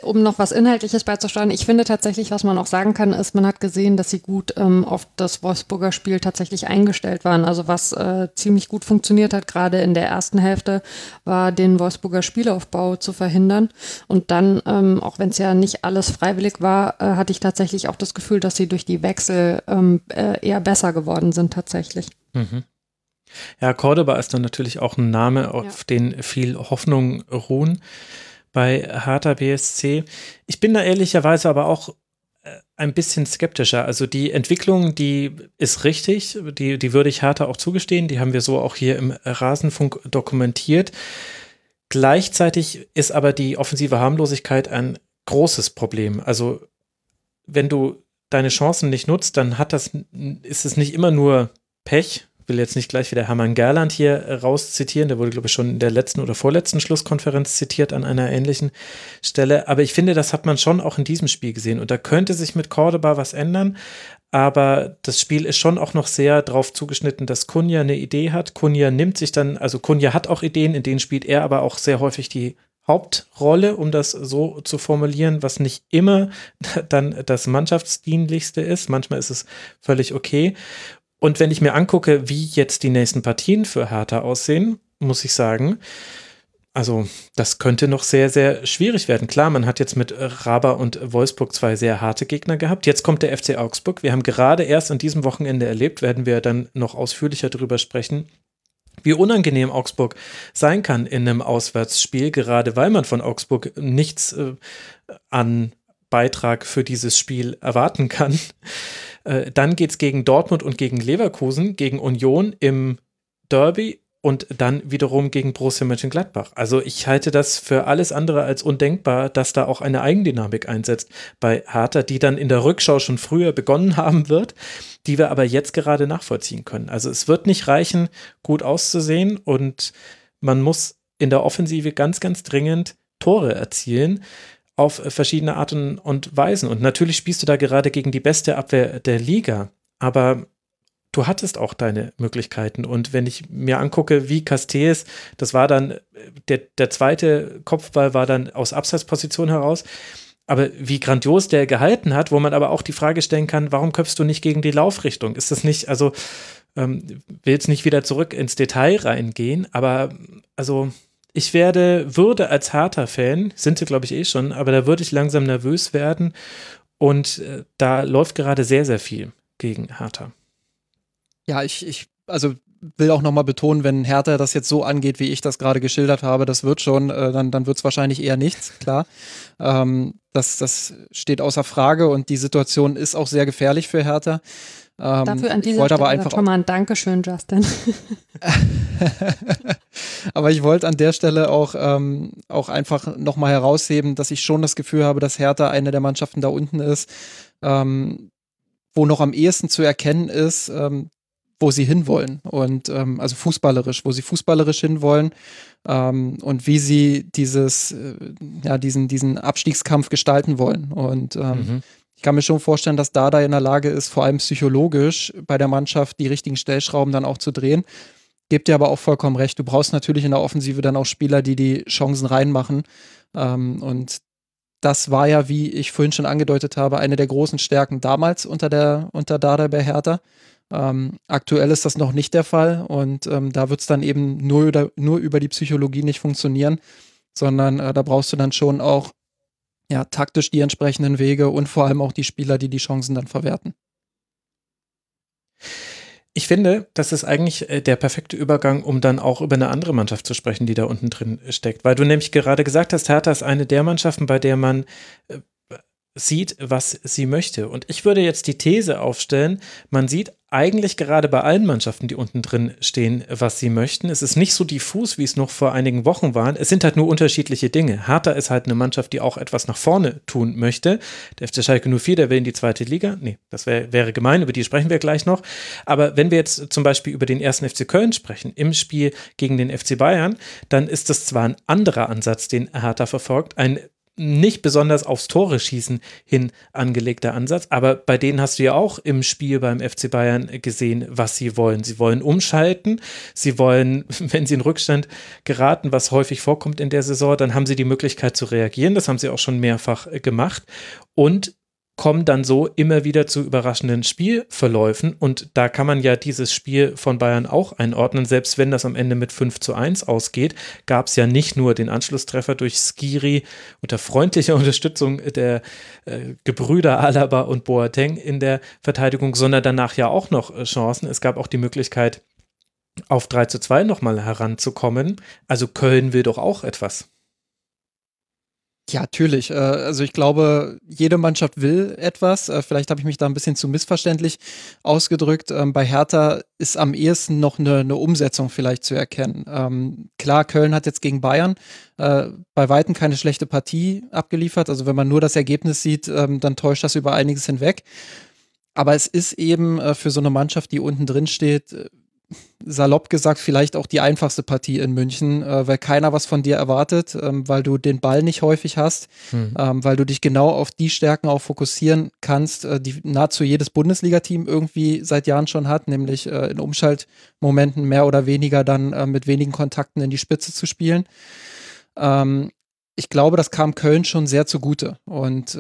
Um noch was Inhaltliches beizusteuern, ich finde tatsächlich, was man auch sagen kann, ist, man hat gesehen, dass sie gut auf das Wolfsburger Spiel tatsächlich eingestellt waren. Also was ziemlich gut funktioniert hat, gerade in der ersten Hälfte, war den Wolfsburger Spielaufbau zu verhindern. Und dann, auch wenn es ja nicht alles freiwillig war, hatte ich tatsächlich auch das Gefühl, dass sie durch die Wechsel eher besser geworden sind tatsächlich. Mhm. Ja, Cordoba ist dann natürlich auch ein Name, auf den viel Hoffnung ruhen bei Hertha BSC. Ich bin da ehrlicherweise aber auch ein bisschen skeptischer. Also die Entwicklung, die ist richtig, die würde ich Hertha auch zugestehen, die haben wir so auch hier im Rasenfunk dokumentiert. Gleichzeitig ist aber die offensive Harmlosigkeit ein großes Problem. Also wenn du deine Chancen nicht nutzt, dann ist es nicht immer nur Pech. Ich will jetzt nicht gleich wieder Hermann Gerland hier rauszitieren, der wurde, glaube ich, schon in der letzten oder vorletzten Schlusskonferenz zitiert an einer ähnlichen Stelle, aber ich finde, das hat man schon auch in diesem Spiel gesehen und da könnte sich mit Cordoba was ändern, aber das Spiel ist schon auch noch sehr darauf zugeschnitten, dass Kunja eine Idee hat, Kunja hat auch Ideen, in denen spielt er aber auch sehr häufig die Hauptrolle, um das so zu formulieren, was nicht immer dann das Mannschaftsdienlichste ist, manchmal ist es völlig okay. Und wenn ich mir angucke, wie jetzt die nächsten Partien für Hertha aussehen, muss ich sagen, also das könnte noch sehr, sehr schwierig werden. Klar, man hat jetzt mit Raba und Wolfsburg zwei sehr harte Gegner gehabt. Jetzt kommt der FC Augsburg. Wir haben gerade erst an diesem Wochenende erlebt, werden wir dann noch ausführlicher drüber sprechen, wie unangenehm Augsburg sein kann in einem Auswärtsspiel, gerade weil man von Augsburg nichts an Beitrag für dieses Spiel erwarten kann. Dann geht es gegen Dortmund und gegen Leverkusen, gegen Union im Derby und dann wiederum gegen Borussia Mönchengladbach. Also ich halte das für alles andere als undenkbar, dass da auch eine Eigendynamik einsetzt bei Hertha, die dann in der Rückschau schon früher begonnen haben wird, die wir aber jetzt gerade nachvollziehen können. Also es wird nicht reichen, gut auszusehen und man muss in der Offensive ganz, ganz dringend Tore erzielen, auf verschiedene Arten und Weisen. Und natürlich spielst du da gerade gegen die beste Abwehr der Liga, aber du hattest auch deine Möglichkeiten. Und wenn ich mir angucke, wie Casteels, das war dann, der zweite Kopfball war dann aus Abseitsposition heraus, aber wie grandios der gehalten hat, wo man aber auch die Frage stellen kann, warum köpfst du nicht gegen die Laufrichtung? Ist das nicht, also will jetzt nicht wieder zurück ins Detail reingehen, aber also ich würde als Hertha-Fan, sind sie glaube ich eh schon, aber da würde ich langsam nervös werden und da läuft gerade sehr, sehr viel gegen Hertha. Ja, ich also will auch nochmal betonen, wenn Hertha das jetzt so angeht, wie ich das gerade geschildert habe, das wird schon, dann wird es wahrscheinlich eher nichts, klar. Das steht außer Frage und die Situation ist auch sehr gefährlich für Hertha. Dafür an dieser Stelle schon mal ein Dankeschön, Justin. Aber ich wollte an der Stelle auch einfach nochmal herausheben, dass ich schon das Gefühl habe, dass Hertha eine der Mannschaften da unten ist, wo noch am ehesten zu erkennen ist, wo sie hinwollen und also fußballerisch, wo sie fußballerisch hinwollen und wie sie diesen Abstiegskampf gestalten wollen und ich kann mir schon vorstellen, dass Dardai in der Lage ist, vor allem psychologisch bei der Mannschaft die richtigen Stellschrauben dann auch zu drehen. Gebt dir aber auch vollkommen recht. Du brauchst natürlich in der Offensive dann auch Spieler, die Chancen reinmachen. Und das war ja, wie ich vorhin schon angedeutet habe, eine der großen Stärken damals unter Dardai bei Hertha. Aktuell ist das noch nicht der Fall. Und da wird es dann eben nur über die Psychologie nicht funktionieren, sondern da brauchst du dann schon auch ja, taktisch die entsprechenden Wege und vor allem auch die Spieler, die Chancen dann verwerten. Ich finde, das ist eigentlich der perfekte Übergang, um dann auch über eine andere Mannschaft zu sprechen, die da unten drin steckt. Weil du nämlich gerade gesagt hast, Hertha ist eine der Mannschaften, bei der man sieht, was sie möchte. Und ich würde jetzt die These aufstellen, man sieht eigentlich gerade bei allen Mannschaften, die unten drin stehen, was sie möchten. Es ist nicht so diffus, wie es noch vor einigen Wochen war. Es sind halt nur unterschiedliche Dinge. Hertha ist halt eine Mannschaft, die auch etwas nach vorne tun möchte. Der FC Schalke 04, der will in die zweite Liga. Nee, das wäre gemein, über die sprechen wir gleich noch. Aber wenn wir jetzt zum Beispiel über den 1. FC Köln sprechen, im Spiel gegen den FC Bayern, dann ist das zwar ein anderer Ansatz, den Hertha verfolgt, ein nicht besonders aufs Tore schießen hin angelegter Ansatz, aber bei denen hast du ja auch im Spiel beim FC Bayern gesehen, was sie wollen. Sie wollen umschalten, sie wollen, wenn sie in Rückstand geraten, was häufig vorkommt in der Saison, dann haben sie die Möglichkeit zu reagieren, das haben sie auch schon mehrfach gemacht und kommen dann so immer wieder zu überraschenden Spielverläufen und da kann man ja dieses Spiel von Bayern auch einordnen, selbst wenn das am Ende mit 5:1 ausgeht, gab es ja nicht nur den Anschlusstreffer durch Skiri unter freundlicher Unterstützung der Gebrüder Alaba und Boateng in der Verteidigung, sondern danach ja auch noch Chancen. Es gab auch die Möglichkeit, auf 3:2 nochmal heranzukommen. Also Köln will doch auch etwas. Ja, natürlich. Also ich glaube, jede Mannschaft will etwas. Vielleicht habe ich mich da ein bisschen zu missverständlich ausgedrückt. Bei Hertha ist am ehesten noch eine Umsetzung vielleicht zu erkennen. Klar, Köln hat jetzt gegen Bayern bei Weitem keine schlechte Partie abgeliefert. Also wenn man nur das Ergebnis sieht, dann täuscht das über einiges hinweg. Aber es ist eben für so eine Mannschaft, die unten drin steht, salopp gesagt, vielleicht auch die einfachste Partie in München, weil keiner was von dir erwartet, weil du den Ball nicht häufig hast, weil du dich genau auf die Stärken auch fokussieren kannst, die nahezu jedes Bundesliga-Team irgendwie seit Jahren schon hat, nämlich in Umschaltmomenten mehr oder weniger dann mit wenigen Kontakten in die Spitze zu spielen. Ich glaube, das kam Köln schon sehr zugute und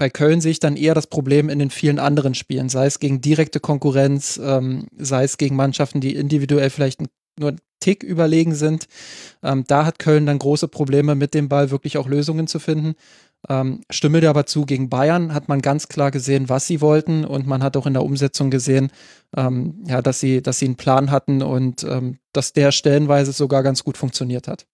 bei Köln sehe ich dann eher das Problem in den vielen anderen Spielen, sei es gegen direkte Konkurrenz, sei es gegen Mannschaften, die individuell vielleicht nur einen Tick überlegen sind. Da hat Köln dann große Probleme, mit dem Ball wirklich auch Lösungen zu finden. Stimme dir aber zu, gegen Bayern hat man ganz klar gesehen, was sie wollten, und man hat auch in der Umsetzung gesehen, ja, dass sie einen Plan hatten und dass der stellenweise sogar ganz gut funktioniert hat.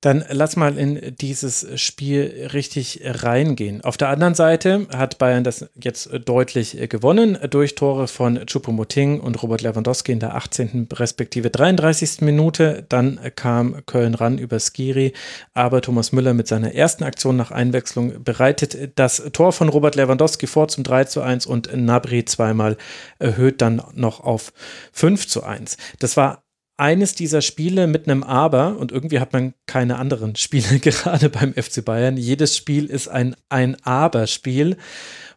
Dann lass mal in dieses Spiel richtig reingehen. Auf der anderen Seite hat Bayern das jetzt deutlich gewonnen durch Tore von Choupo-Moting und Robert Lewandowski in der 18. respektive 33. Minute. Dann kam Köln ran über Skiri, aber Thomas Müller mit seiner ersten Aktion nach Einwechslung bereitet das Tor von Robert Lewandowski vor zum 3:1 und Gnabry zweimal erhöht dann noch auf 5:1. Das war eines dieser Spiele mit einem Aber, und irgendwie hat man keine anderen Spiele gerade beim FC Bayern. Jedes Spiel ist ein Aber-Spiel.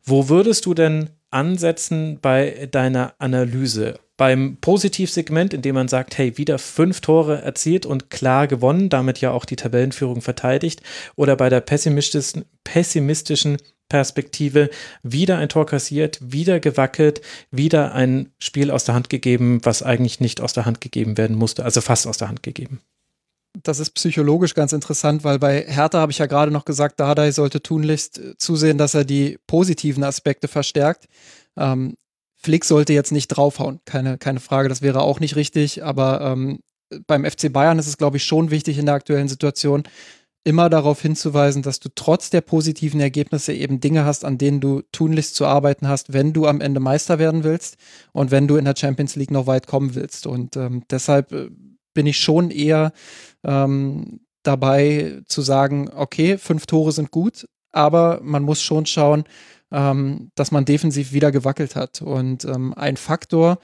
Wo würdest du denn ansetzen bei deiner Analyse? Beim Positivsegment, in dem man sagt, hey, wieder 5 Tore erzielt und klar gewonnen, damit ja auch die Tabellenführung verteidigt, oder bei der pessimistischen Perspektive, wieder ein Tor kassiert, wieder gewackelt, wieder ein Spiel aus der Hand gegeben, was eigentlich nicht aus der Hand gegeben werden musste, also fast aus der Hand gegeben. Das ist psychologisch ganz interessant, weil bei Hertha habe ich ja gerade noch gesagt, Dardai sollte tunlichst zusehen, dass er die positiven Aspekte verstärkt. Flick sollte jetzt nicht draufhauen, keine Frage, das wäre auch nicht richtig, aber beim FC Bayern ist es, glaube ich, schon wichtig in der aktuellen Situation, immer darauf hinzuweisen, dass du trotz der positiven Ergebnisse eben Dinge hast, an denen du tunlichst zu arbeiten hast, wenn du am Ende Meister werden willst und wenn du in der Champions League noch weit kommen willst. Und deshalb bin ich schon eher dabei zu sagen, okay, 5 Tore sind gut, aber man muss schon schauen, dass man defensiv wieder gewackelt hat. Und ein Faktor,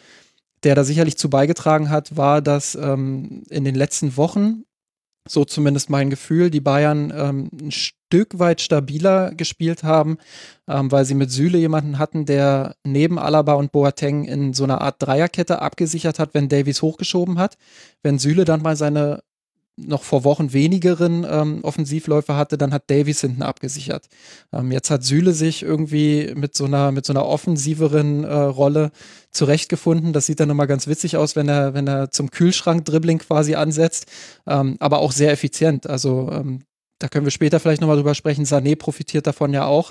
der da sicherlich zu beigetragen hat, war, dass in den letzten Wochen, so zumindest mein Gefühl, die Bayern ein Stück weit stabiler gespielt haben, weil sie mit Süle jemanden hatten, der neben Alaba und Boateng in so einer Art Dreierkette abgesichert hat, wenn Davies hochgeschoben hat. Wenn Süle dann mal seine noch vor Wochen wenigeren Offensivläufe hatte, dann hat Davies hinten abgesichert. Jetzt hat Süle sich irgendwie mit so einer offensiveren Rolle zurechtgefunden. Das sieht dann immer ganz witzig aus, wenn er zum Kühlschrank-Dribbling quasi ansetzt, aber auch sehr effizient. Also da können wir später vielleicht nochmal drüber sprechen. Sané profitiert davon ja auch.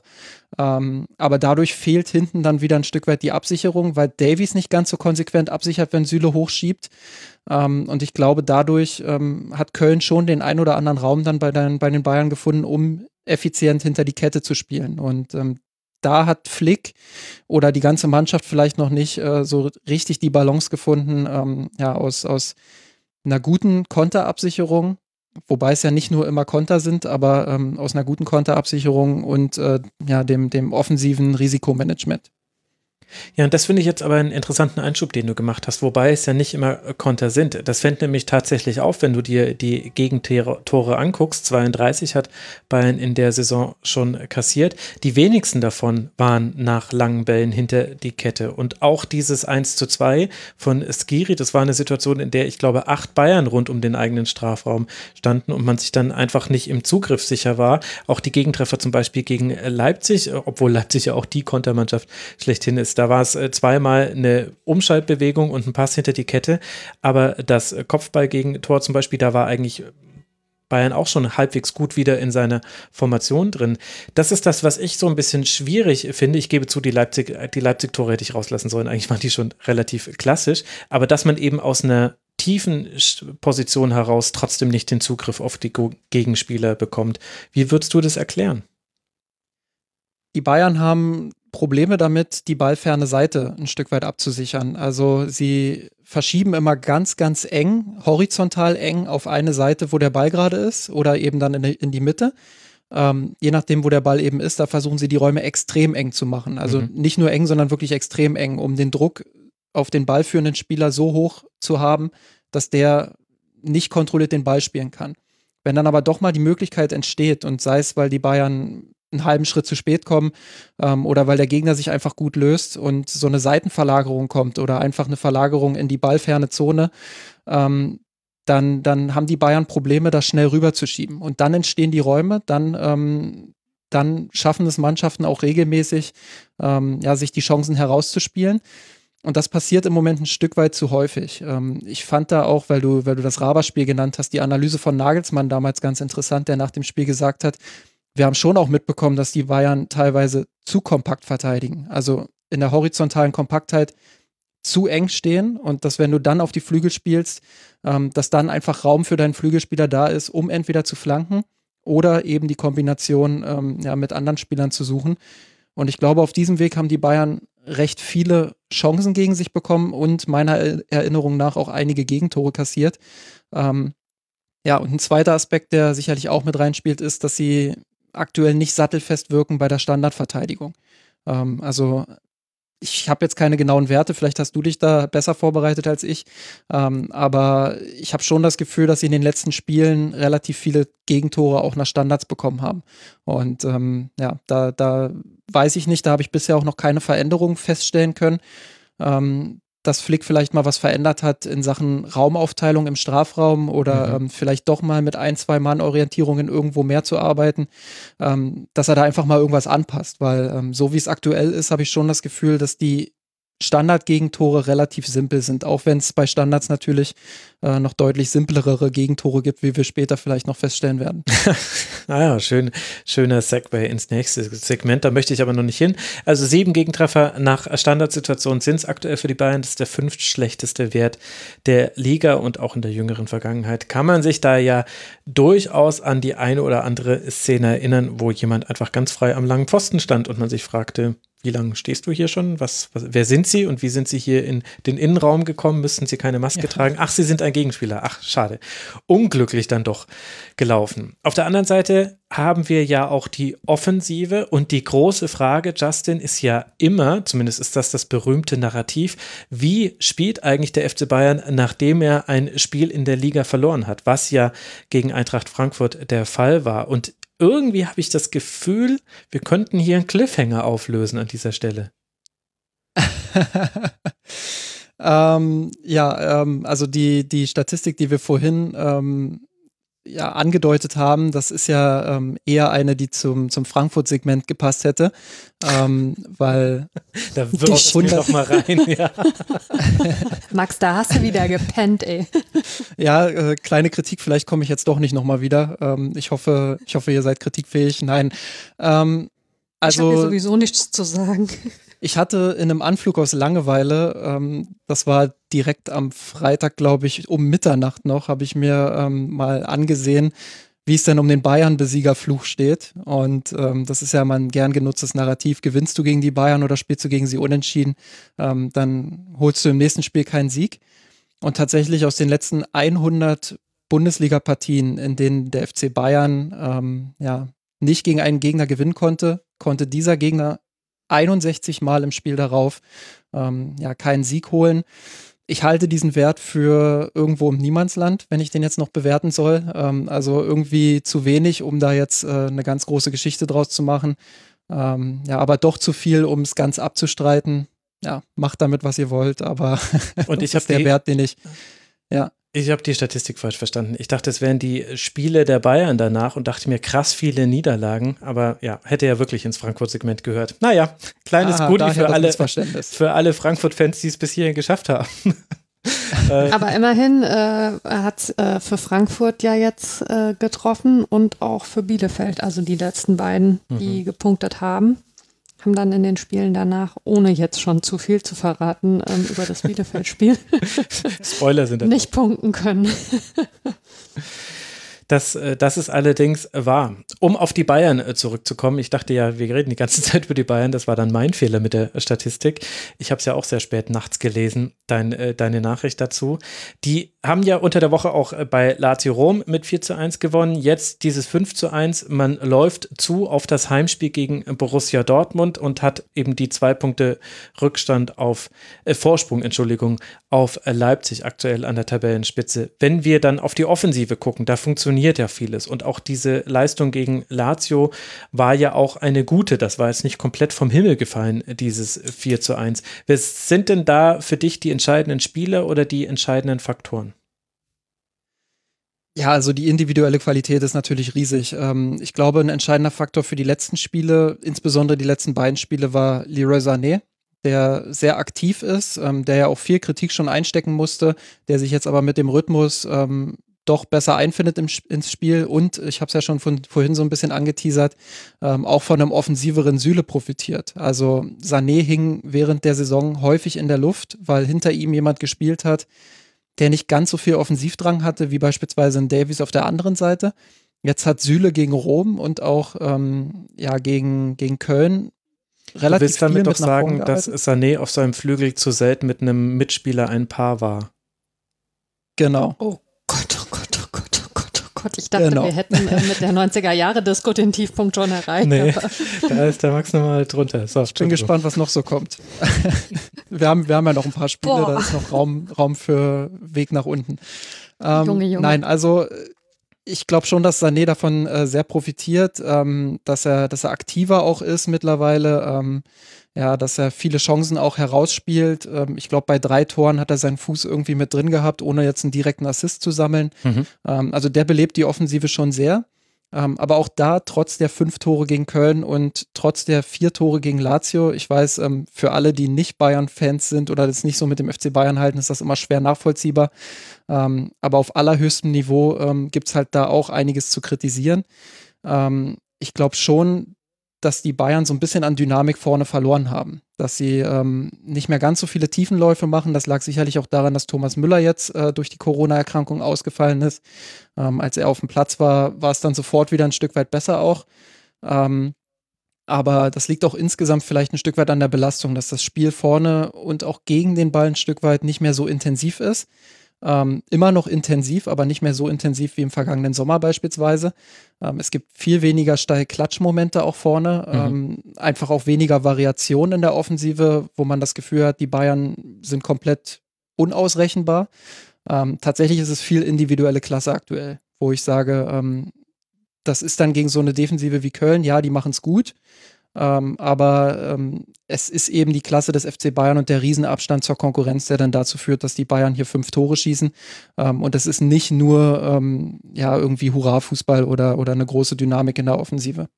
Aber dadurch fehlt hinten dann wieder ein Stück weit die Absicherung, weil Davies nicht ganz so konsequent absichert, wenn Süle hochschiebt. Und ich glaube, dadurch hat Köln schon den ein oder anderen Raum dann bei den Bayern gefunden, um effizient hinter die Kette zu spielen. Und da hat Flick oder die ganze Mannschaft vielleicht noch nicht so richtig die Balance gefunden, ja, aus einer guten Konterabsicherung. Wobei es ja nicht nur immer Konter sind, aber aus einer guten Konterabsicherung und ja, dem offensiven Risikomanagement. Ja, und das finde ich jetzt aber einen interessanten Einschub, den du gemacht hast, wobei es ja nicht immer Konter sind. Das fällt nämlich tatsächlich auf, wenn du dir die Gegentore anguckst. 32 hat Bayern in der Saison schon kassiert. Die wenigsten davon waren nach langen Bällen hinter die Kette. Und auch dieses 1:2 von Skiri, das war eine Situation, in der ich glaube 8 Bayern rund um den eigenen Strafraum standen und man sich dann einfach nicht im Zugriff sicher war. Auch die Gegentreffer zum Beispiel gegen Leipzig, obwohl Leipzig ja auch die Kontermannschaft schlechthin ist. Da war es zweimal eine Umschaltbewegung und ein Pass hinter die Kette, aber das Kopfballgegentor zum Beispiel, da war eigentlich Bayern auch schon halbwegs gut wieder in seiner Formation drin. Das ist das, was ich so ein bisschen schwierig finde. Ich gebe zu, die Leipzig-Tore hätte ich rauslassen sollen. Eigentlich waren die schon relativ klassisch, aber dass man eben aus einer tiefen Position heraus trotzdem nicht den Zugriff auf die Gegenspieler bekommt. Wie würdest du das erklären? Die Bayern haben Probleme damit, die ballferne Seite ein Stück weit abzusichern. Also sie verschieben immer ganz, ganz eng, horizontal eng auf eine Seite, wo der Ball gerade ist oder eben dann in die Mitte. Je nachdem, wo der Ball eben ist, da versuchen sie die Räume extrem eng zu machen. Also nicht nur eng, sondern wirklich extrem eng, um den Druck auf den ballführenden Spieler so hoch zu haben, dass der nicht kontrolliert den Ball spielen kann. Wenn dann aber doch mal die Möglichkeit entsteht und sei es, weil die Bayern einen halben Schritt zu spät kommen oder weil der Gegner sich einfach gut löst und so eine Seitenverlagerung kommt oder einfach eine Verlagerung in die ballferne Zone, dann haben die Bayern Probleme, das schnell rüberzuschieben. Und dann entstehen die Räume, dann schaffen es Mannschaften auch regelmäßig, sich die Chancen herauszuspielen. Und das passiert im Moment ein Stück weit zu häufig. Ich fand da auch, weil du das Raber-Spiel genannt hast, die Analyse von Nagelsmann damals ganz interessant, der nach dem Spiel gesagt hat, wir haben schon auch mitbekommen, dass die Bayern teilweise zu kompakt verteidigen. Also in der horizontalen Kompaktheit zu eng stehen und dass, wenn du dann auf die Flügel spielst, dass dann einfach Raum für deinen Flügelspieler da ist, um entweder zu flanken oder eben die Kombination mit anderen Spielern zu suchen. Und ich glaube, auf diesem Weg haben die Bayern recht viele Chancen gegen sich bekommen und meiner Erinnerung nach auch einige Gegentore kassiert. Und ein zweiter Aspekt, der sicherlich auch mit reinspielt, ist, dass sie aktuell nicht sattelfest wirken bei der Standardverteidigung. Ich habe jetzt keine genauen Werte, vielleicht hast du dich da besser vorbereitet als ich, aber ich habe schon das Gefühl, dass sie in den letzten Spielen relativ viele Gegentore auch nach Standards bekommen haben. Und da weiß ich nicht, da habe ich bisher auch noch keine Veränderung feststellen können, dass Flick vielleicht mal was verändert hat in Sachen Raumaufteilung im Strafraum oder vielleicht doch mal mit 1-2 Mann-Orientierungen irgendwo mehr zu arbeiten, dass er da einfach mal irgendwas anpasst, weil so wie es aktuell ist, habe ich schon das Gefühl, dass die Standard-Gegentore relativ simpel sind, auch wenn es bei Standards natürlich noch deutlich simplere Gegentore gibt, wie wir später vielleicht noch feststellen werden. Schöner Segway ins nächste Segment, da möchte ich aber noch nicht hin. Also 7 Gegentreffer nach Standardsituationen sind es aktuell für die Bayern, das ist der 5. schlechteste Wert der Liga und auch in der jüngeren Vergangenheit kann man sich da ja durchaus an die eine oder andere Szene erinnern, wo jemand einfach ganz frei am langen Pfosten stand und man sich fragte, wie lange stehst du hier schon? Wer sind Sie und wie sind Sie hier in den Innenraum gekommen? Müssten Sie keine Maske tragen? Ach, Sie sind ein Gegenspieler. Ach, schade. Unglücklich dann doch gelaufen. Auf der anderen Seite haben wir ja auch die Offensive und die große Frage, Justin, ist ja immer, zumindest ist das berühmte Narrativ, wie spielt eigentlich der FC Bayern, nachdem er ein Spiel in der Liga verloren hat, was ja gegen Eintracht Frankfurt der Fall war. Und irgendwie habe ich das Gefühl, wir könnten hier einen Cliffhanger auflösen an dieser Stelle. Also die Statistik, die wir vorhin angedeutet haben, das ist ja eher eine, die zum Frankfurt-Segment gepasst hätte, weil da wirfst du doch mal rein. Ja. Max, da hast du wieder gepennt, ey. Ja, kleine Kritik, vielleicht komme ich jetzt doch nicht nochmal wieder. Ich hoffe, ihr seid kritikfähig. Nein. Ich habe sowieso nichts zu sagen. Ich hatte in einem Anflug aus Langeweile, das war direkt am Freitag, glaube ich, um Mitternacht noch, habe ich mir mal angesehen, wie es denn um den Bayern-Besiegerfluch steht. Und das ist ja mal ein gern genutztes Narrativ. Gewinnst du gegen die Bayern oder spielst du gegen sie unentschieden, dann holst du im nächsten Spiel keinen Sieg. Und tatsächlich aus den letzten 100 Bundesliga-Partien, in denen der FC Bayern nicht gegen einen Gegner gewinnen konnte, konnte dieser Gegner 61 Mal im Spiel darauf keinen Sieg holen. Ich halte diesen Wert für irgendwo im Niemandsland, wenn ich den jetzt noch bewerten soll. Also irgendwie zu wenig, um da jetzt eine ganz große Geschichte draus zu machen. Aber doch zu viel, um es ganz abzustreiten. Ja, macht damit, was ihr wollt, aber und ich das ist der Wert, den ich... Ja. Ich habe die Statistik falsch verstanden. Ich dachte, es wären die Spiele der Bayern danach und dachte mir, krass viele Niederlagen. Aber ja, hätte ja wirklich ins Frankfurt-Segment gehört. Naja, kleines Goodie für alle Frankfurt-Fans, die es bis hierhin geschafft haben. Aber immerhin hat es für Frankfurt ja jetzt getroffen und auch für Bielefeld, also die letzten beiden, die gepunktet haben. haben dann in den Spielen danach, ohne jetzt schon zu viel zu verraten, über das Bielefeld-Spiel Spoiler sind nicht punkten können. Das ist allerdings wahr. Um auf die Bayern zurückzukommen, ich dachte ja, wir reden die ganze Zeit über die Bayern, das war dann mein Fehler mit der Statistik. Ich habe es ja auch sehr spät nachts gelesen, deine Nachricht dazu. Die haben ja unter der Woche auch bei Lazio Rom mit 4:1 gewonnen, jetzt dieses 5:1. Man läuft zu auf das Heimspiel gegen Borussia Dortmund und hat eben die 2 Punkte Rückstand auf Vorsprung auf Leipzig aktuell an der Tabellenspitze. Wenn wir dann auf die Offensive gucken, da funktioniert ja vieles. Und auch diese Leistung gegen Lazio war ja auch eine gute. Das war jetzt nicht komplett vom Himmel gefallen, dieses 4:1. Was sind denn da für dich die entscheidenden Spieler oder die entscheidenden Faktoren? Ja, also die individuelle Qualität ist natürlich riesig. Ich glaube, ein entscheidender Faktor für die letzten Spiele, insbesondere die letzten beiden Spiele, war Leroy Sané, der sehr aktiv ist, der ja auch viel Kritik schon einstecken musste, der sich jetzt aber mit dem Rhythmus doch besser einfindet ins Spiel, und ich habe es ja schon vorhin so ein bisschen angeteasert, auch von einem offensiveren Süle profitiert. Also Sané hing während der Saison häufig in der Luft, weil hinter ihm jemand gespielt hat, der nicht ganz so viel Offensivdrang hatte, wie beispielsweise ein Davies auf der anderen Seite. Jetzt hat Süle gegen Rom und auch gegen Köln relativ viel. Du willst damit doch sagen, dass Sané auf seinem Flügel zu selten mit einem Mitspieler ein Paar war. Genau. Oh. Ich dachte, genau. Wir hätten mit der 90er-Jahre-Disco den Tiefpunkt schon erreicht. Nee, da ist der Max nochmal drunter. So, ich bin gespannt, was noch so kommt. Wir haben ja noch ein paar Spiele, da ist noch Raum für Weg nach unten. Junge. Nein, also ich glaube schon, dass Sané davon sehr profitiert, dass er aktiver auch ist mittlerweile, dass er viele Chancen auch herausspielt. Ich glaube, bei 3 Toren hat er seinen Fuß irgendwie mit drin gehabt, ohne jetzt einen direkten Assist zu sammeln. Mhm. Also der belebt die Offensive schon sehr. Aber auch da, trotz der 5 Tore gegen Köln und trotz der 4 Tore gegen Lazio, ich weiß, für alle, die nicht Bayern-Fans sind oder das nicht so mit dem FC Bayern halten, ist das immer schwer nachvollziehbar. Aber auf allerhöchstem Niveau gibt es halt da auch einiges zu kritisieren. Ich glaube schon, dass die Bayern so ein bisschen an Dynamik vorne verloren haben. Dass sie nicht mehr ganz so viele Tiefenläufe machen. Das lag sicherlich auch daran, dass Thomas Müller jetzt durch die Corona-Erkrankung ausgefallen ist. Als er auf dem Platz war, war es dann sofort wieder ein Stück weit besser auch. Aber das liegt auch insgesamt vielleicht ein Stück weit an der Belastung, dass das Spiel vorne und auch gegen den Ball ein Stück weit nicht mehr so intensiv ist. Immer noch intensiv, aber nicht mehr so intensiv wie im vergangenen Sommer beispielsweise. Es gibt viel weniger Steil-Klatsch-Momente auch vorne, einfach auch weniger Variationen in der Offensive, wo man das Gefühl hat, die Bayern sind komplett unausrechenbar. Tatsächlich ist es viel individuelle Klasse aktuell, wo ich sage, das ist dann gegen so eine Defensive wie Köln, ja, die machen es gut, aber es ist eben die Klasse des FC Bayern und der Riesenabstand zur Konkurrenz, der dann dazu führt, dass die Bayern hier 5 Tore schießen. Und das ist nicht nur irgendwie Hurra-Fußball oder eine große Dynamik in der Offensive.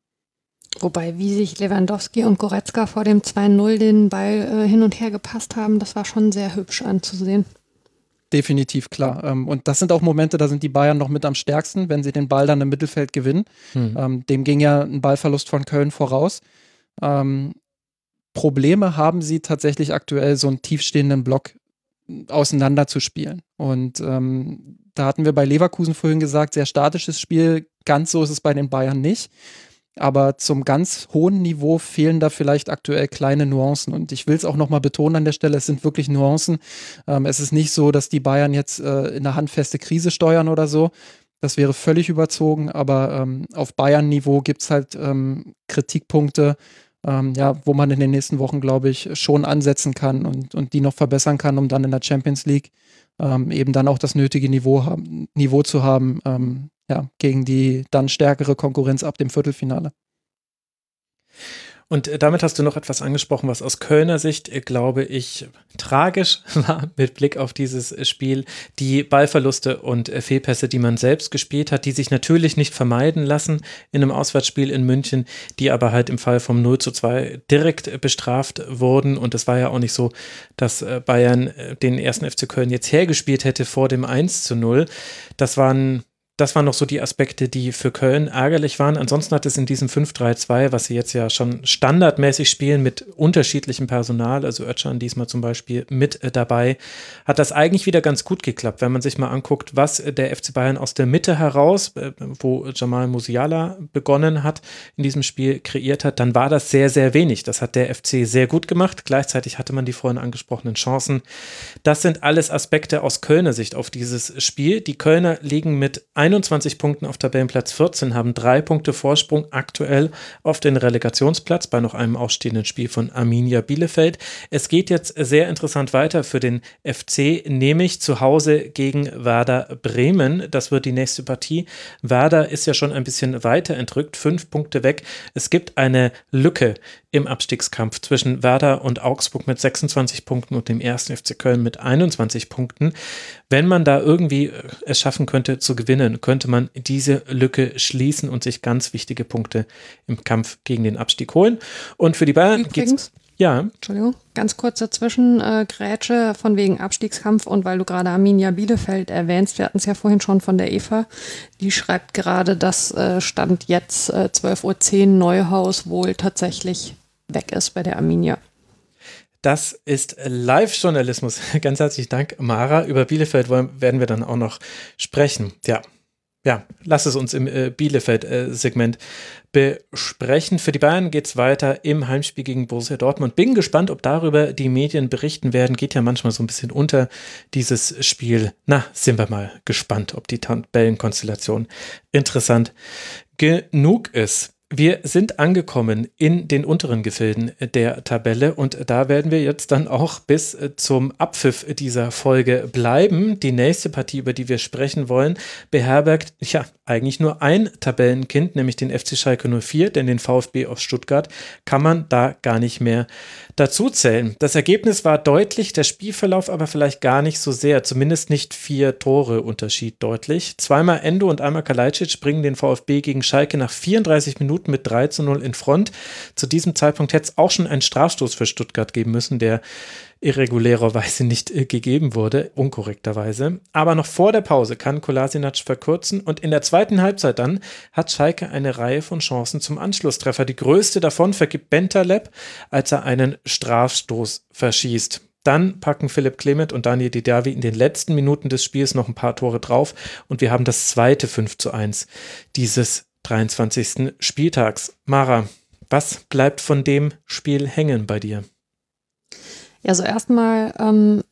Wobei, wie sich Lewandowski und Goretzka vor dem 2-0 den Ball hin und her gepasst haben, das war schon sehr hübsch anzusehen. Definitiv, klar. Und das sind auch Momente, da sind die Bayern noch mit am stärksten, wenn sie den Ball dann im Mittelfeld gewinnen. Dem ging ja ein Ballverlust von Köln voraus. Probleme haben sie tatsächlich aktuell, so einen tiefstehenden Block auseinanderzuspielen. Und da hatten wir bei Leverkusen vorhin gesagt, sehr statisches Spiel. Ganz so ist es bei den Bayern nicht. Aber zum ganz hohen Niveau fehlen da vielleicht aktuell kleine Nuancen. Und ich will es auch nochmal betonen an der Stelle, es sind wirklich Nuancen. Es ist nicht so, dass die Bayern jetzt in eine handfeste Krise steuern oder so. Das wäre völlig überzogen. Aber auf Bayern-Niveau gibt es halt Kritikpunkte, wo man in den nächsten Wochen, glaube ich, schon ansetzen kann und die noch verbessern kann, um dann in der Champions League eben dann auch das nötige Niveau zu haben, gegen die dann stärkere Konkurrenz ab dem Viertelfinale. Und damit hast du noch etwas angesprochen, was aus Kölner Sicht, glaube ich, tragisch war mit Blick auf dieses Spiel. Die Ballverluste und Fehlpässe, die man selbst gespielt hat, die sich natürlich nicht vermeiden lassen in einem Auswärtsspiel in München, die aber halt im Fall vom 0:2 direkt bestraft wurden. Und es war ja auch nicht so, dass Bayern den ersten FC Köln jetzt hergespielt hätte vor dem 1:0. Das waren Das waren noch so die Aspekte, die für Köln ärgerlich waren. Ansonsten hat es in diesem 5-3-2, was sie jetzt ja schon standardmäßig spielen mit unterschiedlichem Personal, also Özcan diesmal zum Beispiel mit dabei, hat das eigentlich wieder ganz gut geklappt, wenn man sich mal anguckt, was der FC Bayern aus der Mitte heraus, wo Jamal Musiala begonnen hat, in diesem Spiel kreiert hat, dann war das sehr, sehr wenig. Das hat der FC sehr gut gemacht. Gleichzeitig hatte man die vorhin angesprochenen Chancen. Das sind alles Aspekte aus Kölner Sicht auf dieses Spiel. Die Kölner liegen mit 21 Punkten auf Tabellenplatz 14, haben 3 Punkte Vorsprung aktuell auf den Relegationsplatz bei noch einem ausstehenden Spiel von Arminia Bielefeld. Es geht jetzt sehr interessant weiter für den FC, nämlich zu Hause gegen Werder Bremen. Das wird die nächste Partie. Werder ist ja schon ein bisschen weiter entrückt, 5 Punkte weg. Es gibt eine Lücke im Abstiegskampf zwischen Werder und Augsburg mit 26 Punkten und dem 1. FC Köln mit 21 Punkten. Wenn man da irgendwie es schaffen könnte zu gewinnen, könnte man diese Lücke schließen und sich ganz wichtige Punkte im Kampf gegen den Abstieg holen. Und für die Bayern geht's. Ja. Entschuldigung, ganz kurz dazwischen, Grätsche von wegen Abstiegskampf und weil du gerade Arminia Bielefeld erwähnst, wir hatten es ja vorhin schon von der Eva, die schreibt gerade, dass Stand jetzt 12.10 Uhr Neuhaus wohl tatsächlich weg ist bei der Arminia. Das ist Live-Journalismus. Ganz herzlichen Dank, Mara. Über Bielefeld werden wir dann auch noch sprechen. Ja, lass es uns im Bielefeld-Segment besprechen. Für die Bayern geht es weiter im Heimspiel gegen Borussia Dortmund. Bin gespannt, ob darüber die Medien berichten werden. Geht ja manchmal so ein bisschen unter dieses Spiel. Na, sind wir mal gespannt, ob die Tabellenkonstellation interessant genug ist. Wir sind angekommen in den unteren Gefilden der Tabelle und da werden wir jetzt dann auch bis zum Abpfiff dieser Folge bleiben. Die nächste Partie, über die wir sprechen wollen, beherbergt ja eigentlich nur ein Tabellenkind, nämlich den FC Schalke 04, denn den VfB aus Stuttgart kann man da gar nicht mehr dazu zählen. Das Ergebnis war deutlich, der Spielverlauf aber vielleicht gar nicht so sehr, zumindest nicht 4 Tore Unterschied deutlich. Zweimal Endo und einmal Kalajdzic bringen den VfB gegen Schalke nach 34 Minuten mit 3:0 in Front. Zu diesem Zeitpunkt hätte es auch schon einen Strafstoß für Stuttgart geben müssen, der irregulärerweise nicht gegeben wurde, unkorrekterweise. Aber noch vor der Pause kann Kolasinac verkürzen und in der zweiten Halbzeit dann hat Schalke eine Reihe von Chancen zum Anschlusstreffer. Die größte davon vergibt Bentaleb, als er einen Strafstoß verschießt. Dann packen Philipp Clement und Daniel Didavi in den letzten Minuten des Spiels noch ein paar Tore drauf und wir haben das zweite 5:1 dieses 23. Spieltags. Mara, was bleibt von dem Spiel hängen bei dir? Ja, so erstmal,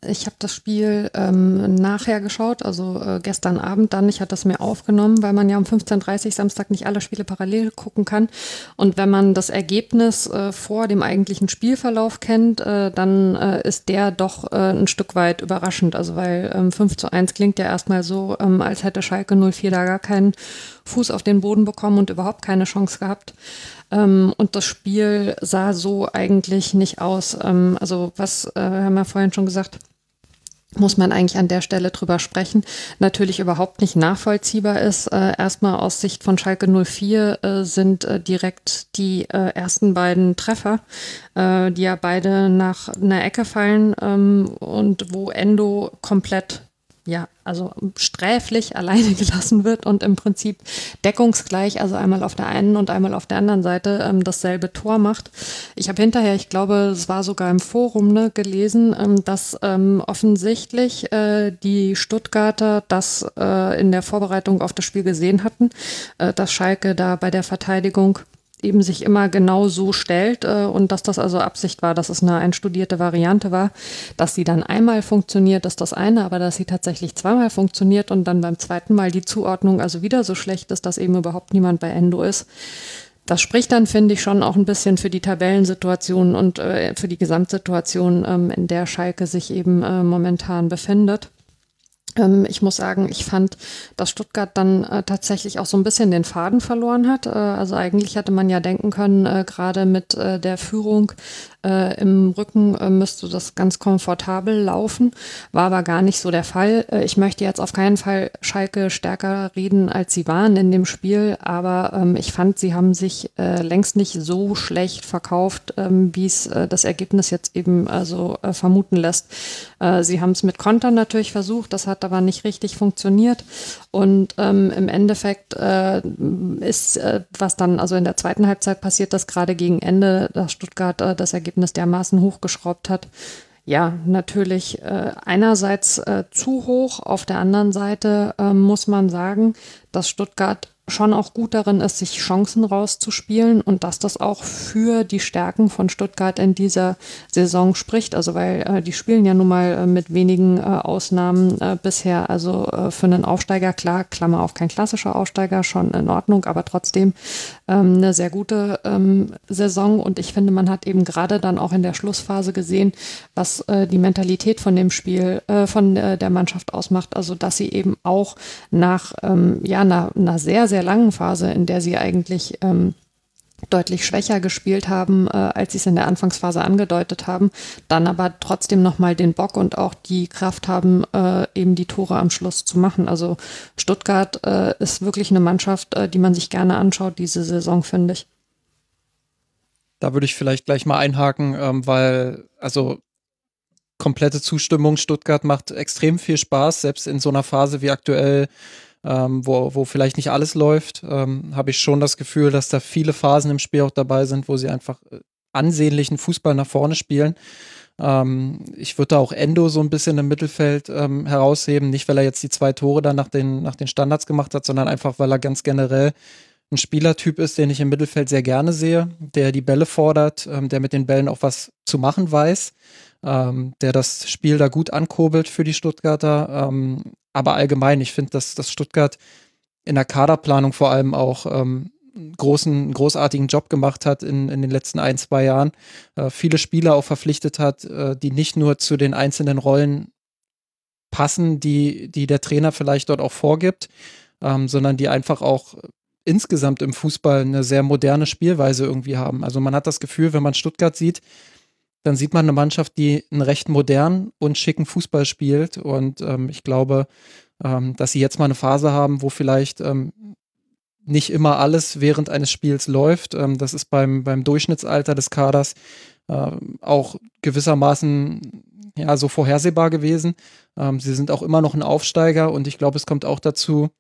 ich habe das Spiel nachher geschaut, also gestern Abend dann. Ich hatte das mir aufgenommen, weil man ja um 15.30 Uhr Samstag nicht alle Spiele parallel gucken kann. Und wenn man das Ergebnis vor dem eigentlichen Spielverlauf kennt, dann ist der doch ein Stück weit überraschend. Also weil 5:1 klingt ja erstmal so, als hätte Schalke 04 da gar keinen Fuß auf den Boden bekommen und überhaupt keine Chance gehabt. Und das Spiel sah so eigentlich nicht aus. Also was haben wir vorhin schon gesagt, muss man eigentlich an der Stelle drüber sprechen, natürlich überhaupt nicht nachvollziehbar ist. Erstmal aus Sicht von Schalke 04 sind direkt die ersten beiden Treffer, die ja beide nach einer Ecke fallen und wo Endo komplett also sträflich alleine gelassen wird und im Prinzip deckungsgleich, also einmal auf der einen und einmal auf der anderen Seite dasselbe Tor macht. Ich habe hinterher, ich glaube, es war sogar im Forum gelesen, dass offensichtlich die Stuttgarter das in der Vorbereitung auf das Spiel gesehen hatten, dass Schalke da bei der Verteidigung eben sich immer genau so stellt und dass das also Absicht war, dass es eine einstudierte Variante war, dass sie dann einmal funktioniert, ist das eine, aber dass sie tatsächlich zweimal funktioniert und dann beim zweiten Mal die Zuordnung also wieder so schlecht ist, dass eben überhaupt niemand bei Endo ist. Das spricht dann, finde ich, schon auch ein bisschen für die Tabellensituation und für die Gesamtsituation, in der Schalke sich eben momentan befindet. Ich muss sagen, ich fand, dass Stuttgart dann tatsächlich auch so ein bisschen den Faden verloren hat. Also eigentlich hätte man ja denken können, gerade mit der Führung im Rücken müsste das ganz komfortabel laufen. War aber gar nicht so der Fall. Ich möchte jetzt auf keinen Fall Schalke stärker reden, als sie waren in dem Spiel. Aber ich fand, sie haben sich längst nicht so schlecht verkauft, wie es das Ergebnis jetzt eben also vermuten lässt. Sie haben es mit Kontern natürlich versucht. Das hat hat aber nicht richtig funktioniert. Und im Endeffekt ist, was dann also in der zweiten Halbzeit passiert, dass gerade gegen Ende, dass Stuttgart das Ergebnis dermaßen hochgeschraubt hat. Ja, natürlich einerseits zu hoch, auf der anderen Seite muss man sagen, dass Stuttgart schon auch gut darin ist, sich Chancen rauszuspielen und dass das auch für die Stärken von Stuttgart in dieser Saison spricht. Also weil die spielen ja nun mal mit wenigen Ausnahmen bisher, also für einen Aufsteiger, klar, Klammer auf, kein klassischer Aufsteiger, schon in Ordnung, aber trotzdem eine sehr gute Saison. Und ich finde, man hat eben gerade dann auch in der Schlussphase gesehen, was die Mentalität von dem Spiel, von der Mannschaft ausmacht. Also dass sie eben auch nach einer sehr, sehr langen Phase, in der sie eigentlich deutlich schwächer gespielt haben, als sie es in der Anfangsphase angedeutet haben, dann aber trotzdem nochmal den Bock und auch die Kraft haben, eben die Tore am Schluss zu machen. Also Stuttgart ist wirklich eine Mannschaft, die man sich gerne anschaut diese Saison, finde ich. Da würde ich vielleicht gleich mal einhaken, weil, also komplette Zustimmung, Stuttgart macht extrem viel Spaß, selbst in so einer Phase wie aktuell, wo vielleicht nicht alles läuft, habe ich schon das Gefühl, dass da viele Phasen im Spiel auch dabei sind, wo sie einfach ansehnlichen Fußball nach vorne spielen. Ich würde da auch Endo so ein bisschen im Mittelfeld herausheben, nicht weil er jetzt die 2 Tore dann nach den Standards gemacht hat, sondern einfach, weil er ganz generell ein Spielertyp ist, den ich im Mittelfeld sehr gerne sehe, der die Bälle fordert, der mit den Bällen auch was zu machen weiß, der das Spiel da gut ankurbelt für die Stuttgarter. Aber allgemein, ich finde, dass Stuttgart in der Kaderplanung vor allem auch einen großartigen Job gemacht hat in den letzten 1-2 Jahren. Viele Spieler auch verpflichtet hat, die nicht nur zu den einzelnen Rollen passen, die der Trainer vielleicht dort auch vorgibt, sondern die einfach auch insgesamt im Fußball eine sehr moderne Spielweise irgendwie haben. Also man hat das Gefühl, wenn man Stuttgart sieht, dann sieht man eine Mannschaft, die einen recht modernen und schicken Fußball spielt. Und ich glaube, dass sie jetzt mal eine Phase haben, wo vielleicht nicht immer alles während eines Spiels läuft. Das ist beim Durchschnittsalter des Kaders auch gewissermaßen ja so vorhersehbar gewesen. Sie sind auch immer noch ein Aufsteiger. Und ich glaube, es kommt auch dazu,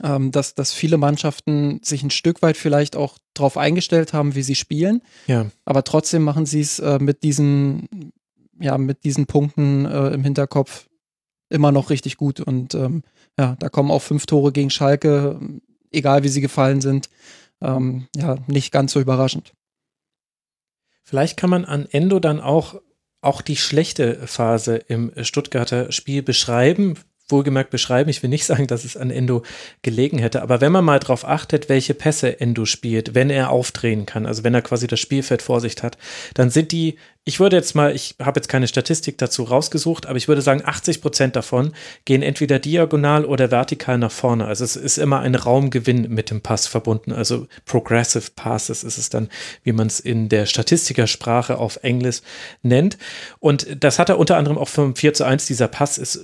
dass viele Mannschaften sich ein Stück weit vielleicht auch darauf eingestellt haben, wie sie spielen. Ja. Aber trotzdem machen sie es mit diesen Punkten im Hinterkopf immer noch richtig gut. Und da kommen auch 5 Tore gegen Schalke, egal wie sie gefallen sind, nicht ganz so überraschend. Vielleicht kann man an Endo dann auch die schlechte Phase im Stuttgarter Spiel beschreiben. Wohlgemerkt beschreiben. Ich will nicht sagen, dass es an Endo gelegen hätte, aber wenn man mal drauf achtet, welche Pässe Endo spielt, wenn er aufdrehen kann, also wenn er quasi das Spielfeld vor sich hat, dann sind die, ich habe jetzt keine Statistik dazu rausgesucht, aber ich würde sagen, 80% davon gehen entweder diagonal oder vertikal nach vorne. Also es ist immer ein Raumgewinn mit dem Pass verbunden, also Progressive Passes ist es dann, wie man es in der Statistikersprache auf Englisch nennt. Und das hat er unter anderem auch vom 4:1, dieser Pass ist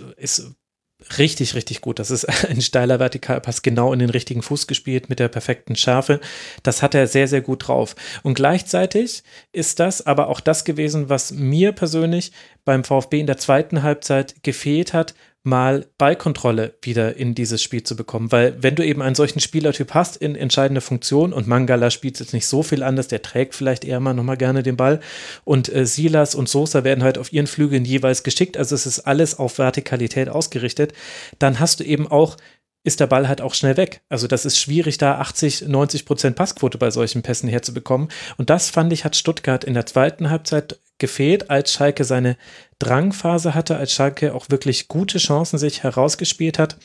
richtig, richtig gut. Das ist ein steiler Vertikalpass, genau in den richtigen Fuß gespielt, mit der perfekten Schärfe. Das hat er sehr, sehr gut drauf. Und gleichzeitig ist das aber auch das gewesen, was mir persönlich beim VfB in der zweiten Halbzeit gefehlt hat, mal Ballkontrolle wieder in dieses Spiel zu bekommen, weil wenn du eben einen solchen Spielertyp hast in entscheidender Funktion, und Mangala spielt jetzt nicht so viel anders, der trägt vielleicht eher mal nochmal gerne den Ball, und Silas und Sosa werden halt auf ihren Flügeln jeweils geschickt, also es ist alles auf Vertikalität ausgerichtet, dann hast du eben auch, ist der Ball halt auch schnell weg. Also das ist schwierig, da 80-90% Passquote bei solchen Pässen herzubekommen. Und das, fand ich, hat Stuttgart in der zweiten Halbzeit gefehlt, als Schalke seine Drangphase hatte, als Schalke auch wirklich gute Chancen sich herausgespielt hat.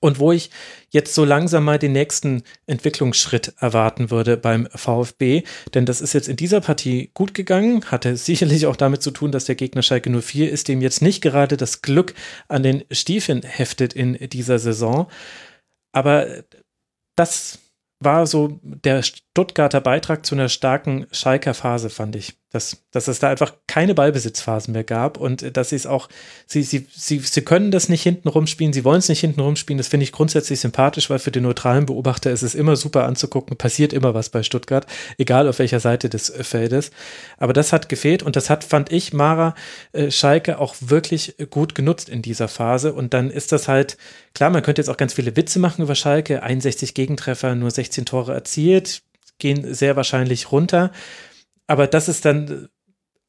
Und wo ich jetzt so langsam mal den nächsten Entwicklungsschritt erwarten würde beim VfB, denn das ist jetzt in dieser Partie gut gegangen, hatte sicherlich auch damit zu tun, dass der Gegner Schalke 04 ist, dem jetzt nicht gerade das Glück an den Stiefeln heftet in dieser Saison, aber das war so der Stuttgarter Beitrag zu einer starken Schalker Phase, fand ich. Dass es da einfach keine Ballbesitzphasen mehr gab und dass sie es auch, sie können das nicht hinten rumspielen, sie wollen es nicht hinten rumspielen, das finde ich grundsätzlich sympathisch, weil für den neutralen Beobachter ist es immer super anzugucken, passiert immer was bei Stuttgart, egal auf welcher Seite des Feldes. Aber das hat gefehlt und das hat, fand ich, Mara Schalke auch wirklich gut genutzt in dieser Phase und dann ist das halt, klar, man könnte jetzt auch ganz viele Witze machen über Schalke, 61 Gegentreffer, nur 16 Tore erzielt, gehen sehr wahrscheinlich runter. Aber das ist dann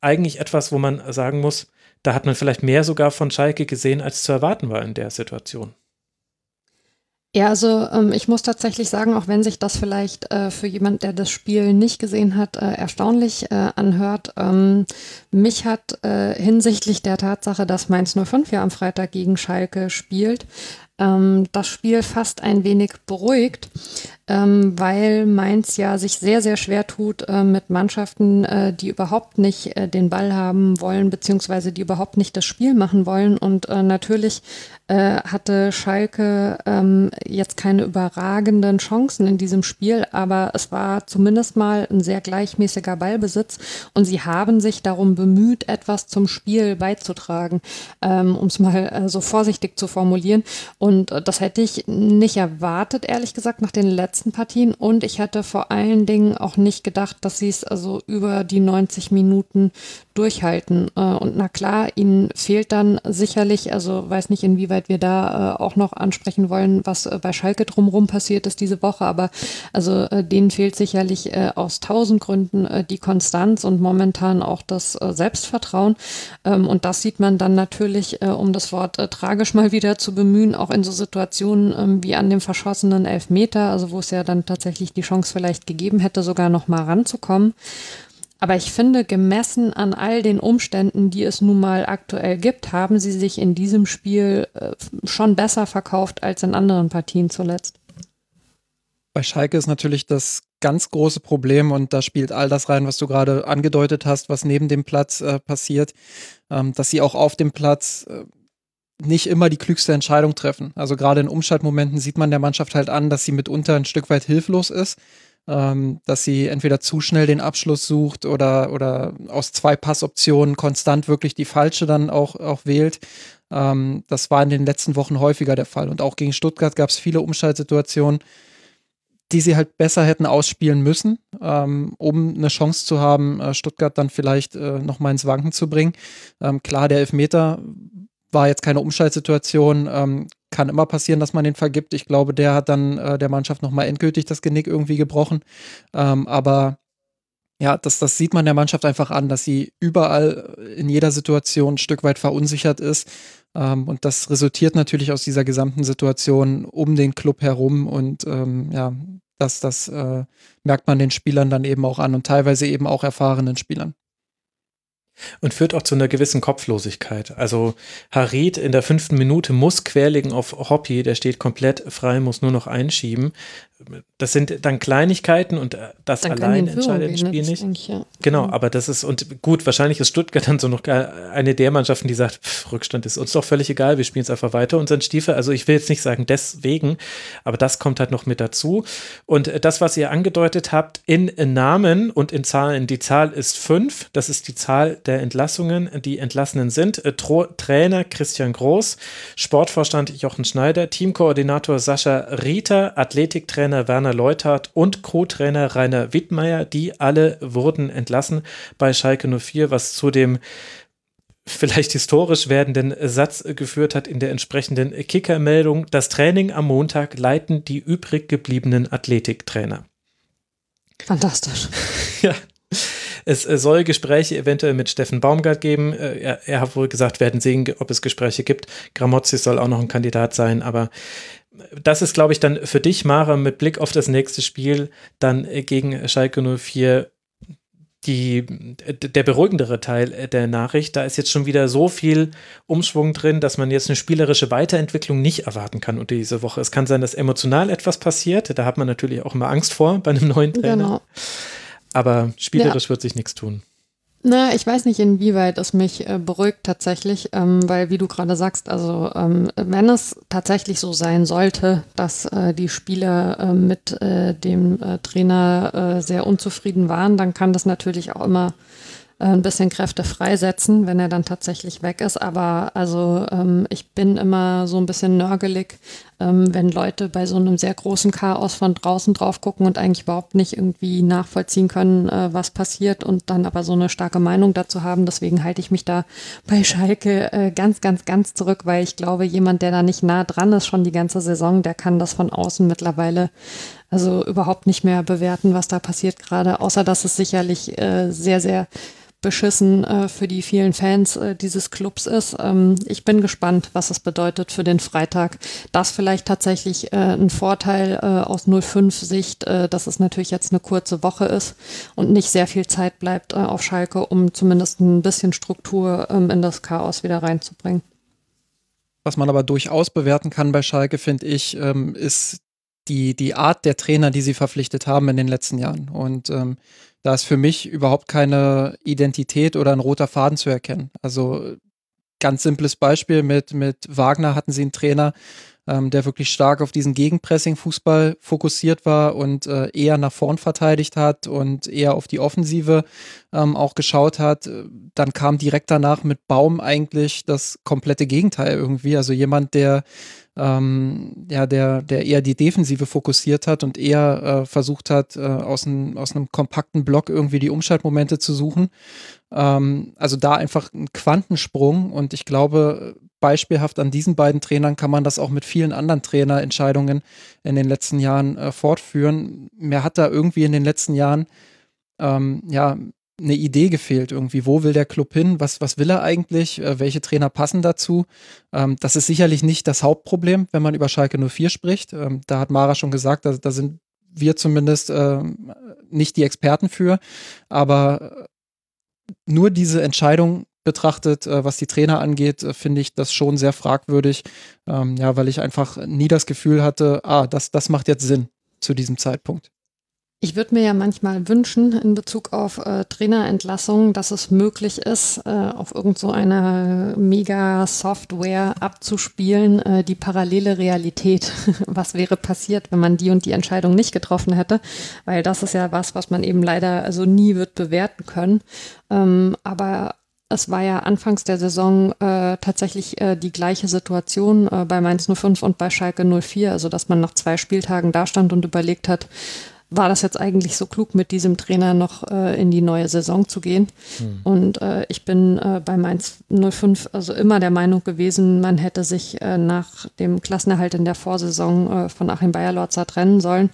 eigentlich etwas, wo man sagen muss, da hat man vielleicht mehr sogar von Schalke gesehen, als zu erwarten war in der Situation. Ja, also ich muss tatsächlich sagen, auch wenn sich das vielleicht für jemand, der das Spiel nicht gesehen hat, erstaunlich anhört, mich hat hinsichtlich der Tatsache, dass Mainz 05 ja am Freitag gegen Schalke spielt, das Spiel fast ein wenig beruhigt, weil Mainz ja sich sehr, sehr schwer tut mit Mannschaften, die überhaupt nicht den Ball haben wollen, beziehungsweise die überhaupt nicht das Spiel machen wollen. Und natürlich hatte Schalke jetzt keine überragenden Chancen in diesem Spiel, aber es war zumindest mal ein sehr gleichmäßiger Ballbesitz und sie haben sich darum bemüht, etwas zum Spiel beizutragen, um es mal so vorsichtig zu formulieren. Und das hätte ich nicht erwartet, ehrlich gesagt, nach den letzten Partien. Und ich hätte vor allen Dingen auch nicht gedacht, dass sie es also über die 90 Minuten durchhalten. Und na klar, ihnen fehlt dann sicherlich, also weiß nicht, inwieweit wir da auch noch ansprechen wollen, was bei Schalke drumherum passiert ist diese Woche. Aber also denen fehlt sicherlich aus 1000 Gründen die Konstanz und momentan auch das Selbstvertrauen. Und das sieht man dann natürlich, um das Wort tragisch mal wieder zu bemühen, auch in so Situationen wie an dem verschossenen Elfmeter, also wo es ja dann tatsächlich die Chance vielleicht gegeben hätte, sogar noch mal ranzukommen. Aber ich finde, gemessen an all den Umständen, die es nun mal aktuell gibt, haben sie sich in diesem Spiel schon besser verkauft als in anderen Partien zuletzt. Bei Schalke ist natürlich das ganz große Problem und da spielt all das rein, was du gerade angedeutet hast, was neben dem Platz passiert, dass sie auch auf dem Platz nicht immer die klügste Entscheidung treffen. Also gerade in Umschaltmomenten sieht man der Mannschaft halt an, dass sie mitunter ein Stück weit hilflos ist, dass sie entweder zu schnell den Abschluss sucht oder aus zwei Passoptionen konstant wirklich die falsche dann auch wählt. Das war in den letzten Wochen häufiger der Fall. Und auch gegen Stuttgart gab es viele Umschaltsituationen, die sie halt besser hätten ausspielen müssen, um eine Chance zu haben, Stuttgart dann vielleicht nochmal ins Wanken zu bringen. Klar, der Elfmeter war jetzt keine Umschaltsituation, kann immer passieren, dass man den vergibt. Ich glaube, der hat dann der Mannschaft nochmal endgültig das Genick irgendwie gebrochen. Aber ja, das sieht man der Mannschaft einfach an, dass sie überall in jeder Situation ein Stück weit verunsichert ist. Und das resultiert natürlich aus dieser gesamten Situation um den Club herum. Und ja, das merkt man den Spielern dann eben auch an und teilweise eben auch erfahrenen Spielern. Und führt auch zu einer gewissen Kopflosigkeit. Also Harit in der 5. Minute muss querlegen auf Hoppy, der steht komplett frei, muss nur noch einschieben. Das sind dann Kleinigkeiten und das dann allein entscheidet das Spiel nicht. Ja. Genau, aber das ist, und gut, wahrscheinlich ist Stuttgart dann so noch eine der Mannschaften, die sagt, Rückstand ist uns doch völlig egal, wir spielen es einfach weiter und sind Stiefel, also ich will jetzt nicht sagen deswegen, aber das kommt halt noch mit dazu. Und das, was ihr angedeutet habt, in Namen und in Zahlen, die Zahl ist 5, das ist die Zahl der Entlassungen, die Entlassenen sind Trainer Christian Groß, Sportvorstand Jochen Schneider, Teamkoordinator Sascha Rieter, Athletiktrainer Werner Leuthardt und Co-Trainer Rainer Wittmeier, die alle wurden entlassen bei Schalke 04, was zu dem vielleicht historisch werdenden Satz geführt hat in der entsprechenden Kicker-Meldung: Das Training am Montag leiten die übrig gebliebenen Athletiktrainer. Fantastisch. Ja. Es soll Gespräche eventuell mit Steffen Baumgart geben. Er hat wohl gesagt, werden sehen, ob es Gespräche gibt. Gramozzi soll auch noch ein Kandidat sein, aber das ist, glaube ich, dann für dich, Mara, mit Blick auf das nächste Spiel dann gegen Schalke 04 der beruhigendere Teil der Nachricht. Da ist jetzt schon wieder so viel Umschwung drin, dass man jetzt eine spielerische Weiterentwicklung nicht erwarten kann unter dieser Woche. Es kann sein, dass emotional etwas passiert. Da hat man natürlich auch immer Angst vor bei einem neuen Trainer. Genau. Aber spielerisch wird sich nichts tun. Na, ich weiß nicht, inwieweit es mich beruhigt tatsächlich, weil wie du gerade sagst, also wenn es tatsächlich so sein sollte, dass die Spieler mit dem Trainer sehr unzufrieden waren, dann kann das natürlich auch immer ein bisschen Kräfte freisetzen, wenn er dann tatsächlich weg ist. Aber also ich bin immer so ein bisschen nörgelig, wenn Leute bei so einem sehr großen Chaos von draußen drauf gucken und eigentlich überhaupt nicht irgendwie nachvollziehen können, was passiert und dann aber so eine starke Meinung dazu haben. Deswegen halte ich mich da bei Schalke ganz, ganz, ganz zurück, weil ich glaube, jemand, der da nicht nah dran ist schon die ganze Saison, der kann das von außen mittlerweile also überhaupt nicht mehr bewerten, was da passiert gerade, außer dass es sicherlich sehr, sehr beschissen für die vielen Fans dieses Clubs ist. Ich bin gespannt, was es bedeutet für den Freitag. Das vielleicht tatsächlich ein Vorteil aus 05-Sicht, dass es natürlich jetzt eine kurze Woche ist und nicht sehr viel Zeit bleibt auf Schalke, um zumindest ein bisschen Struktur in das Chaos wieder reinzubringen. Was man aber durchaus bewerten kann bei Schalke, finde ich, ist die Art der Trainer, die sie verpflichtet haben in den letzten Jahren. Und da ist für mich überhaupt keine Identität oder ein roter Faden zu erkennen. Also ganz simples Beispiel, mit Wagner hatten sie einen Trainer, der wirklich stark auf diesen Gegenpressing-Fußball fokussiert war und eher nach vorn verteidigt hat und eher auf die Offensive auch geschaut hat. Dann kam direkt danach mit Baum eigentlich das komplette Gegenteil irgendwie. Also jemand, der eher die Defensive fokussiert hat und eher versucht hat, aus einem kompakten Block irgendwie die Umschaltmomente zu suchen. Also da einfach ein Quantensprung, und ich glaube, beispielhaft an diesen beiden Trainern kann man das auch mit vielen anderen Trainerentscheidungen in den letzten Jahren fortführen. Mir hat da irgendwie in den letzten Jahren eine Idee gefehlt irgendwie. Wo will der Club hin? Was will er eigentlich? Welche Trainer passen dazu? Das ist sicherlich nicht das Hauptproblem, wenn man über Schalke 04 spricht. Da hat Mara schon gesagt, da sind wir zumindest nicht die Experten für. Aber nur diese Entscheidung betrachtet, was die Trainer angeht, finde ich das schon sehr fragwürdig. Weil ich einfach nie das Gefühl hatte, das macht jetzt Sinn zu diesem Zeitpunkt. Ich würde mir ja manchmal wünschen, in Bezug auf Trainerentlassungen, dass es möglich ist, auf irgend so eine Mega-Software abzuspielen, die parallele Realität. Was wäre passiert, wenn man die und die Entscheidung nicht getroffen hätte? Weil das ist ja was man eben leider also nie wird bewerten können. Aber es war ja anfangs der Saison tatsächlich die gleiche Situation bei Mainz 05 und bei Schalke 04, also dass man nach 2 Spieltagen da stand und überlegt hat, war das jetzt eigentlich so klug, mit diesem Trainer noch in die neue Saison zu gehen? Und ich bin bei Mainz 05 also immer der Meinung gewesen, man hätte sich nach dem Klassenerhalt in der Vorsaison von Achim Bayerlorzer trennen sollen.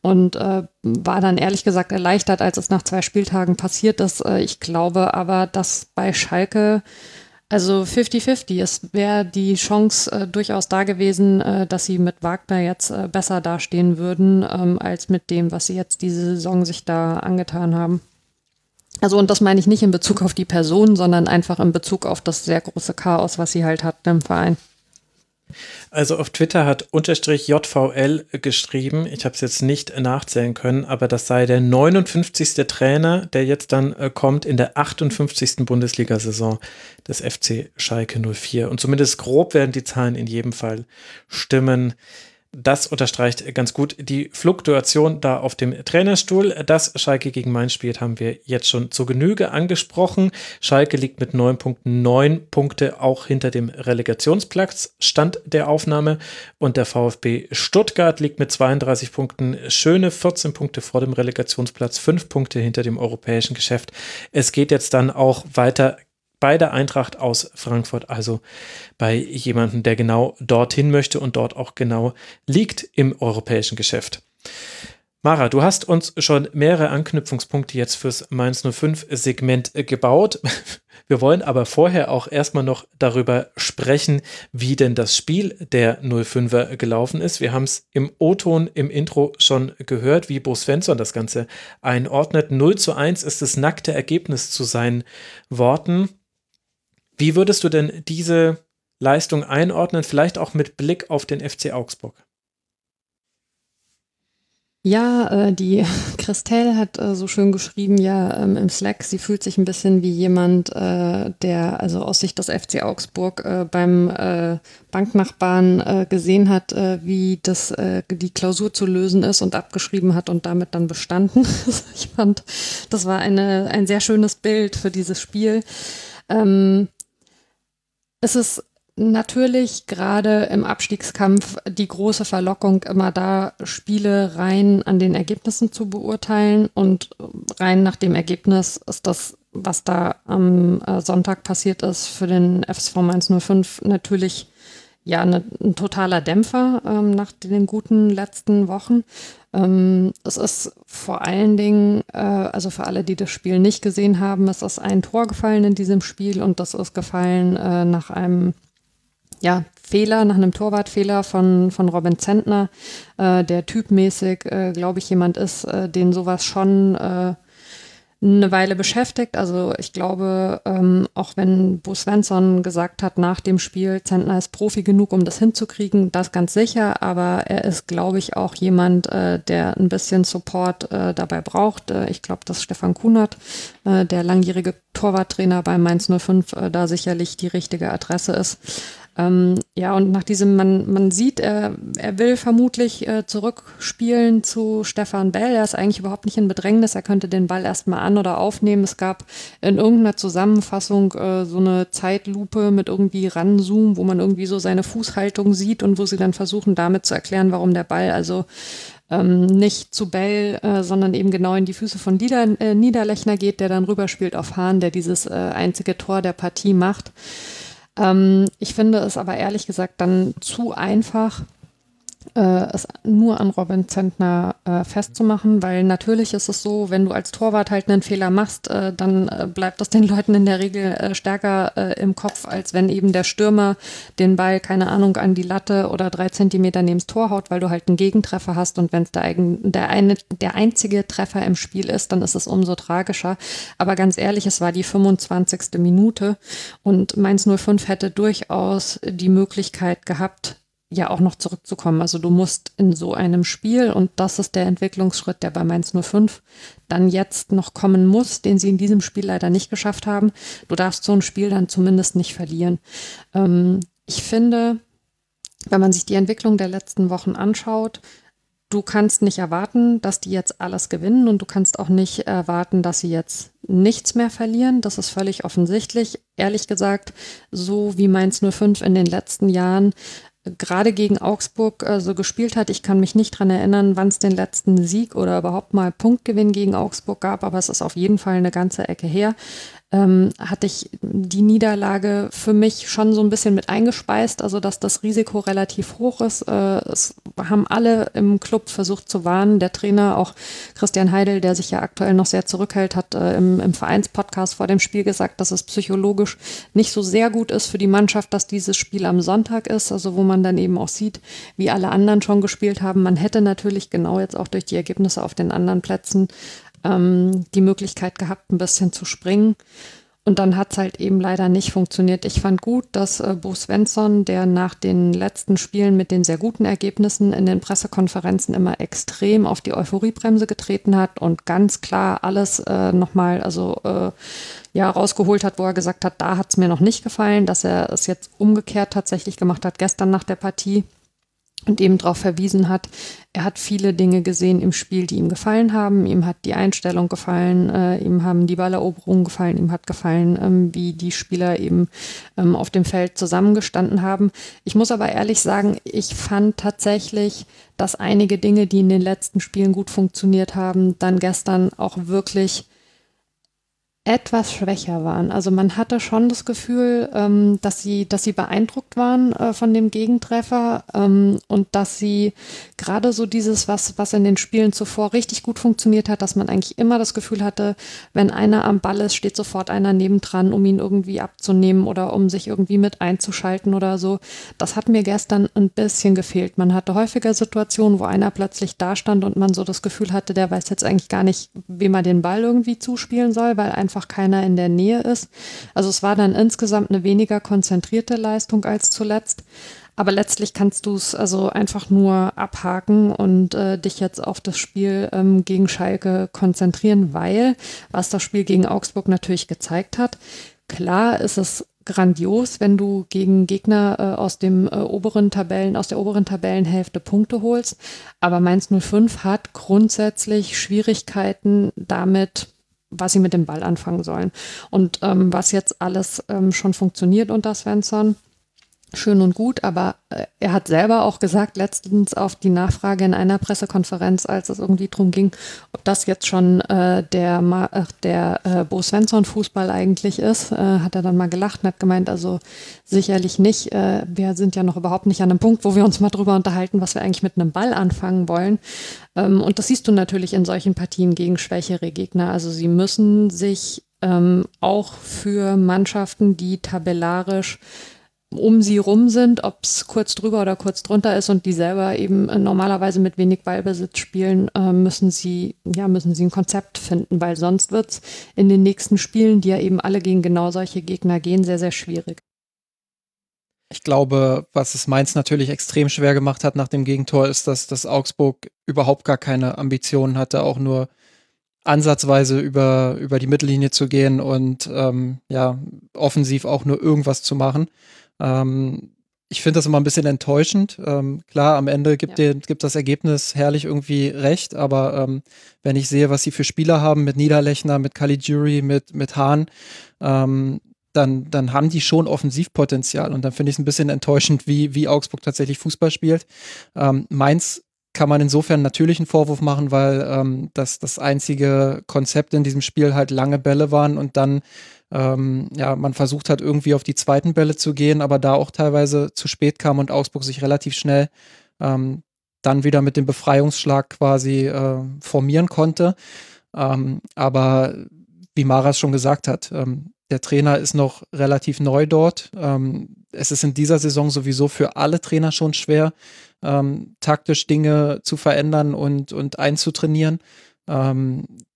Und war dann ehrlich gesagt erleichtert, als es nach 2 Spieltagen passiert ist. Ich glaube aber, dass bei Schalke, also 50-50, es wäre die Chance durchaus da gewesen, dass sie mit Wagner jetzt besser dastehen würden, als mit dem, was sie jetzt diese Saison sich da angetan haben. Also, und das meine ich nicht in Bezug auf die Person, sondern einfach in Bezug auf das sehr große Chaos, was sie halt hatten im Verein. Also auf Twitter hat _JVL geschrieben, ich habe es jetzt nicht nachzählen können, aber das sei der 59. Trainer, der jetzt dann kommt in der 58. Bundesliga-Saison des FC Schalke 04. Und zumindest grob werden die Zahlen in jedem Fall stimmen. Das unterstreicht ganz gut die Fluktuation da auf dem Trainerstuhl. Dass Schalke gegen Mainz spielt, haben wir jetzt schon zur Genüge angesprochen. Schalke liegt mit 9 Punkten 9 Punkte auch hinter dem Relegationsplatz, Stand der Aufnahme. Und der VfB Stuttgart liegt mit 32 Punkten schöne 14 Punkte vor dem Relegationsplatz, 5 Punkte hinter dem europäischen Geschäft. Es geht jetzt dann auch weiter bei der Eintracht aus Frankfurt, also bei jemandem, der genau dorthin möchte und dort auch genau liegt im europäischen Geschäft. Mara, du hast uns schon mehrere Anknüpfungspunkte jetzt fürs Mainz 05-Segment gebaut. Wir wollen aber vorher auch erstmal noch darüber sprechen, wie denn das Spiel der 05er gelaufen ist. Wir haben es im O-Ton, im Intro schon gehört, wie Bo Svensson das Ganze einordnet. 0:1 ist das nackte Ergebnis zu seinen Worten. Wie würdest du denn diese Leistung einordnen, vielleicht auch mit Blick auf den FC Augsburg? Ja, die Christelle hat so schön geschrieben, ja, im Slack, sie fühlt sich ein bisschen wie jemand, der also aus Sicht des FC Augsburg beim Banknachbarn gesehen hat, wie das die Klausur zu lösen ist und abgeschrieben hat und damit dann bestanden. Ich fand, das war ein sehr schönes Bild für dieses Spiel. Es ist natürlich gerade im Abstiegskampf die große Verlockung, immer da Spiele rein an den Ergebnissen zu beurteilen, und rein nach dem Ergebnis ist das, was da am Sonntag passiert ist, für den FSV Mainz 05 natürlich ja ein totaler Dämpfer nach den guten letzten Wochen. Es ist vor allen Dingen, also für alle, die das Spiel nicht gesehen haben, es ist ein Tor gefallen in diesem Spiel, und das ist gefallen nach einem Fehler, nach einem Torwartfehler von Robin Zentner, der typmäßig, glaube ich, jemand ist, den sowas schon eine Weile beschäftigt. Also ich glaube, auch wenn Bo Svensson gesagt hat nach dem Spiel, Zentner ist Profi genug, um das hinzukriegen, das ganz sicher, aber er ist, glaube ich, auch jemand, der ein bisschen Support dabei braucht. Ich glaube, dass Stefan Kunert, der langjährige Torwarttrainer bei Mainz 05, da sicherlich die richtige Adresse ist. Und nach diesem, man sieht, er will vermutlich zurückspielen zu Stefan Bell. Er ist eigentlich überhaupt nicht in Bedrängnis. Er könnte den Ball erstmal an- oder aufnehmen. Es gab in irgendeiner Zusammenfassung so eine Zeitlupe mit irgendwie Ranzoom, wo man irgendwie so seine Fußhaltung sieht und wo sie dann versuchen, damit zu erklären, warum der Ball also nicht zu Bell, sondern eben genau in die Füße von Niederlechner geht, der dann rüberspielt auf Hahn, der dieses einzige Tor der Partie macht. Ich finde es aber ehrlich gesagt dann zu einfach, es nur an Robin Zentner festzumachen, weil natürlich ist es so, wenn du als Torwart halt einen Fehler machst, dann bleibt das den Leuten in der Regel stärker im Kopf, als wenn eben der Stürmer den Ball, keine Ahnung, an die Latte oder 3 Zentimeter neben's Tor haut, weil du halt einen Gegentreffer hast, und wenn es der einzige Treffer im Spiel ist, dann ist es umso tragischer. Aber ganz ehrlich, es war die 25. Minute und Mainz 05 hätte durchaus die Möglichkeit gehabt, ja auch noch zurückzukommen. Also du musst in so einem Spiel, und das ist der Entwicklungsschritt, der bei Mainz 05 dann jetzt noch kommen muss, den sie in diesem Spiel leider nicht geschafft haben, du darfst so ein Spiel dann zumindest nicht verlieren. Ich finde, wenn man sich die Entwicklung der letzten Wochen anschaut, du kannst nicht erwarten, dass die jetzt alles gewinnen, und du kannst auch nicht erwarten, dass sie jetzt nichts mehr verlieren. Das ist völlig offensichtlich. Ehrlich gesagt, so wie Mainz 05 in den letzten Jahren gerade gegen Augsburg so gespielt hat. Ich kann mich nicht dran erinnern, wann es den letzten Sieg oder überhaupt mal Punktgewinn gegen Augsburg gab, aber es ist auf jeden Fall eine ganze Ecke her. Hatte ich die Niederlage für mich schon so ein bisschen mit eingespeist, also dass das Risiko relativ hoch ist. Es haben alle im Club versucht zu warnen. Der Trainer, auch Christian Heidel, der sich ja aktuell noch sehr zurückhält, hat im Vereinspodcast vor dem Spiel gesagt, dass es psychologisch nicht so sehr gut ist für die Mannschaft, dass dieses Spiel am Sonntag ist, also wo man dann eben auch sieht, wie alle anderen schon gespielt haben. Man hätte natürlich genau jetzt auch durch die Ergebnisse auf den anderen Plätzen die Möglichkeit gehabt, ein bisschen zu springen. Und dann hat es halt eben leider nicht funktioniert. Ich fand gut, dass Bo Svensson, der nach den letzten Spielen mit den sehr guten Ergebnissen in den Pressekonferenzen immer extrem auf die Euphoriebremse getreten hat und ganz klar alles nochmal rausgeholt hat, wo er gesagt hat, da hat es mir noch nicht gefallen, dass er es jetzt umgekehrt tatsächlich gemacht hat, gestern nach der Partie. Und eben darauf verwiesen hat, er hat viele Dinge gesehen im Spiel, die ihm gefallen haben. Ihm hat die Einstellung gefallen, ihm haben die Balleroberungen gefallen, ihm hat gefallen, wie die Spieler eben auf dem Feld zusammengestanden haben. Ich muss aber ehrlich sagen, ich fand tatsächlich, dass einige Dinge, die in den letzten Spielen gut funktioniert haben, dann gestern auch wirklich etwas schwächer waren. Also man hatte schon das Gefühl, dass sie beeindruckt waren von dem Gegentreffer, und dass sie gerade so dieses, was in den Spielen zuvor richtig gut funktioniert hat, dass man eigentlich immer das Gefühl hatte, wenn einer am Ball ist, steht sofort einer nebendran, um ihn irgendwie abzunehmen oder um sich irgendwie mit einzuschalten oder so. Das hat mir gestern ein bisschen gefehlt. Man hatte häufiger Situationen, wo einer plötzlich da stand und man so das Gefühl hatte, der weiß jetzt eigentlich gar nicht, wem er den Ball irgendwie zuspielen soll, weil einfach keiner in der Nähe ist. Also es war dann insgesamt eine weniger konzentrierte Leistung als zuletzt. Aber letztlich kannst du es also einfach nur abhaken und dich jetzt auf das Spiel gegen Schalke konzentrieren, weil, was das Spiel gegen Augsburg natürlich gezeigt hat, klar ist es grandios, wenn du gegen Gegner aus der oberen Tabellenhälfte Punkte holst. Aber Mainz 05 hat grundsätzlich Schwierigkeiten damit, was sie mit dem Ball anfangen sollen. Und was jetzt alles schon funktioniert unter Svensson, schön und gut, aber er hat selber auch gesagt, letztens auf die Nachfrage in einer Pressekonferenz, als es irgendwie darum ging, ob das jetzt schon der Bo Svensson-Fußball eigentlich ist, hat er dann mal gelacht und hat gemeint, also sicherlich nicht, wir sind ja noch überhaupt nicht an einem Punkt, wo wir uns mal drüber unterhalten, was wir eigentlich mit einem Ball anfangen wollen. Und das siehst du natürlich in solchen Partien gegen schwächere Gegner, also sie müssen sich auch für Mannschaften, die tabellarisch um sie rum sind, ob es kurz drüber oder kurz drunter ist und die selber eben normalerweise mit wenig Ballbesitz spielen, müssen sie ein Konzept finden, weil sonst wird es in den nächsten Spielen, die ja eben alle gegen genau solche Gegner gehen, sehr, sehr schwierig. Ich glaube, was es Mainz natürlich extrem schwer gemacht hat nach dem Gegentor, ist, dass Augsburg überhaupt gar keine Ambitionen hatte, auch nur ansatzweise über die Mittellinie zu gehen und offensiv auch nur irgendwas zu machen. Ich finde das immer ein bisschen enttäuschend. Klar, am Ende gibt das Ergebnis herrlich irgendwie recht, aber wenn ich sehe, was sie für Spieler haben mit Niederlechner, mit Caligiuri, mit Hahn, dann haben die schon Offensivpotenzial und dann finde ich es ein bisschen enttäuschend, wie Augsburg tatsächlich Fußball spielt. Mainz kann man insofern natürlich einen Vorwurf machen, weil das einzige Konzept in diesem Spiel halt lange Bälle waren und dann man versucht hat, irgendwie auf die zweiten Bälle zu gehen, aber da auch teilweise zu spät kam und Augsburg sich relativ schnell dann wieder mit dem Befreiungsschlag quasi formieren konnte. Aber wie Maras schon gesagt hat, der Trainer ist noch relativ neu dort. Es ist in dieser Saison sowieso für alle Trainer schon schwer, taktisch Dinge zu verändern und einzutrainieren.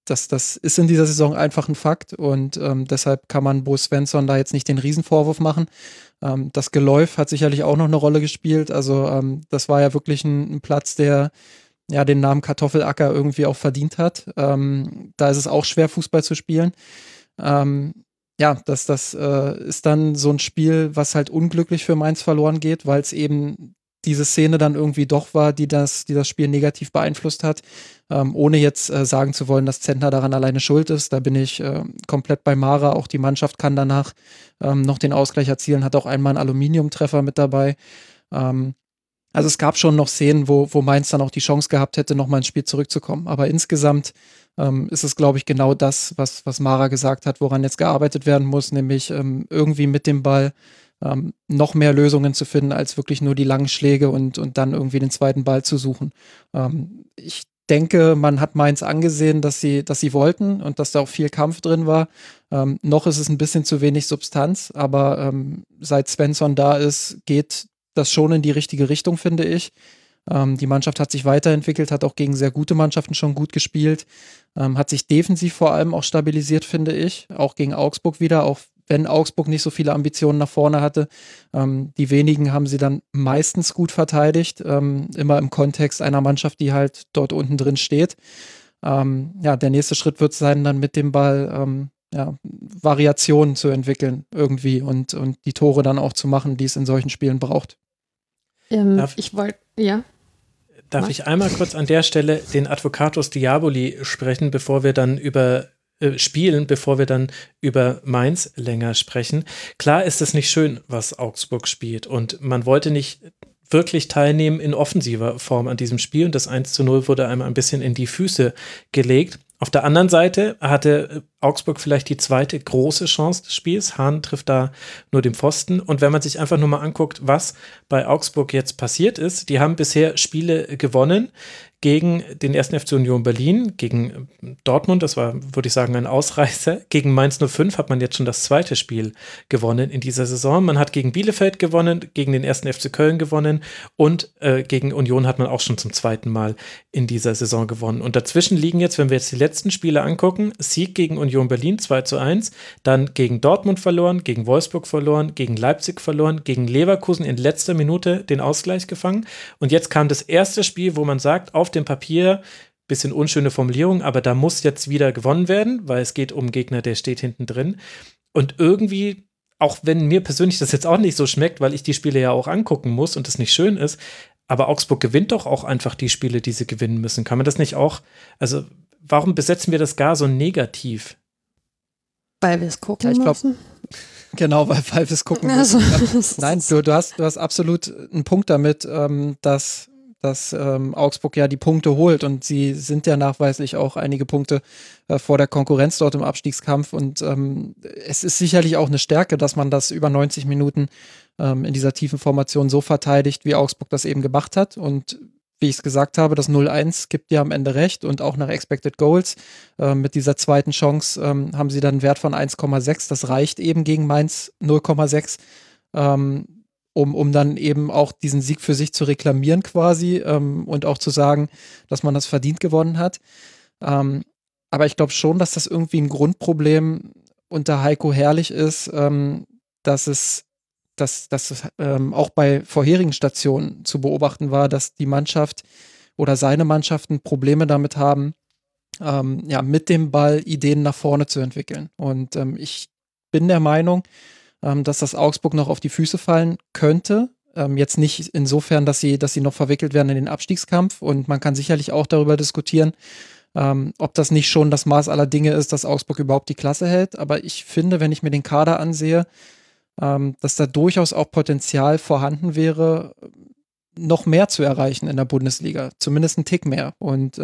Das ist in dieser Saison einfach ein Fakt und deshalb kann man Bo Svensson da jetzt nicht den Riesenvorwurf machen. Das Geläuf hat sicherlich auch noch eine Rolle gespielt. Also das war ja wirklich ein Platz, der ja den Namen Kartoffelacker irgendwie auch verdient hat. Da ist es auch schwer, Fußball zu spielen. Das ist dann so ein Spiel, was halt unglücklich für Mainz verloren geht, weil es eben diese Szene dann irgendwie doch war, die das Spiel negativ beeinflusst hat, ohne jetzt sagen zu wollen, dass Zentner daran alleine schuld ist. Da bin ich komplett bei Mara. Auch die Mannschaft kann danach noch den Ausgleich erzielen, hat auch einmal einen Aluminiumtreffer mit dabei. Also es gab schon noch Szenen, wo Mainz dann auch die Chance gehabt hätte, nochmal ins Spiel zurückzukommen. Aber insgesamt ist es, glaube ich, genau das, was Mara gesagt hat, woran jetzt gearbeitet werden muss, nämlich irgendwie mit dem Ball noch mehr Lösungen zu finden, als wirklich nur die langen Schläge und dann irgendwie den zweiten Ball zu suchen. Ich denke, man hat Mainz angesehen, dass sie wollten und dass da auch viel Kampf drin war. Noch ist es ein bisschen zu wenig Substanz, aber seit Svensson da ist, geht das schon in die richtige Richtung, finde ich. Die Mannschaft hat sich weiterentwickelt, hat auch gegen sehr gute Mannschaften schon gut gespielt, hat sich defensiv vor allem auch stabilisiert, finde ich, auch gegen Augsburg wieder, auch wenn Augsburg nicht so viele Ambitionen nach vorne hatte. Die wenigen haben sie dann meistens gut verteidigt, immer im Kontext einer Mannschaft, die halt dort unten drin steht. Der nächste Schritt wird sein, dann mit dem Ball Variationen zu entwickeln irgendwie und die Tore dann auch zu machen, die es in solchen Spielen braucht. Darf ich einmal kurz an der Stelle den Advocatus Diaboli sprechen, bevor wir dann über Mainz länger sprechen. Klar ist es nicht schön, was Augsburg spielt und man wollte nicht wirklich teilnehmen in offensiver Form an diesem Spiel und das 1:0 wurde einem ein bisschen in die Füße gelegt. Auf der anderen Seite hatte Augsburg vielleicht die zweite große Chance des Spiels. Hahn trifft da nur den Pfosten. Und wenn man sich einfach nur mal anguckt, was bei Augsburg jetzt passiert ist, die haben bisher Spiele gewonnen gegen den 1. FC Union Berlin, gegen Dortmund, das war, würde ich sagen, ein Ausreißer. Gegen Mainz 05 hat man jetzt schon das zweite Spiel gewonnen in dieser Saison. Man hat gegen Bielefeld gewonnen, gegen den 1. FC Köln gewonnen und gegen Union hat man auch schon zum zweiten Mal in dieser Saison gewonnen. Und dazwischen liegen jetzt, wenn wir jetzt die letzten Spiele angucken, Sieg gegen Union Berlin 2:1, dann gegen Dortmund verloren, gegen Wolfsburg verloren, gegen Leipzig verloren, gegen Leverkusen in letzter Minute den Ausgleich gefangen. Und jetzt kam das erste Spiel, wo man sagt, auf dem Papier, bisschen unschöne Formulierung, aber da muss jetzt wieder gewonnen werden, weil es geht um einen Gegner, der steht hinten drin. Und irgendwie, auch wenn mir persönlich das jetzt auch nicht so schmeckt, weil ich die Spiele ja auch angucken muss und das nicht schön ist, aber Augsburg gewinnt doch auch einfach die Spiele, die sie gewinnen müssen. Kann man das nicht auch, also warum besetzen wir das gar so negativ? Weil wir es gucken müssen. Genau, weil wir es gucken müssen. Nein, du hast absolut einen Punkt damit, dass Augsburg ja die Punkte holt und sie sind ja nachweislich auch einige Punkte vor der Konkurrenz dort im Abstiegskampf und es ist sicherlich auch eine Stärke, dass man das über 90 Minuten in dieser tiefen Formation so verteidigt, wie Augsburg das eben gemacht hat und wie ich es gesagt habe, das 0-1 gibt ja am Ende recht und auch nach Expected Goals mit dieser zweiten Chance haben sie dann einen Wert von 1,6, das reicht eben gegen Mainz 0,6, um dann eben auch diesen Sieg für sich zu reklamieren quasi und auch zu sagen, dass man das verdient gewonnen hat. Aber ich glaube schon, dass das irgendwie ein Grundproblem unter Heiko Herrlich ist, dass es auch bei vorherigen Stationen zu beobachten war, dass die Mannschaft oder seine Mannschaften Probleme damit haben, mit dem Ball Ideen nach vorne zu entwickeln. Und ich bin der Meinung, dass das Augsburg noch auf die Füße fallen könnte. Jetzt nicht insofern, dass sie noch verwickelt werden in den Abstiegskampf. Und man kann sicherlich auch darüber diskutieren, ob das nicht schon das Maß aller Dinge ist, dass Augsburg überhaupt die Klasse hält. Aber ich finde, wenn ich mir den Kader ansehe, dass da durchaus auch Potenzial vorhanden wäre, noch mehr zu erreichen in der Bundesliga. Zumindest einen Tick mehr. Und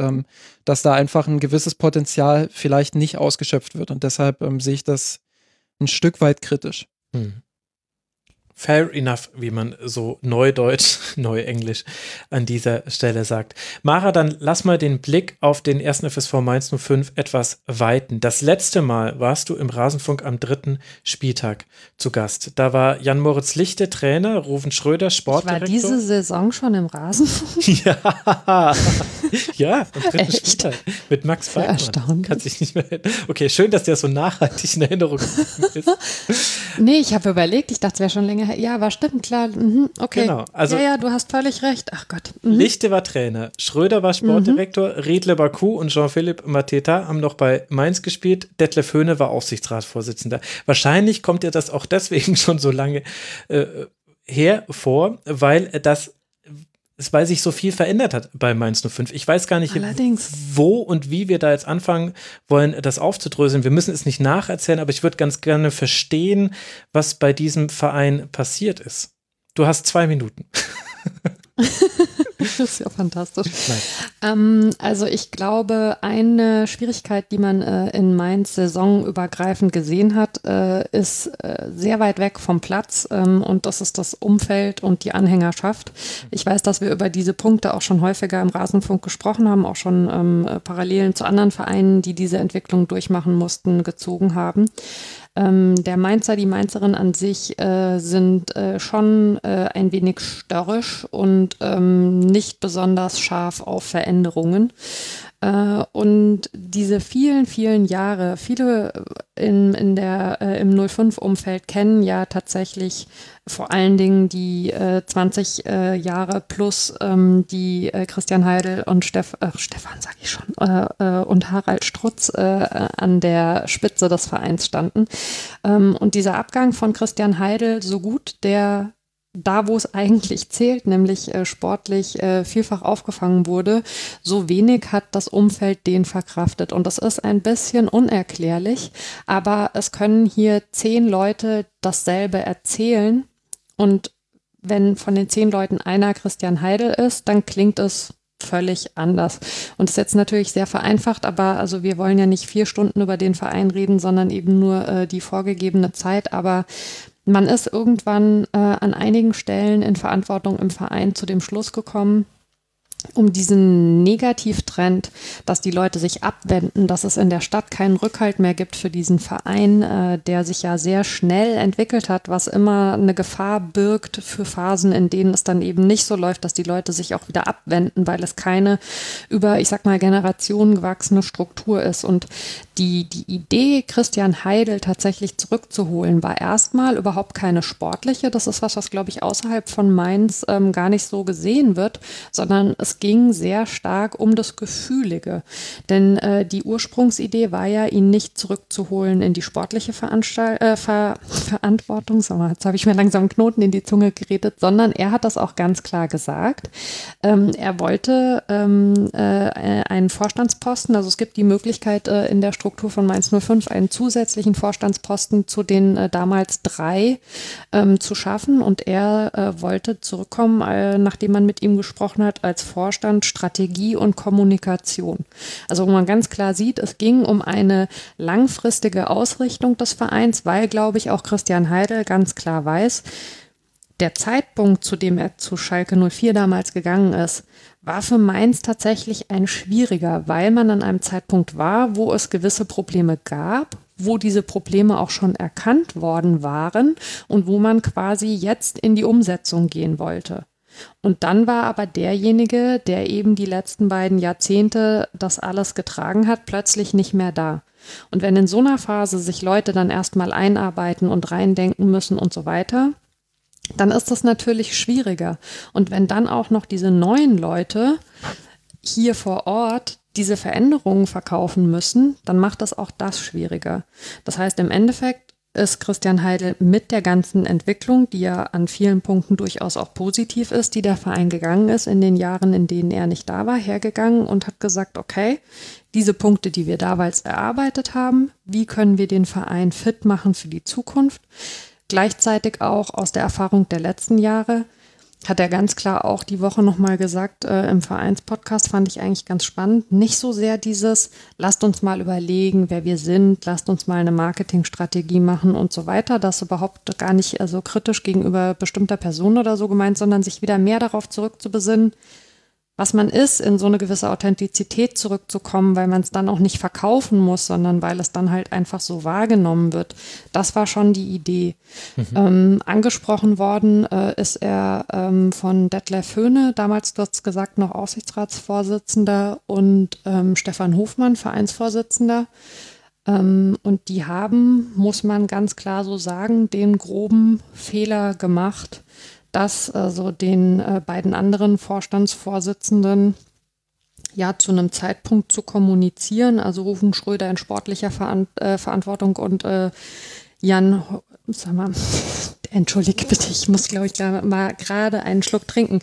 dass da einfach ein gewisses Potenzial vielleicht nicht ausgeschöpft wird. Und deshalb sehe ich das ein Stück weit kritisch. Fair enough, wie man so neudeutsch, neuenglisch an dieser Stelle sagt. Mara, dann lass mal den Blick auf den 1. FSV Mainz 05 etwas weiten. Das letzte Mal warst du im Rasenfunk am 3. Spieltag zu Gast. Da war Jan-Moritz Lichte Trainer, Ruven Schröder Sportdirektor. Ich war diese Saison schon im Rasenfunk? Ja, ja, am 3. Echt? Spieltag mit Max Beckmann. Kann sich nicht mehr. Okay, schön, dass der so nachhaltig in Erinnerung ist. Nee, ich habe überlegt, ich dachte, es wäre schon länger. Ja, war stimmt, klar. Mhm, okay. Genau, also ja, du hast völlig recht. Ach Gott. Mhm. Lichte war Trainer, Schröder war Sportdirektor, Riedle Baku und Jean-Philippe Mateta haben noch bei Mainz gespielt. Detlef Höhne war Aufsichtsratsvorsitzender. Wahrscheinlich kommt dir das auch deswegen schon so lange hervor, weil sich so viel verändert hat bei Mainz 05. Ich weiß gar nicht, wo und wie wir da jetzt anfangen wollen, das aufzudröseln. Wir müssen es nicht nacherzählen, aber ich würde ganz gerne verstehen, was bei diesem Verein passiert ist. Du hast 2 Minuten. Das ist ja fantastisch. Also ich glaube, eine Schwierigkeit, die man in Mainz saisonübergreifend gesehen hat, ist sehr weit weg vom Platz und das ist das Umfeld und die Anhängerschaft. Ich weiß, dass wir über diese Punkte auch schon häufiger im Rasenfunk gesprochen haben, auch schon Parallelen zu anderen Vereinen, die diese Entwicklung durchmachen mussten, gezogen haben. Der Mainzer, die Mainzerin an sich sind schon ein wenig störrisch und nicht besonders scharf auf Veränderungen. Und diese vielen, vielen Jahre, viele im 05-Umfeld kennen ja tatsächlich vor allen Dingen die 20 Jahre plus, die Christian Heidel und und Harald Strutz an der Spitze des Vereins standen. Und dieser Abgang von Christian Heidel, so gut der da, wo es eigentlich zählt, nämlich sportlich vielfach aufgefangen wurde, so wenig hat das Umfeld den verkraftet. Und das ist ein bisschen unerklärlich, aber es können hier 10 Leute dasselbe erzählen. Und wenn von den 10 Leuten einer Christian Heidel ist, dann klingt es völlig anders. Und das ist jetzt natürlich sehr vereinfacht, aber also wir wollen ja nicht 4 Stunden über den Verein reden, sondern eben nur die vorgegebene Zeit. Aber man ist irgendwann an einigen Stellen in Verantwortung im Verein zu dem Schluss gekommen, um diesen Negativtrend, dass die Leute sich abwenden, dass es in der Stadt keinen Rückhalt mehr gibt für diesen Verein, der sich ja sehr schnell entwickelt hat, was immer eine Gefahr birgt für Phasen, in denen es dann eben nicht so läuft, dass die Leute sich auch wieder abwenden, weil es keine über, ich sag mal, Generationen gewachsene Struktur ist. Und die Idee, Christian Heidel tatsächlich zurückzuholen, war erstmal überhaupt keine sportliche. Das ist was glaube ich, außerhalb von Mainz gar nicht so gesehen wird, sondern es ging sehr stark um das Gefühlige. Denn die Ursprungsidee war ja, ihn nicht zurückzuholen in die sportliche Verantwortung. Jetzt habe ich mir langsam einen Knoten in die Zunge geredet, sondern er hat das auch ganz klar gesagt. Er wollte einen Vorstandsposten, also es gibt die Möglichkeit in der Struktur von Mainz 05 einen zusätzlichen Vorstandsposten zu den damals 3 zu schaffen, und er wollte zurückkommen, nachdem man mit ihm gesprochen hat, als Vorstand Strategie und Kommunikation. Also wo man ganz klar sieht, es ging um eine langfristige Ausrichtung des Vereins, weil, glaube ich, auch Christian Heidel ganz klar weiß, der Zeitpunkt, zu dem er zu Schalke 04 damals gegangen ist, war für Mainz tatsächlich ein schwieriger, weil man an einem Zeitpunkt war, wo es gewisse Probleme gab, wo diese Probleme auch schon erkannt worden waren und wo man quasi jetzt in die Umsetzung gehen wollte. Und dann war aber derjenige, der eben die letzten 2 Jahrzehnte das alles getragen hat, plötzlich nicht mehr da. Und wenn in so einer Phase sich Leute dann erstmal einarbeiten und reindenken müssen und so weiter, dann ist das natürlich schwieriger. Und wenn dann auch noch diese neuen Leute hier vor Ort diese Veränderungen verkaufen müssen, dann macht das auch das schwieriger. Das heißt, im Endeffekt ist Christian Heidel mit der ganzen Entwicklung, die ja an vielen Punkten durchaus auch positiv ist, die der Verein gegangen ist in den Jahren, in denen er nicht da war, hergegangen und hat gesagt, okay, diese Punkte, die wir damals erarbeitet haben, wie können wir den Verein fit machen für die Zukunft? Gleichzeitig auch aus der Erfahrung der letzten Jahre hat er ganz klar auch die Woche nochmal gesagt, im Vereinspodcast, fand ich eigentlich ganz spannend, nicht so sehr dieses, lasst uns mal überlegen, wer wir sind, lasst uns mal eine Marketingstrategie machen und so weiter, das überhaupt gar nicht so kritisch gegenüber bestimmter Person oder so gemeint, sondern sich wieder mehr darauf zurückzubesinnen, was man ist, in so eine gewisse Authentizität zurückzukommen, weil man es dann auch nicht verkaufen muss, sondern weil es dann halt einfach so wahrgenommen wird. Das war schon die Idee. Mhm. Angesprochen worden ist er von Detlef Höhne, damals, du hast gesagt, noch Aufsichtsratsvorsitzender, und Stefan Hofmann, Vereinsvorsitzender. Und die haben, muss man ganz klar so sagen, den groben Fehler gemacht, dass also den beiden anderen Vorstandsvorsitzenden ja zu einem Zeitpunkt zu kommunizieren, also Rufen Schröder in sportlicher Verantwortung und Jan, sag mal, entschuldige bitte, ich muss, glaube ich, da mal gerade einen Schluck trinken.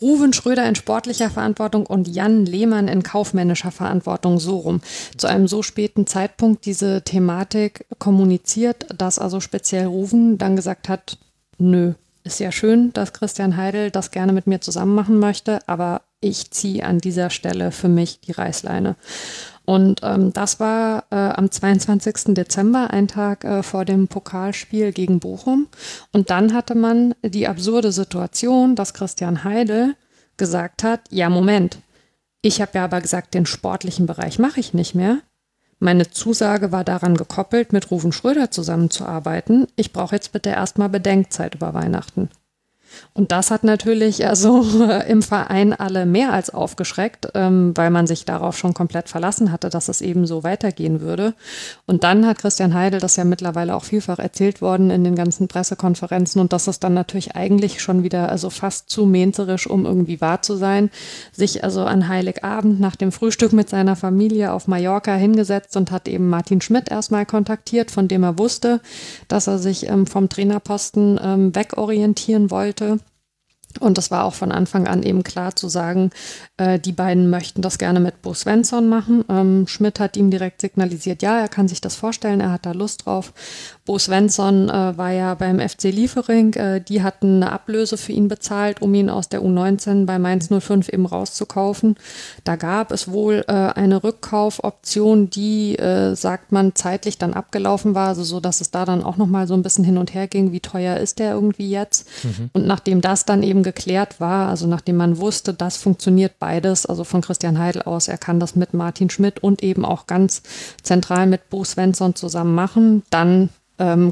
Ruven Schröder in sportlicher Verantwortung und Jan Lehmann in kaufmännischer Verantwortung, so rum. Zu einem so späten Zeitpunkt diese Thematik kommuniziert, dass also speziell Ruven dann gesagt hat, nö. Ist ja schön, dass Christian Heidel das gerne mit mir zusammen machen möchte, aber ich ziehe an dieser Stelle für mich die Reißleine. Und das war am 22. Dezember, ein Tag vor dem Pokalspiel gegen Bochum. Und dann hatte man die absurde Situation, dass Christian Heidel gesagt hat, ja Moment, ich habe ja aber gesagt, den sportlichen Bereich mache ich nicht mehr. Meine Zusage war daran gekoppelt, mit Ruven Schröder zusammenzuarbeiten. Ich brauche jetzt bitte erstmal Bedenkzeit über Weihnachten. Und das hat natürlich also im Verein alle mehr als aufgeschreckt, weil man sich darauf schon komplett verlassen hatte, dass es eben so weitergehen würde. Und dann hat Christian Heidel, das ja mittlerweile auch vielfach erzählt worden in den ganzen Pressekonferenzen, und das ist dann natürlich eigentlich schon wieder also fast zu mainzerisch, um irgendwie wahr zu sein, sich also an Heiligabend nach dem Frühstück mit seiner Familie auf Mallorca hingesetzt und hat eben Martin Schmidt erstmal kontaktiert, von dem er wusste, dass er sich vom Trainerposten wegorientieren wollte. Und das war auch von Anfang an eben klar zu sagen, die beiden möchten das gerne mit Bo Svensson machen. Schmidt hat ihm direkt signalisiert, ja, er kann sich das vorstellen, er hat da Lust drauf. Bo Svensson war ja beim FC Liefering, die hatten eine Ablöse für ihn bezahlt, um ihn aus der U19 bei Mainz 05 eben rauszukaufen. Da gab es wohl eine Rückkaufoption, die, sagt man, zeitlich dann abgelaufen war, also so, dass es da dann auch nochmal so ein bisschen hin und her ging, wie teuer ist der irgendwie jetzt? Mhm. Und nachdem das dann eben geklärt war, also nachdem man wusste, das funktioniert beides, also von Christian Heidel aus, er kann das mit Martin Schmidt und eben auch ganz zentral mit Bo Svensson zusammen machen, dann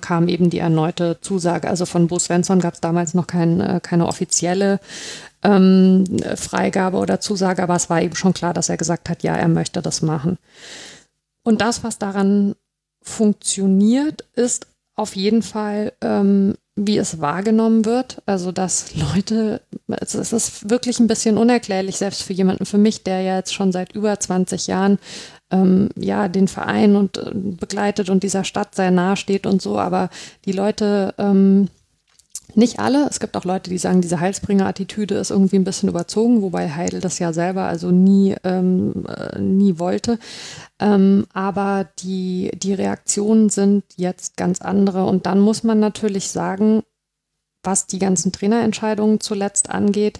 kam eben die erneute Zusage. Also von Bo Svensson gab es damals noch keine offizielle Freigabe oder Zusage, aber es war eben schon klar, dass er gesagt hat, ja, er möchte das machen. Und das, was daran funktioniert, ist auf jeden Fall, wie es wahrgenommen wird. Also dass Leute, es ist wirklich ein bisschen unerklärlich, selbst für jemanden, für mich, der ja jetzt schon seit über 20 Jahren den Verein und begleitet und dieser Stadt sehr nahe steht und so, aber die Leute, nicht alle, es gibt auch Leute, die sagen, diese Heilsbringer-Attitüde ist irgendwie ein bisschen überzogen, wobei Heidel das ja selber also nie wollte, aber die Reaktionen sind jetzt ganz andere und dann muss man natürlich sagen, was die ganzen Trainerentscheidungen zuletzt angeht,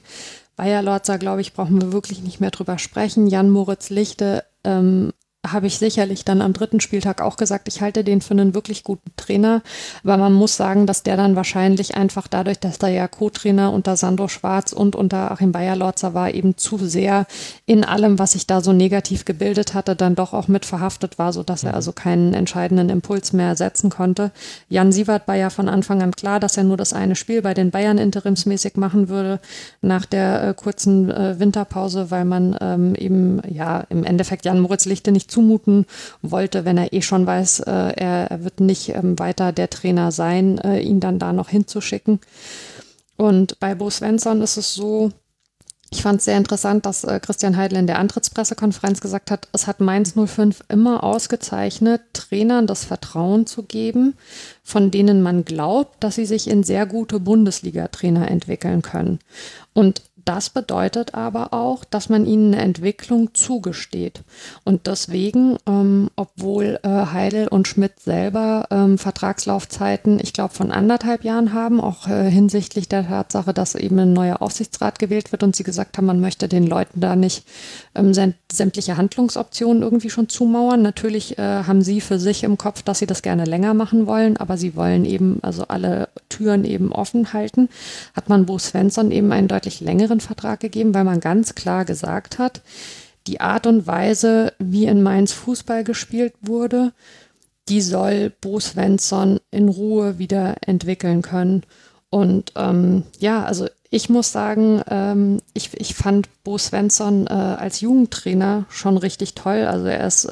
Bayer Lorzer, glaube ich, brauchen wir wirklich nicht mehr drüber sprechen, Jan-Moritz Lichte, habe ich sicherlich dann am dritten Spieltag auch gesagt, ich halte den für einen wirklich guten Trainer, aber man muss sagen, dass der dann wahrscheinlich einfach dadurch, dass der ja Co-Trainer unter Sandro Schwarz und unter Achim Bayer-Lorzer war, eben zu sehr in allem, was sich da so negativ gebildet hatte, dann doch auch mit verhaftet war, sodass er also keinen entscheidenden Impuls mehr setzen konnte. Jan Siewert war ja von Anfang an klar, dass er nur das eine Spiel bei den Bayern interimsmäßig machen würde, nach der kurzen Winterpause, weil man eben ja im Endeffekt Jan-Moritz Lichte nicht zumuten wollte, wenn er eh schon weiß, er wird nicht weiter der Trainer sein, ihn dann da noch hinzuschicken. Und bei Bo Svensson ist es so, ich fand es sehr interessant, dass Christian Heidel in der Antrittspressekonferenz gesagt hat, es hat Mainz 05 immer ausgezeichnet, Trainern das Vertrauen zu geben, von denen man glaubt, dass sie sich in sehr gute Bundesliga-Trainer entwickeln können. Und das bedeutet aber auch, dass man ihnen eine Entwicklung zugesteht. Und deswegen, obwohl Heidel und Schmidt selber Vertragslaufzeiten, ich glaube, von 1,5 Jahren haben, auch hinsichtlich der Tatsache, dass eben ein neuer Aufsichtsrat gewählt wird und sie gesagt haben, man möchte den Leuten da nicht sämtliche Handlungsoptionen irgendwie schon zumauern. Natürlich haben sie für sich im Kopf, dass sie das gerne länger machen wollen, aber sie wollen eben also alle Türen eben offen halten. Hat man Bo Svensson eben einen deutlich längeren Vertrag gegeben, weil man ganz klar gesagt hat, die Art und Weise, wie in Mainz Fußball gespielt wurde, die soll Bo Svensson in Ruhe wieder entwickeln können. Und also ich muss sagen, ich fand Bo Svensson als Jugendtrainer schon richtig toll. Also er ist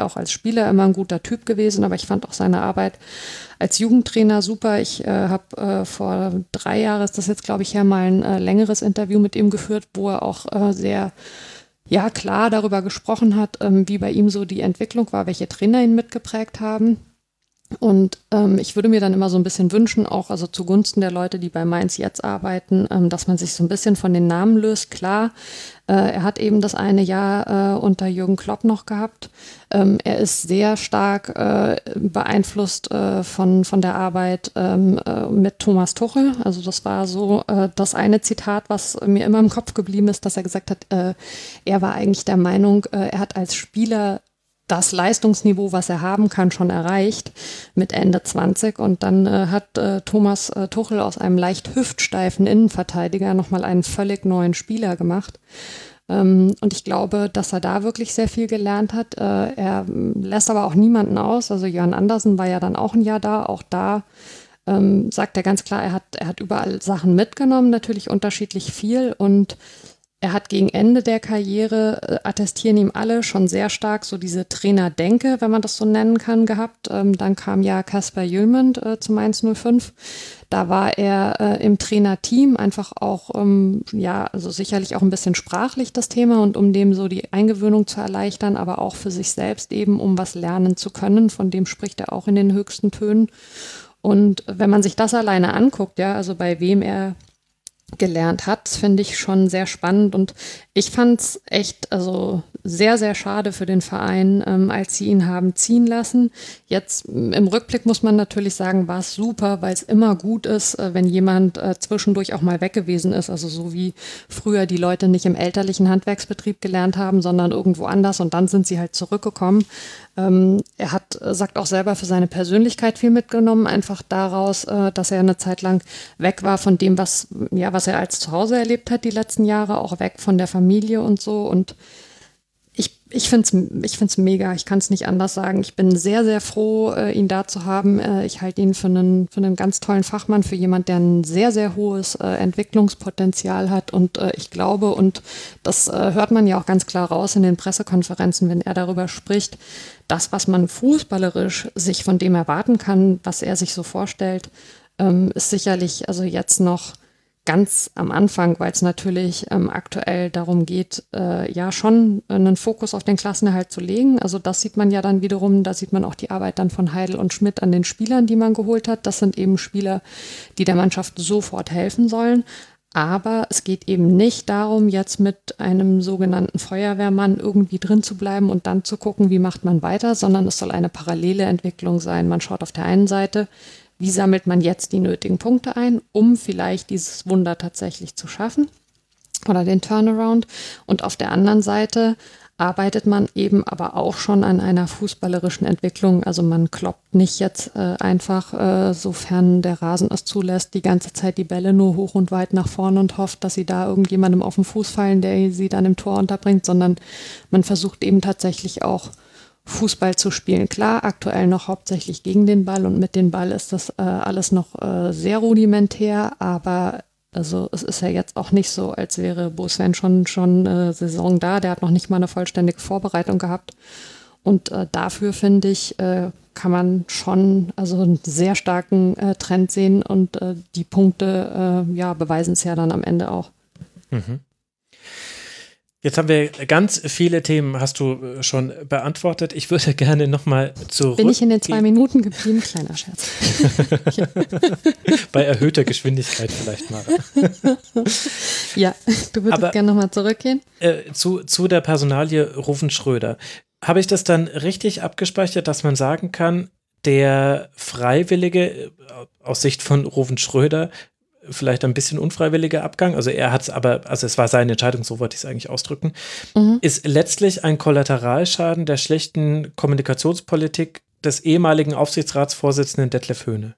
auch als Spieler immer ein guter Typ gewesen, aber ich fand auch seine Arbeit als Jugendtrainer super. Ich habe vor 3 Jahren, ist das jetzt glaube ich ja mal ein längeres Interview mit ihm geführt, wo er auch sehr klar darüber gesprochen hat, wie bei ihm so die Entwicklung war, welche Trainer ihn mitgeprägt haben. Und ich würde mir dann immer so ein bisschen wünschen, auch also zugunsten der Leute, die bei Mainz jetzt arbeiten, dass man sich so ein bisschen von den Namen löst. Klar, er hat eben das eine Jahr unter Jürgen Klopp noch gehabt. Er ist sehr stark beeinflusst von der Arbeit mit Thomas Tuchel. Also das war so das eine Zitat, was mir immer im Kopf geblieben ist, dass er gesagt hat, er war eigentlich der Meinung, er hat als Spieler das Leistungsniveau, was er haben kann, schon erreicht mit Ende 20. Und dann hat Thomas Tuchel aus einem leicht hüftsteifen Innenverteidiger nochmal einen völlig neuen Spieler gemacht. Und ich glaube, dass er da wirklich sehr viel gelernt hat. Er lässt aber auch niemanden aus. Also Jörn Andersen war ja dann auch ein Jahr da. Auch da sagt er ganz klar, er hat überall Sachen mitgenommen, natürlich unterschiedlich viel. Und er hat gegen Ende der Karriere, attestieren ihm alle, schon sehr stark so diese Trainerdenke, wenn man das so nennen kann, gehabt. Dann kam ja Kasper Jülmend zu Mainz 05. Da war er im Trainerteam einfach auch, also sicherlich auch ein bisschen sprachlich das Thema und um dem so die Eingewöhnung zu erleichtern, aber auch für sich selbst eben, um was lernen zu können. Von dem spricht er auch in den höchsten Tönen. Und wenn man sich das alleine anguckt, ja, also bei wem er gelernt hat, finde ich schon sehr spannend und ich fand es echt also sehr, sehr schade für den Verein, als sie ihn haben ziehen lassen. Jetzt im Rückblick muss man natürlich sagen, war es super, weil es immer gut ist, wenn jemand zwischendurch auch mal weg gewesen ist. Also so wie früher die Leute nicht im elterlichen Handwerksbetrieb gelernt haben, sondern irgendwo anders und dann sind sie halt zurückgekommen. Er hat, sagt auch selber, für seine Persönlichkeit viel mitgenommen, einfach daraus, dass er eine Zeit lang weg war von dem, was er als Zuhause erlebt hat die letzten Jahre, auch weg von der Familie und so. Und ich find's mega, ich kann es nicht anders sagen. Ich bin sehr, sehr froh, ihn da zu haben. Ich halte ihn für einen ganz tollen Fachmann, für jemanden, der ein sehr, sehr hohes Entwicklungspotenzial hat. Und ich glaube, und das hört man ja auch ganz klar raus in den Pressekonferenzen, wenn er darüber spricht, das, was man fußballerisch sich von dem erwarten kann, was er sich so vorstellt, ist sicherlich also jetzt noch ganz am Anfang, weil es natürlich aktuell darum geht, schon einen Fokus auf den Klassenerhalt zu legen. Also das sieht man ja dann wiederum, da sieht man auch die Arbeit dann von Heidel und Schmidt an den Spielern, die man geholt hat. Das sind eben Spieler, die der Mannschaft sofort helfen sollen. Aber es geht eben nicht darum, jetzt mit einem sogenannten Feuerwehrmann irgendwie drin zu bleiben und dann zu gucken, wie macht man weiter, sondern es soll eine parallele Entwicklung sein. Man schaut auf der einen Seite, wie sammelt man jetzt die nötigen Punkte ein, um vielleicht dieses Wunder tatsächlich zu schaffen oder den Turnaround? Und auf der anderen Seite arbeitet man eben aber auch schon an einer fußballerischen Entwicklung. Also man kloppt nicht jetzt einfach, sofern der Rasen es zulässt, die ganze Zeit die Bälle nur hoch und weit nach vorne und hofft, dass sie da irgendjemandem auf den Fuß fallen, der sie dann im Tor unterbringt, sondern man versucht eben tatsächlich auch, Fußball zu spielen. Klar, aktuell noch hauptsächlich gegen den Ball und mit dem Ball ist das alles noch sehr rudimentär, aber also es ist ja jetzt auch nicht so, als wäre Bo Svensson schon Saison da, der hat noch nicht mal eine vollständige Vorbereitung gehabt und dafür finde ich, kann man schon also einen sehr starken Trend sehen und die Punkte beweisen es ja dann am Ende auch. Mhm. Jetzt haben wir ganz viele Themen, hast du schon beantwortet. Ich würde gerne nochmal zurück. Bin ich in den 2 Minuten geblieben? Kleiner Scherz. Bei erhöhter Geschwindigkeit vielleicht, Mara. Ja, du würdest gerne nochmal zurückgehen. Zu der Personalie Ruven Schröder. Habe ich das dann richtig abgespeichert, dass man sagen kann, der Freiwillige aus Sicht von Ruven Schröder vielleicht ein bisschen unfreiwilliger Abgang, also er hat es aber, also es war seine Entscheidung, so wollte ich es eigentlich ausdrücken, ist letztlich ein Kollateralschaden der schlechten Kommunikationspolitik des ehemaligen Aufsichtsratsvorsitzenden Detlef Höhne.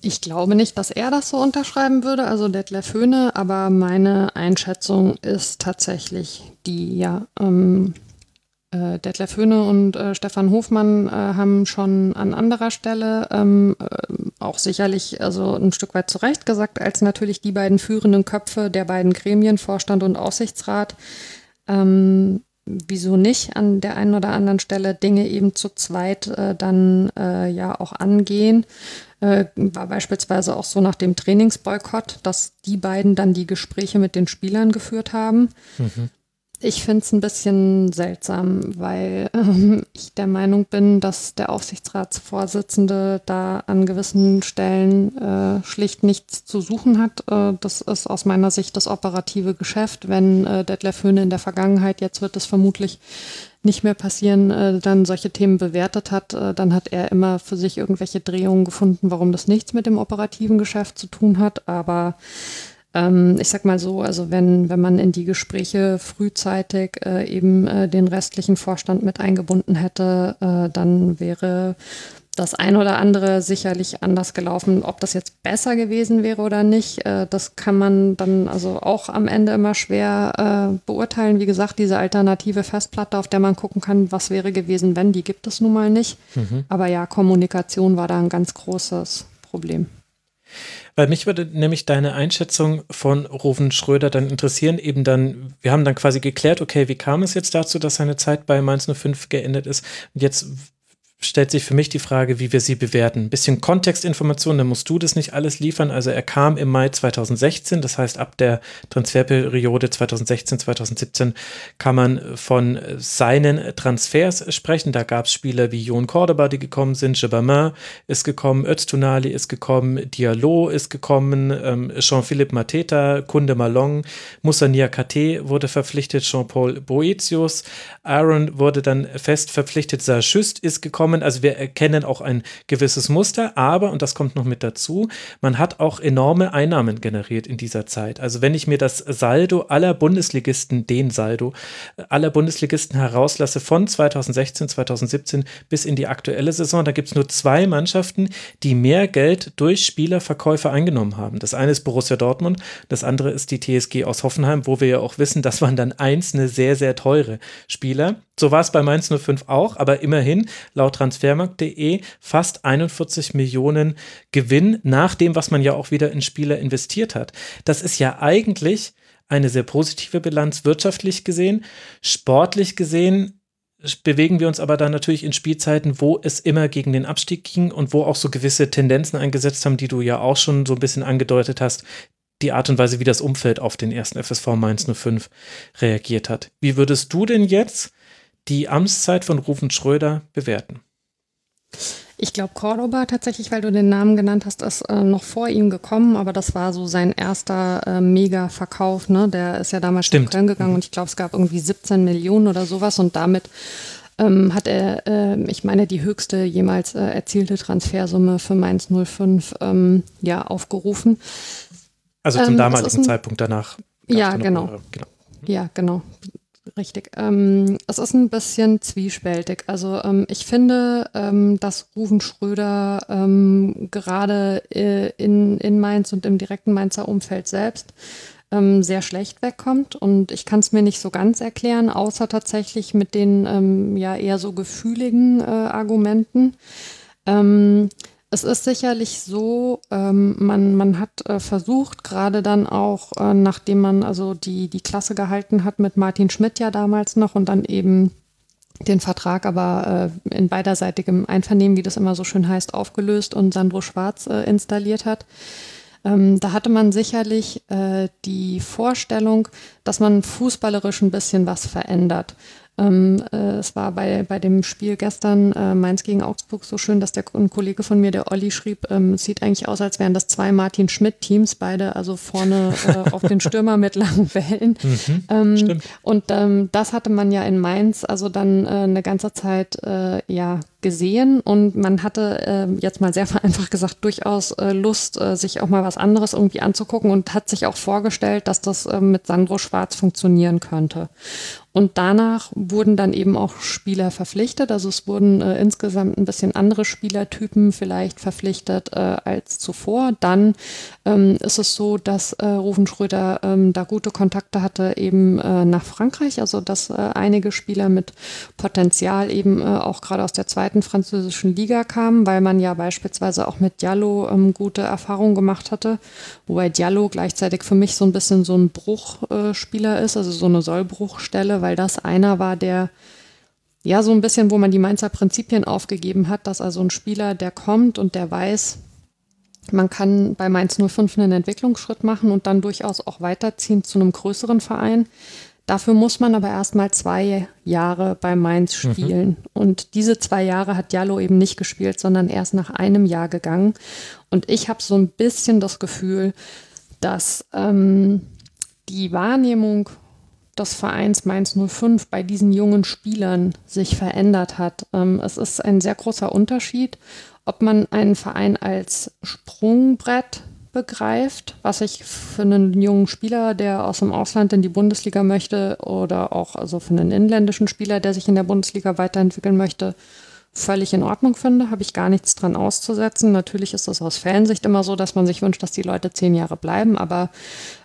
Ich glaube nicht, dass er das so unterschreiben würde, also Detlef Höhne, aber meine Einschätzung ist tatsächlich die, Detlef Höhne und Stefan Hofmann haben schon an anderer Stelle auch sicherlich also ein Stück weit zu Recht gesagt, als natürlich die beiden führenden Köpfe der beiden Gremien, Vorstand und Aufsichtsrat, wieso nicht an der einen oder anderen Stelle Dinge eben zu zweit auch angehen. War beispielsweise auch so nach dem Trainingsboykott, dass die beiden dann die Gespräche mit den Spielern geführt haben. Mhm. Ich finde es ein bisschen seltsam, weil ich der Meinung bin, dass der Aufsichtsratsvorsitzende da an gewissen Stellen schlicht nichts zu suchen hat. Das ist aus meiner Sicht das operative Geschäft. Wenn Detlef Höhne in der Vergangenheit, jetzt wird es vermutlich nicht mehr passieren, dann solche Themen bewertet hat, dann hat er immer für sich irgendwelche Drehungen gefunden, warum das nichts mit dem operativen Geschäft zu tun hat. Aber ich sag mal so, also wenn man in die Gespräche frühzeitig den restlichen Vorstand mit eingebunden hätte, dann wäre das ein oder andere sicherlich anders gelaufen. Ob das jetzt besser gewesen wäre oder nicht, das kann man dann also auch am Ende immer schwer beurteilen. Wie gesagt, diese alternative Festplatte, auf der man gucken kann, was wäre gewesen, wenn, die gibt es nun mal nicht. Mhm. Aber ja, Kommunikation war da ein ganz großes Problem. Weil mich würde nämlich deine Einschätzung von Ruven Schröder dann interessieren, eben dann, wir haben dann quasi geklärt, okay, wie kam es jetzt dazu, dass seine Zeit bei Mainz 05 geendet ist und jetzt stellt sich für mich die Frage, wie wir sie bewerten. Ein bisschen Kontextinformation, da musst du das nicht alles liefern. Also er kam im Mai 2016, das heißt ab der Transferperiode 2016, 2017 kann man von seinen Transfers sprechen. Da gab es Spieler wie Jon Cordoba, die gekommen sind, Jebamin ist gekommen, Öztunali ist gekommen, Diallo ist gekommen, Jean-Philippe Mateta, Kunde Malong, Moussa Niakate wurde verpflichtet, Jean-Paul Boetius, Aaron wurde dann fest verpflichtet, Sarchüst ist gekommen. Also wir erkennen auch ein gewisses Muster, aber, und das kommt noch mit dazu, man hat auch enorme Einnahmen generiert in dieser Zeit. Also wenn ich mir das Saldo aller Bundesligisten, den Saldo aller Bundesligisten herauslasse von 2016, 2017 bis in die aktuelle Saison, da gibt es nur zwei Mannschaften, die mehr Geld durch Spielerverkäufe eingenommen haben. Das eine ist Borussia Dortmund, das andere ist die TSG aus Hoffenheim, wo wir ja auch wissen, das waren dann einzelne sehr, sehr teure Spieler. So war es bei Mainz 05 auch, aber immerhin, laut transfermarkt.de, fast 41 Millionen Gewinn nach dem, was man ja auch wieder in Spieler investiert hat. Das ist ja eigentlich eine sehr positive Bilanz wirtschaftlich gesehen, sportlich gesehen. Bewegen wir uns aber dann natürlich in Spielzeiten, wo es immer gegen den Abstieg ging und wo auch so gewisse Tendenzen eingesetzt haben, die du ja auch schon so ein bisschen angedeutet hast, die Art und Weise, wie das Umfeld auf den ersten FSV Mainz 05 reagiert hat. Wie würdest du denn jetzt die Amtszeit von Rufen Schröder bewerten? Ich glaube, Cordoba tatsächlich, weil du den Namen genannt hast, ist noch vor ihm gekommen, aber das war so sein erster Mega-Verkauf, ne? Der ist ja damals nach Köln gegangen und ich glaube, es gab irgendwie 17 Millionen oder sowas und damit hat er, ich meine, die höchste jemals erzielte Transfersumme für Mainz 05 aufgerufen. Also zum damaligen Zeitpunkt danach. Ja, genau. Richtig. Es ist ein bisschen zwiespältig. Also ich finde, dass Ruven Schröder gerade in Mainz und im direkten Mainzer Umfeld selbst sehr schlecht wegkommt. Und ich kann es mir nicht so ganz erklären, außer tatsächlich mit den eher so gefühligen Argumenten. Es ist sicherlich so, man hat versucht, gerade dann auch, nachdem man also die Klasse gehalten hat mit Martin Schmidt ja damals noch und dann eben den Vertrag aber in beiderseitigem Einvernehmen, wie das immer so schön heißt, aufgelöst und Sandro Schwarz installiert hat. Da hatte man sicherlich die Vorstellung, dass man fußballerisch ein bisschen was verändert. Es war bei dem Spiel gestern Mainz gegen Augsburg so schön, dass ein Kollege von mir, der Olli, schrieb, es sieht eigentlich aus, als wären das zwei Martin-Schmidt-Teams, beide also vorne auf den Stürmer mit langen Wellen. Mhm, und das hatte man ja in Mainz also dann eine ganze Zeit gesehen und man hatte jetzt mal sehr vereinfacht gesagt durchaus Lust, sich auch mal was anderes irgendwie anzugucken und hat sich auch vorgestellt, dass das mit Sandro Schwarz funktionieren könnte. Und danach wurden dann eben auch Spieler verpflichtet, also es wurden insgesamt ein bisschen andere Spielertypen vielleicht verpflichtet als zuvor. Dann ist es so, dass Ruven Schröder da gute Kontakte hatte eben nach Frankreich, also dass einige Spieler mit Potenzial eben auch gerade aus der zweiten französischen Liga kamen, weil man ja beispielsweise auch mit Diallo gute Erfahrungen gemacht hatte, wobei Diallo gleichzeitig für mich so ein bisschen so ein Bruchspieler ist, also so eine Sollbruchstelle, weil das einer war, der ja so ein bisschen, wo man die Mainzer Prinzipien aufgegeben hat, dass also ein Spieler, der kommt und der weiß, man kann bei Mainz 05 einen Entwicklungsschritt machen und dann durchaus auch weiterziehen zu einem größeren Verein. Dafür muss man aber erstmal 2 Jahre bei Mainz spielen. Mhm. Und diese 2 Jahre hat Diallo eben nicht gespielt, sondern erst nach einem Jahr gegangen. Und ich habe so ein bisschen das Gefühl, dass die Wahrnehmung des Vereins Mainz 05 bei diesen jungen Spielern sich verändert hat. Es ist ein sehr großer Unterschied, ob man einen Verein als Sprungbrett begreift, was ich für einen jungen Spieler, der aus dem Ausland in die Bundesliga möchte oder auch also für einen inländischen Spieler, der sich in der Bundesliga weiterentwickeln möchte, völlig in Ordnung finde, habe ich gar nichts dran auszusetzen. Natürlich ist das aus Fansicht immer so, dass man sich wünscht, dass die Leute 10 Jahre bleiben, aber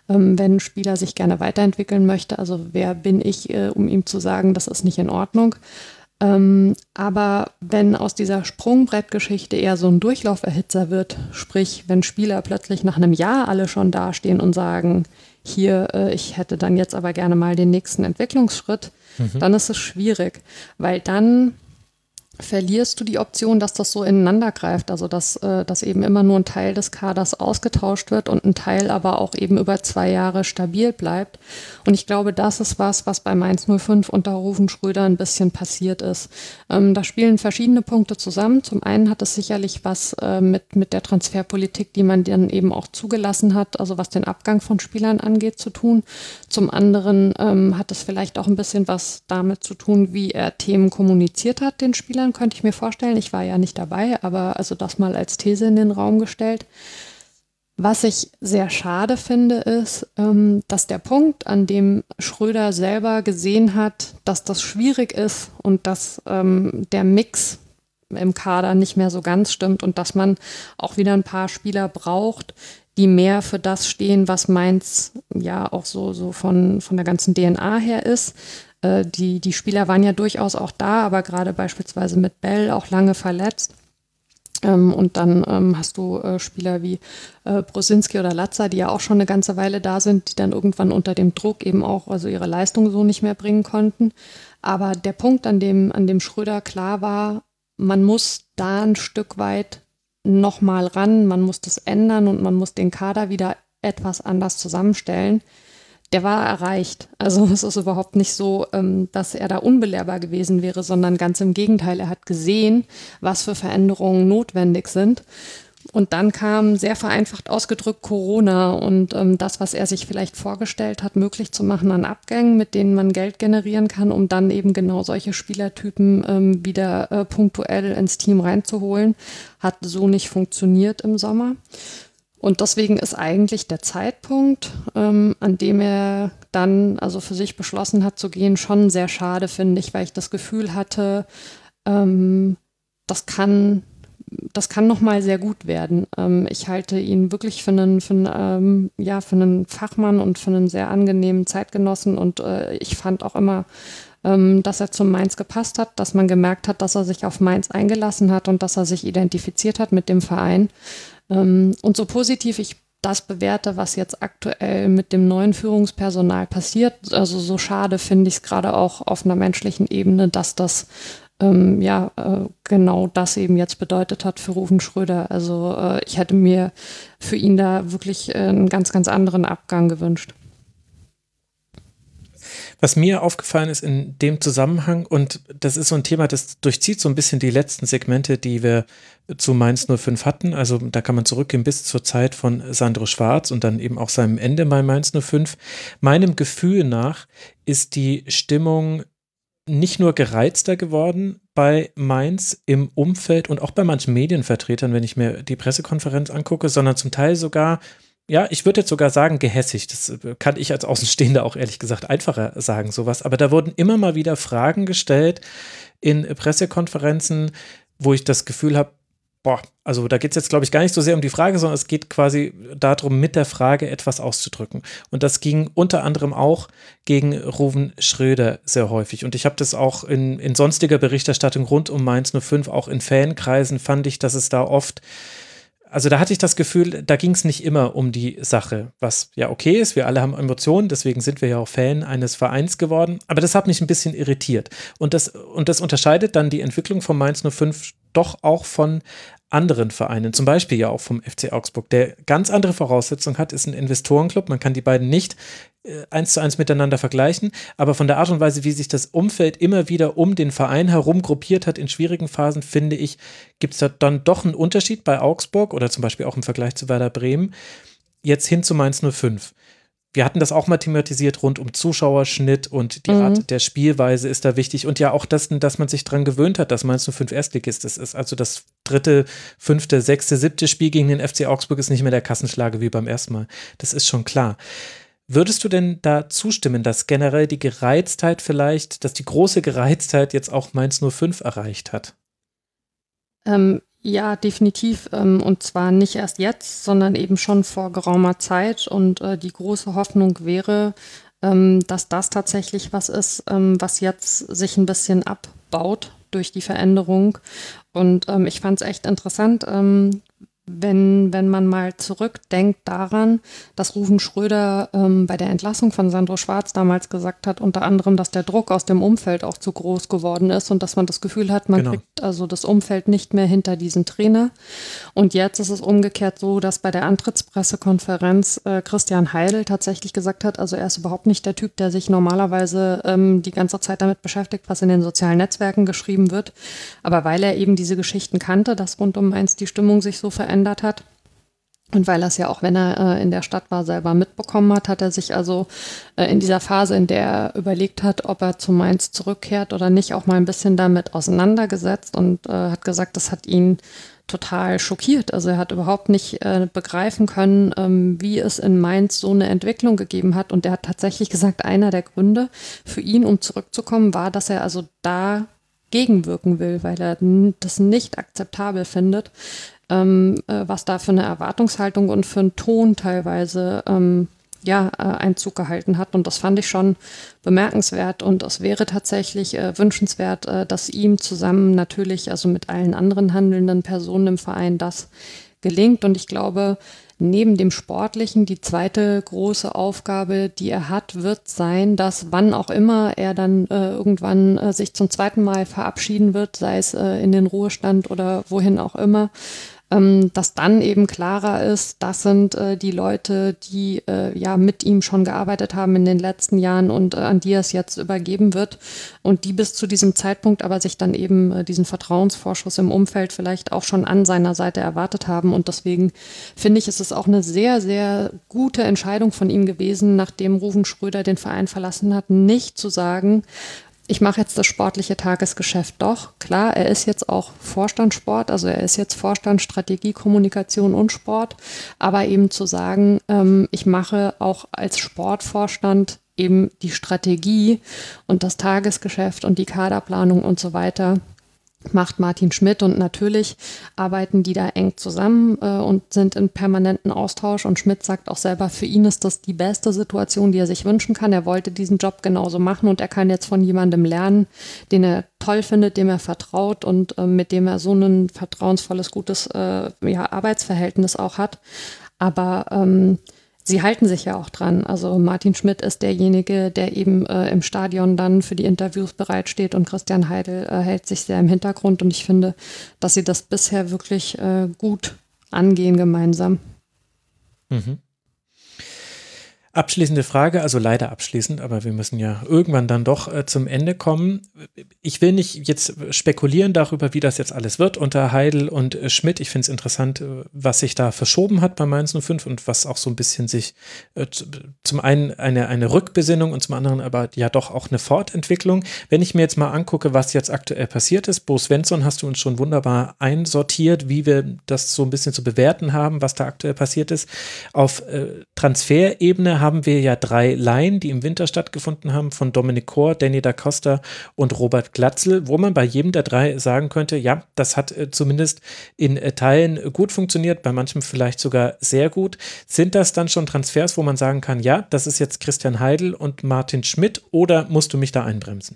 wenn ein Spieler sich gerne weiterentwickeln möchte, also wer bin ich, um ihm zu sagen, das ist nicht in Ordnung. Aber wenn aus dieser Sprungbrettgeschichte eher so ein Durchlauferhitzer wird, sprich, wenn Spieler plötzlich nach einem Jahr alle schon dastehen und sagen, hier, ich hätte dann jetzt aber gerne mal den nächsten Entwicklungsschritt, dann ist es schwierig, weil dann verlierst du die Option, dass das so ineinander greift, also dass eben immer nur ein Teil des Kaders ausgetauscht wird und ein Teil aber auch eben über 2 Jahre stabil bleibt. Und ich glaube, das ist was bei Mainz 05 unter Rufen Schröder ein bisschen passiert ist. Da spielen verschiedene Punkte zusammen. Zum einen hat es sicherlich was mit der Transferpolitik, die man dann eben auch zugelassen hat, also was den Abgang von Spielern angeht, zu tun. Zum anderen hat es vielleicht auch ein bisschen was damit zu tun, wie er Themen kommuniziert hat, den Spielern, könnte ich mir vorstellen. Ich war ja nicht dabei, aber also das mal als These in den Raum gestellt. Was ich sehr schade finde, ist, dass der Punkt, an dem Schröder selber gesehen hat, dass das schwierig ist und dass der Mix im Kader nicht mehr so ganz stimmt und dass man auch wieder ein paar Spieler braucht, die mehr für das stehen, was Mainz ja auch so von der ganzen DNA her ist. Die Spieler waren ja durchaus auch da, aber gerade beispielsweise mit Bell auch lange verletzt. Und dann hast du Spieler wie Brosinski oder Latza, die ja auch schon eine ganze Weile da sind, die dann irgendwann unter dem Druck eben auch also ihre Leistung so nicht mehr bringen konnten. Aber der Punkt, an dem Schröder klar war, man muss da ein Stück weit nochmal ran, man muss das ändern und man muss den Kader wieder etwas anders zusammenstellen. Der war erreicht. Also es ist überhaupt nicht so, dass er da unbelehrbar gewesen wäre, sondern ganz im Gegenteil. Er hat gesehen, was für Veränderungen notwendig sind. Und dann kam sehr vereinfacht ausgedrückt Corona und das, was er sich vielleicht vorgestellt hat, möglich zu machen an Abgängen, mit denen man Geld generieren kann, um dann eben genau solche Spielertypen wieder punktuell ins Team reinzuholen, hat so nicht funktioniert im Sommer. Und deswegen ist eigentlich der Zeitpunkt, an dem er dann also für sich beschlossen hat zu gehen, schon sehr schade, finde ich, weil ich das Gefühl hatte, das kann nochmal sehr gut werden. Ich halte ihn wirklich für einen Fachmann und für einen sehr angenehmen Zeitgenossen und ich fand auch immer, dass er zum Mainz gepasst hat, dass man gemerkt hat, dass er sich auf Mainz eingelassen hat und dass er sich identifiziert hat mit dem Verein. Und so positiv ich das bewerte, was jetzt aktuell mit dem neuen Führungspersonal passiert, also so schade finde ich es gerade auch auf einer menschlichen Ebene, dass das genau das eben jetzt bedeutet hat für Ruven Schröder. Also ich hätte mir für ihn da wirklich einen ganz, ganz anderen Abgang gewünscht. Was mir aufgefallen ist in dem Zusammenhang, und das ist so ein Thema, das durchzieht so ein bisschen die letzten Segmente, die wir zu Mainz 05 hatten, also da kann man zurückgehen bis zur Zeit von Sandro Schwarz und dann eben auch seinem Ende bei Mainz 05. Meinem Gefühl nach ist die Stimmung nicht nur gereizter geworden bei Mainz im Umfeld und auch bei manchen Medienvertretern, wenn ich mir die Pressekonferenz angucke, sondern zum Teil sogar, ja, ich würde jetzt sogar sagen, gehässig. Das kann ich als Außenstehender auch ehrlich gesagt einfacher sagen, sowas. Aber da wurden immer mal wieder Fragen gestellt in Pressekonferenzen, wo ich das Gefühl habe, also da geht es jetzt, glaube ich, gar nicht so sehr um die Frage, sondern es geht quasi darum, mit der Frage etwas auszudrücken. Und das ging unter anderem auch gegen Ruven Schröder sehr häufig. Und ich habe das auch in sonstiger Berichterstattung rund um Mainz 05, auch in Fankreisen fand ich, dass es da oft, also da hatte ich das Gefühl, da ging es nicht immer um die Sache, was ja okay ist, wir alle haben Emotionen, deswegen sind wir ja auch Fan eines Vereins geworden, aber das hat mich ein bisschen irritiert. Und das unterscheidet dann die Entwicklung von Mainz 05 doch auch von anderen Vereinen, zum Beispiel ja auch vom FC Augsburg, der ganz andere Voraussetzungen hat, ist ein Investorenclub, man kann die beiden nicht 1:1 miteinander vergleichen, aber von der Art und Weise, wie sich das Umfeld immer wieder um den Verein herum gruppiert hat in schwierigen Phasen, finde ich, gibt es da dann doch einen Unterschied bei Augsburg oder zum Beispiel auch im Vergleich zu Werder Bremen, jetzt hin zu Mainz 05. Wir hatten das auch mal thematisiert rund um Zuschauerschnitt und die Art der Spielweise ist da wichtig und ja auch das, dass man sich daran gewöhnt hat, dass Mainz 05 Erstligist ist. Also das 3., 5., 6., 7. Spiel gegen den FC Augsburg ist nicht mehr der Kassenschlager wie beim ersten Mal. Das ist schon klar. Würdest du denn da zustimmen, dass generell die Gereiztheit vielleicht, dass die große Gereiztheit jetzt auch Mainz 05 erreicht hat? Ja, definitiv. Und zwar nicht erst jetzt, sondern eben schon vor geraumer Zeit. Und die große Hoffnung wäre, dass das tatsächlich was ist, was jetzt sich ein bisschen abbaut durch die Veränderung. Und ich fand es echt interessant, wenn man mal zurückdenkt daran, dass Ruven Schröder bei der Entlassung von Sandro Schwarz damals gesagt hat, unter anderem, dass der Druck aus dem Umfeld auch zu groß geworden ist und dass man das Gefühl hat, man kriegt also das Umfeld nicht mehr hinter diesen Trainer. Und jetzt ist es umgekehrt so, dass bei der Antrittspressekonferenz Christian Heidel tatsächlich gesagt hat, also er ist überhaupt nicht der Typ, der sich normalerweise die ganze Zeit damit beschäftigt, was in den sozialen Netzwerken geschrieben wird. Aber weil er eben diese Geschichten kannte, dass rund um Mainz die Stimmung sich so verändert hat. Und weil das ja auch, wenn er in der Stadt war, selber mitbekommen hat, hat er sich also in dieser Phase, in der er überlegt hat, ob er zu Mainz zurückkehrt oder nicht, auch mal ein bisschen damit auseinandergesetzt und hat gesagt, das hat ihn total schockiert. Also er hat überhaupt nicht begreifen können, wie es in Mainz so eine Entwicklung gegeben hat. Und er hat tatsächlich gesagt, einer der Gründe für ihn, um zurückzukommen, war, dass er also da gegenwirken will, weil er das nicht akzeptabel findet, was da für eine Erwartungshaltung und für einen Ton teilweise Einzug gehalten hat. Und das fand ich schon bemerkenswert. Und es wäre tatsächlich wünschenswert, dass ihm zusammen natürlich, also mit allen anderen handelnden Personen im Verein, das gelingt. Und ich glaube, neben dem Sportlichen, die zweite große Aufgabe, die er hat, wird sein, dass wann auch immer er dann irgendwann sich zum zweiten Mal verabschieden wird, sei es in den Ruhestand oder wohin auch immer, dass dann eben klarer ist, das sind die Leute, die mit ihm schon gearbeitet haben in den letzten Jahren und an die es jetzt übergeben wird und die bis zu diesem Zeitpunkt aber sich dann eben diesen Vertrauensvorschuss im Umfeld vielleicht auch schon an seiner Seite erwartet haben. Und deswegen finde ich, ist es auch eine sehr, sehr gute Entscheidung von ihm gewesen, nachdem Ruven Schröder den Verein verlassen hat, nicht zu sagen, ich mache jetzt das sportliche Tagesgeschäft doch. Klar, er ist jetzt auch Vorstandssport, also er ist jetzt Vorstand Strategie, Kommunikation und Sport, aber eben zu sagen, ich mache auch als Sportvorstand eben die Strategie und das Tagesgeschäft und die Kaderplanung und so weiter, macht Martin Schmidt, und natürlich arbeiten die da eng zusammen und sind in permanenten Austausch. Und Schmidt sagt auch selber, für ihn ist das die beste Situation, die er sich wünschen kann. Er wollte diesen Job genauso machen und er kann jetzt von jemandem lernen, den er toll findet, dem er vertraut und mit dem er so ein vertrauensvolles, gutes Arbeitsverhältnis auch hat. Aber sie halten sich ja auch dran. Also Martin Schmidt ist derjenige, der eben im Stadion dann für die Interviews bereitsteht, und Christian Heidel hält sich sehr im Hintergrund. Und ich finde, dass sie das bisher wirklich gut angehen gemeinsam. Mhm. Abschließende Frage, also leider abschließend, aber wir müssen ja irgendwann dann doch zum Ende kommen. Ich will nicht jetzt spekulieren darüber, wie das jetzt alles wird unter Heidel und Schmidt. Ich finde es interessant, was sich da verschoben hat bei Mainz 05 und was auch so ein bisschen sich zum einen eine Rückbesinnung und zum anderen aber ja doch auch eine Fortentwicklung. Wenn ich mir jetzt mal angucke, was jetzt aktuell passiert ist, Bo Svensson hast du uns schon wunderbar einsortiert, wie wir das so ein bisschen zu bewerten haben, was da aktuell passiert ist. Auf Transferebene haben wir ja 3 Laien, die im Winter stattgefunden haben, von Dominik Kor, Danny da Costa und Robert Glatzel, wo man bei jedem der 3 sagen könnte, ja, das hat zumindest in Teilen gut funktioniert, bei manchem vielleicht sogar sehr gut. Sind das dann schon Transfers, wo man sagen kann, ja, das ist jetzt Christian Heidel und Martin Schmidt, oder musst du mich da einbremsen?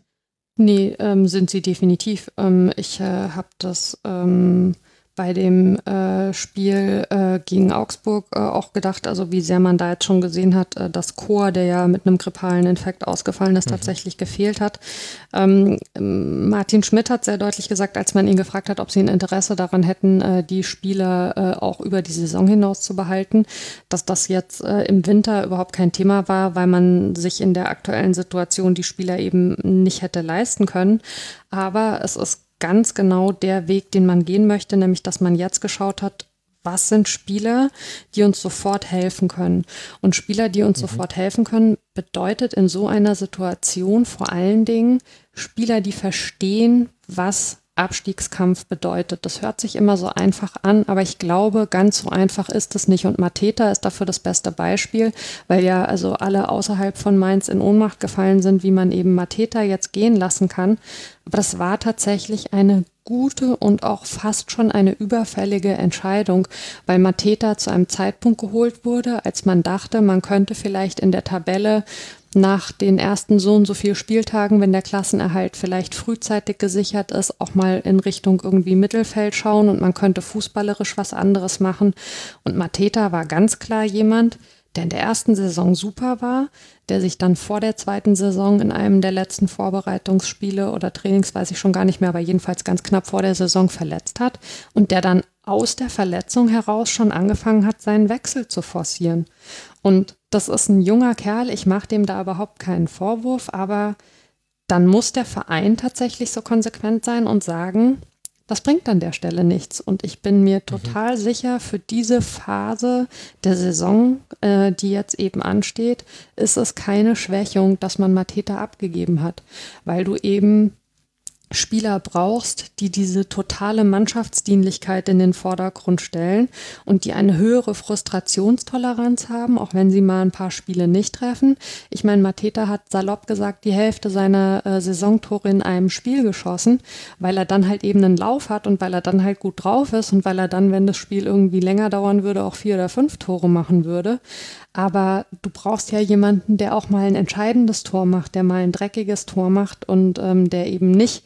Nee, sind sie definitiv. Ich habe das bei dem Spiel gegen Augsburg auch gedacht, also wie sehr man da jetzt schon gesehen hat, dass Kor, der ja mit einem grippalen Infekt ausgefallen ist, tatsächlich gefehlt hat. Martin Schmidt hat sehr deutlich gesagt, als man ihn gefragt hat, ob sie ein Interesse daran hätten, die Spieler auch über die Saison hinaus zu behalten, dass das jetzt im Winter überhaupt kein Thema war, weil man sich in der aktuellen Situation die Spieler eben nicht hätte leisten können. Aber es ist ganz genau der Weg, den man gehen möchte, nämlich dass man jetzt geschaut hat, was sind Spieler, die uns sofort helfen können. Und Spieler, die uns sofort helfen können, bedeutet in so einer Situation vor allen Dingen Spieler, die verstehen, was Abstiegskampf bedeutet. Das hört sich immer so einfach an, aber ich glaube, ganz so einfach ist es nicht. Und Mateta ist dafür das beste Beispiel, weil ja also alle außerhalb von Mainz in Ohnmacht gefallen sind, wie man eben Mateta jetzt gehen lassen kann. Aber das war tatsächlich eine gute und auch fast schon eine überfällige Entscheidung, weil Mateta zu einem Zeitpunkt geholt wurde, als man dachte, man könnte vielleicht in der Tabelle nach den ersten so und so viel Spieltagen, wenn der Klassenerhalt vielleicht frühzeitig gesichert ist, auch mal in Richtung irgendwie Mittelfeld schauen und man könnte fußballerisch was anderes machen. Und Mateta war ganz klar jemand, der in der ersten Saison super war, der sich dann vor der zweiten Saison in einem der letzten Vorbereitungsspiele oder Trainings, weiß ich schon gar nicht mehr, aber jedenfalls ganz knapp vor der Saison verletzt hat und der dann aus der Verletzung heraus schon angefangen hat, seinen Wechsel zu forcieren. Und das ist ein junger Kerl, ich mache dem da überhaupt keinen Vorwurf, aber dann muss der Verein tatsächlich so konsequent sein und sagen, das bringt an der Stelle nichts. Und ich bin mir total sicher, für diese Phase der Saison, die jetzt eben ansteht, ist es keine Schwächung, dass man Mateta abgegeben hat, weil du eben Spieler brauchst, die diese totale Mannschaftsdienlichkeit in den Vordergrund stellen und die eine höhere Frustrationstoleranz haben, auch wenn sie mal ein paar Spiele nicht treffen. Ich meine, Mateta hat salopp gesagt, die Hälfte seiner Saisontore in einem Spiel geschossen, weil er dann halt eben einen Lauf hat und weil er dann halt gut drauf ist und weil er dann, wenn das Spiel irgendwie länger dauern würde, auch 4 oder 5 Tore machen würde. Aber du brauchst ja jemanden, der auch mal ein entscheidendes Tor macht, der mal ein dreckiges Tor macht und der eben nicht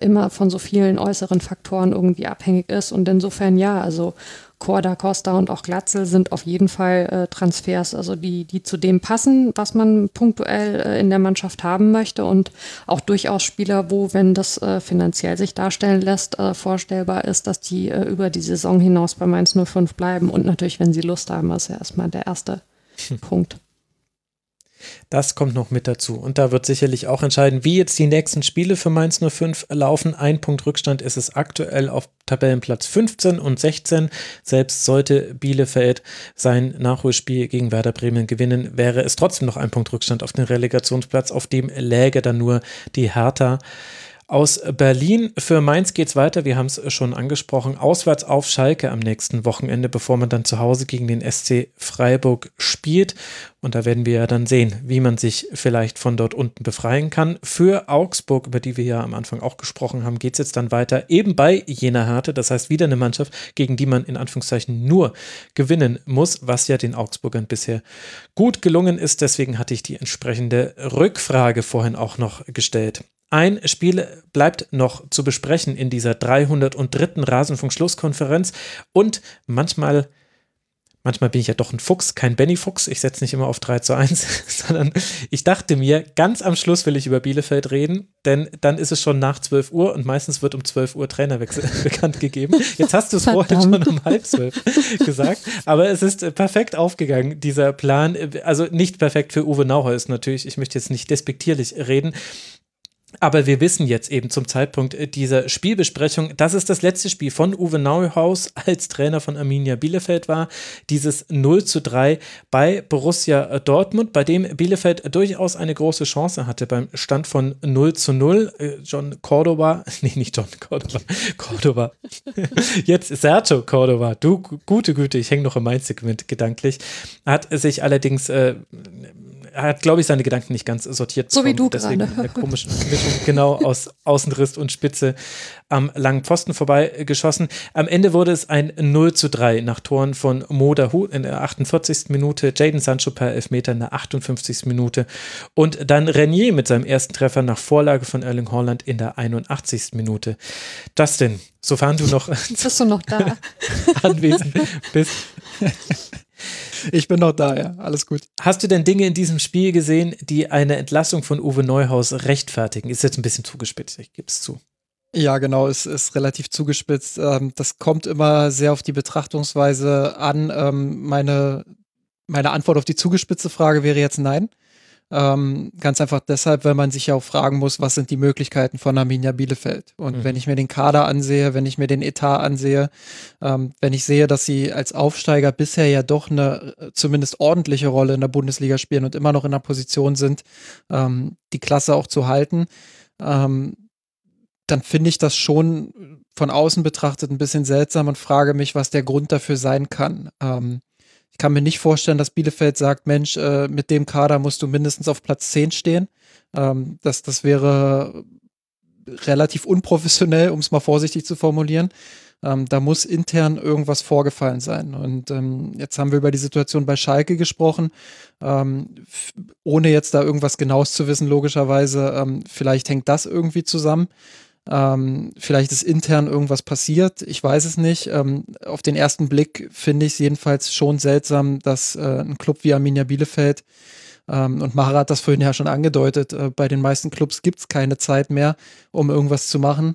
immer von so vielen äußeren Faktoren irgendwie abhängig ist. Und insofern ja, also Korda, Costa und auch Glatzel sind auf jeden Fall Transfers, also die zu dem passen, was man punktuell in der Mannschaft haben möchte und auch durchaus Spieler, wo, wenn das finanziell sich darstellen lässt, vorstellbar ist, dass die über die Saison hinaus bei Mainz 05 bleiben und natürlich, wenn sie Lust haben, ist ja erstmal der erste Punkt. Das kommt noch mit dazu und da wird sicherlich auch entscheiden, wie jetzt die nächsten Spiele für Mainz 05 laufen. Ein Punkt Rückstand ist es aktuell auf Tabellenplatz 15 und 16. Selbst sollte Bielefeld sein Nachholspiel gegen Werder Bremen gewinnen, wäre es trotzdem noch ein Punkt Rückstand auf den Relegationsplatz, auf dem läge dann nur die Hertha. Aus Berlin für Mainz geht's weiter, wir haben es schon angesprochen, auswärts auf Schalke am nächsten Wochenende, bevor man dann zu Hause gegen den SC Freiburg spielt. Und da werden wir ja dann sehen, wie man sich vielleicht von dort unten befreien kann. Für Augsburg, über die wir ja am Anfang auch gesprochen haben, geht's jetzt dann weiter, eben bei jener Härte. Das heißt, wieder eine Mannschaft, gegen die man in Anführungszeichen nur gewinnen muss, was ja den Augsburgern bisher gut gelungen ist. Deswegen hatte ich die entsprechende Rückfrage vorhin auch noch gestellt. Ein Spiel bleibt noch zu besprechen in dieser 303. Rasenfunk-Schlusskonferenz und manchmal bin ich ja doch ein Fuchs, kein Benny-Fuchs, ich setze nicht immer auf 3:1, sondern ich dachte mir, ganz am Schluss will ich über Bielefeld reden, denn dann ist es schon nach 12 Uhr und meistens wird um 12 Uhr Trainerwechsel bekannt gegeben. Jetzt hast du es vorhin schon um 11:30 gesagt, aber es ist perfekt aufgegangen, dieser Plan, also nicht perfekt für Uwe Nauhaus natürlich, ich möchte jetzt nicht despektierlich reden. Aber wir wissen jetzt eben zum Zeitpunkt dieser Spielbesprechung, dass es das letzte Spiel von Uwe Nauhaus als Trainer von Arminia Bielefeld war. Dieses 0:3 bei Borussia Dortmund, bei dem Bielefeld durchaus eine große Chance hatte beim Stand von 0:0. Cordoba. Jetzt Sergio Cordoba, du gute Güte, ich hänge noch im Mainz-Segment gedanklich. Hat sich allerdings... Er hat, glaube ich, seine Gedanken nicht ganz sortiert. So bekommen. Wie du deswegen gerade. Eine komische Mischung, genau, aus Außenriss und Spitze am langen Pfosten vorbeigeschossen. Am Ende wurde es ein 0:3 nach Toren von Mo Dahoud in der 48. Minute, Jadon Sancho per Elfmeter in der 58. Minute und dann Renier mit seinem ersten Treffer nach Vorlage von Erling Haaland in der 81. Minute. Justin, sofern du noch bist du noch da? anwesend bist. Ich bin noch da, ja. Alles gut. Hast du denn Dinge in diesem Spiel gesehen, die eine Entlassung von Uwe Neuhaus rechtfertigen? Ist jetzt ein bisschen zugespitzt, ich gebe es zu. Ja, genau, es ist relativ zugespitzt. Das kommt immer sehr auf die Betrachtungsweise an. Meine Antwort auf die zugespitzte Frage wäre jetzt nein. Ganz einfach deshalb, weil man sich ja auch fragen muss, was sind die Möglichkeiten von Arminia Bielefeld? Und wenn ich mir den Kader ansehe, wenn ich mir den Etat ansehe, wenn ich sehe, dass sie als Aufsteiger bisher ja doch eine zumindest ordentliche Rolle in der Bundesliga spielen und immer noch in der Position sind, die Klasse auch zu halten, dann finde ich das schon von außen betrachtet ein bisschen seltsam und frage mich, was der Grund dafür sein kann. Ich kann mir nicht vorstellen, dass Bielefeld sagt, Mensch, mit dem Kader musst du mindestens auf Platz 10 stehen. Das wäre relativ unprofessionell, um es mal vorsichtig zu formulieren. Da muss intern irgendwas vorgefallen sein. Und jetzt haben wir über die Situation bei Schalke gesprochen, ohne jetzt da irgendwas Genaues zu wissen, logischerweise. Vielleicht hängt das irgendwie zusammen. Vielleicht ist intern irgendwas passiert. Ich weiß es nicht. Auf den ersten Blick finde ich es jedenfalls schon seltsam, dass ein Club wie Arminia Bielefeld, und Mara hat das vorhin ja schon angedeutet, bei den meisten Clubs gibt es keine Zeit mehr, um irgendwas zu machen.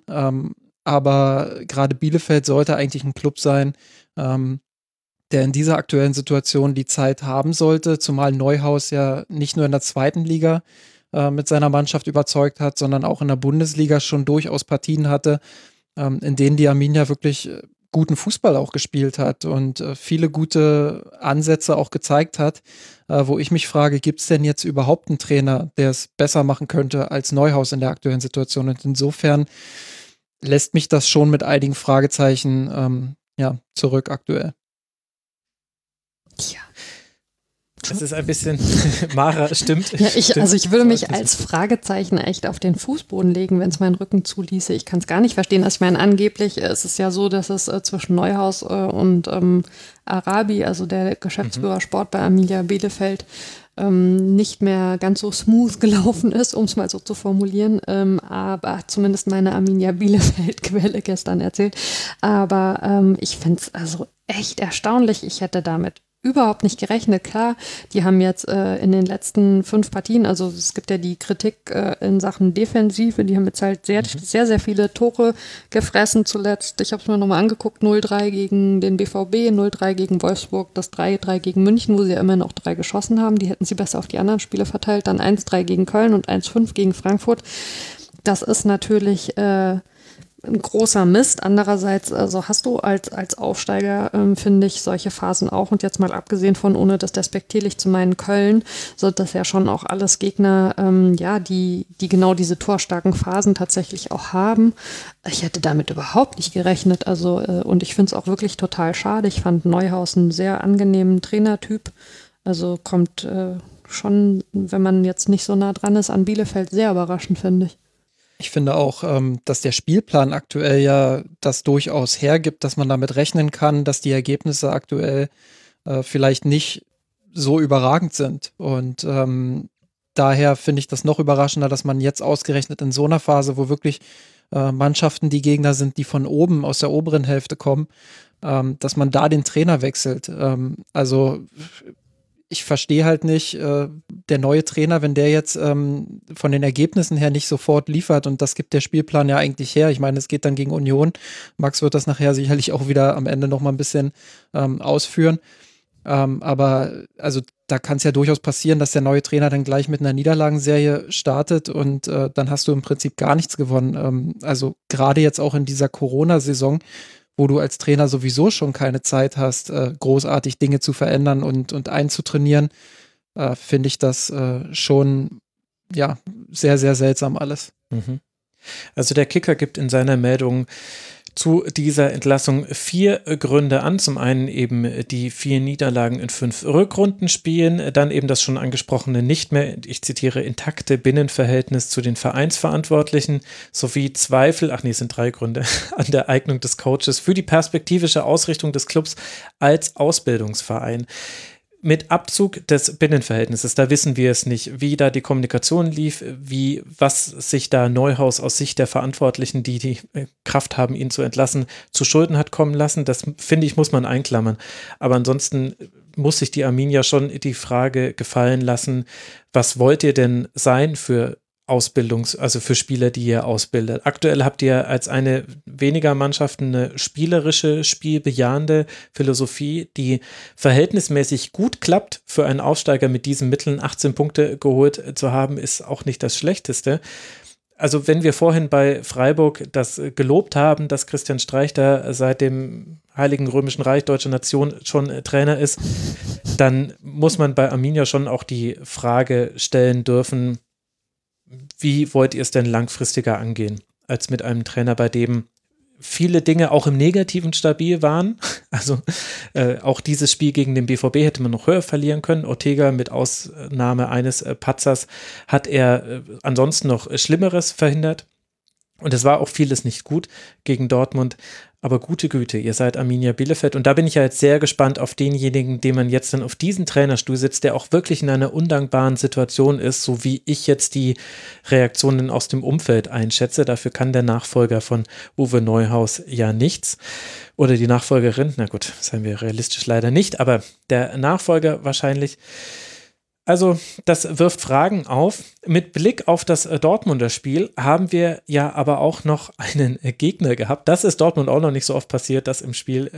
Aber gerade Bielefeld sollte eigentlich ein Club sein, der in dieser aktuellen Situation die Zeit haben sollte, zumal Neuhaus ja nicht nur in der zweiten Liga mit seiner Mannschaft überzeugt hat, sondern auch in der Bundesliga schon durchaus Partien hatte, in denen die Arminia wirklich guten Fußball auch gespielt hat und viele gute Ansätze auch gezeigt hat, wo ich mich frage, gibt es denn jetzt überhaupt einen Trainer, der es besser machen könnte als Neuhaus in der aktuellen Situation? Und insofern lässt mich das schon mit einigen Fragezeichen zurück aktuell. Ja. Das ist ein bisschen, Mara, stimmt. Ja, ich würde mich als Fragezeichen echt auf den Fußboden legen, wenn es meinen Rücken zuließe. Ich kann es gar nicht verstehen. Also ich meine, angeblich ist es ja so, dass es zwischen Neuhaus und Arabi, also der Geschäftsführer Sport bei Arminia Bielefeld, nicht mehr ganz so smooth gelaufen ist, um es mal so zu formulieren, aber zumindest meine Arminia Bielefeld-Quelle gestern erzählt. Aber ich finde es also echt erstaunlich. Ich hätte damit überhaupt nicht gerechnet. Klar, die haben jetzt in den letzten 5 Partien, also es gibt ja die Kritik in Sachen Defensive, die haben jetzt halt sehr, sehr viele Tore gefressen zuletzt. Ich habe es mir nochmal angeguckt, 0-3 gegen den BVB, 0-3 gegen Wolfsburg, das 3-3 gegen München, wo sie ja immer noch 3 geschossen haben, die hätten sie besser auf die anderen Spiele verteilt, dann 1-3 gegen Köln und 1-5 gegen Frankfurt. Das ist natürlich ein großer Mist. Andererseits, also hast du als Aufsteiger, finde ich, solche Phasen auch. Und jetzt mal abgesehen von, ohne das despektierlich zu meinen, Köln, so das ja schon auch alles Gegner, die genau diese torstarken Phasen tatsächlich auch haben. Ich hätte damit überhaupt nicht gerechnet. Also, und ich finde es auch wirklich total schade. Ich fand Neuhaus einen sehr angenehmen Trainertyp. Also kommt schon, wenn man jetzt nicht so nah dran ist, an Bielefeld sehr überraschend, finde ich. Ich finde auch, dass der Spielplan aktuell ja das durchaus hergibt, dass man damit rechnen kann, dass die Ergebnisse aktuell vielleicht nicht so überragend sind. Und daher finde ich das noch überraschender, dass man jetzt ausgerechnet in so einer Phase, wo wirklich Mannschaften die Gegner sind, die von oben, aus der oberen Hälfte kommen, dass man da den Trainer wechselt. Also ich verstehe halt nicht, der neue Trainer, wenn der jetzt von den Ergebnissen her nicht sofort liefert, und das gibt der Spielplan ja eigentlich her. Ich meine, es geht dann gegen Union. Max wird das nachher sicherlich auch wieder am Ende nochmal ein bisschen ausführen. Aber also da kann es ja durchaus passieren, dass der neue Trainer dann gleich mit einer Niederlagenserie startet und dann hast du im Prinzip gar nichts gewonnen. Also gerade jetzt auch in dieser Corona-Saison, wo du als Trainer sowieso schon keine Zeit hast, großartig Dinge zu verändern und einzutrainieren, finde ich das schon ja sehr, sehr seltsam alles. Mhm. Also der Kicker gibt in seiner Meldung zu dieser Entlassung 4 Gründe an. Zum einen eben die 4 Niederlagen in 5 Rückrundenspielen, dann eben das schon angesprochene nicht mehr, ich zitiere, intakte Binnenverhältnis zu den Vereinsverantwortlichen sowie Zweifel, es sind 3 Gründe, an der Eignung des Coaches für die perspektivische Ausrichtung des Clubs als Ausbildungsverein. Mit Abzug des Binnenverhältnisses, da wissen wir es nicht, wie da die Kommunikation lief, was sich da Neuhaus aus Sicht der Verantwortlichen, die Kraft haben, ihn zu entlassen, zu Schulden hat kommen lassen. Das, finde ich, muss man einklammern. Aber ansonsten muss sich die Arminia schon die Frage gefallen lassen, was wollt ihr denn sein für für Spieler, die ihr ausbildet. Aktuell habt ihr als eine weniger Mannschaften eine spielerische, spielbejahende Philosophie, die verhältnismäßig gut klappt. Für einen Aufsteiger mit diesen Mitteln 18 Punkte geholt zu haben, ist auch nicht das Schlechteste. Also wenn wir vorhin bei Freiburg das gelobt haben, dass Christian Streich da seit dem Heiligen Römischen Reich Deutsche Nation schon Trainer ist, dann muss man bei Arminia schon auch die Frage stellen dürfen, wie wollt ihr es denn langfristiger angehen, als mit einem Trainer, bei dem viele Dinge auch im Negativen stabil waren? Also auch dieses Spiel gegen den BVB hätte man noch höher verlieren können. Ortega, mit Ausnahme eines Patzers, hat er ansonsten noch Schlimmeres verhindert. Und es war auch vieles nicht gut gegen Dortmund. Aber gute Güte, ihr seid Arminia Bielefeld. Und da bin ich ja jetzt sehr gespannt auf denjenigen, den man jetzt dann auf diesen Trainerstuhl sitzt, der auch wirklich in einer undankbaren Situation ist, so wie ich jetzt die Reaktionen aus dem Umfeld einschätze. Dafür kann der Nachfolger von Uwe Neuhaus ja nichts. Oder die Nachfolgerin, na gut, seien wir realistisch leider nicht, aber der Nachfolger wahrscheinlich. Also das wirft Fragen auf. Mit Blick auf das Dortmunder Spiel haben wir ja aber auch noch einen Gegner gehabt. Das ist Dortmund auch noch nicht so oft passiert, dass im Spiel,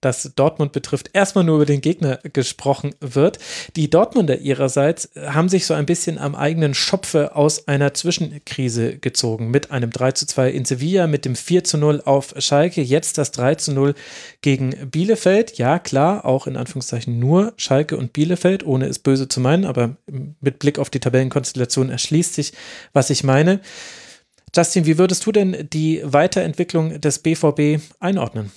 das Dortmund betrifft, erstmal nur über den Gegner gesprochen wird. Die Dortmunder ihrerseits haben sich so ein bisschen am eigenen Schopfe aus einer Zwischenkrise gezogen. Mit einem 3:2 in Sevilla, mit dem 4:0 auf Schalke, jetzt das 3:0 gegen Bielefeld. Ja klar, auch in Anführungszeichen nur Schalke und Bielefeld, ohne es böse zu machen. Aber mit Blick auf die Tabellenkonstellation erschließt sich, was ich meine. Justin, wie würdest du denn die Weiterentwicklung des BVB einordnen?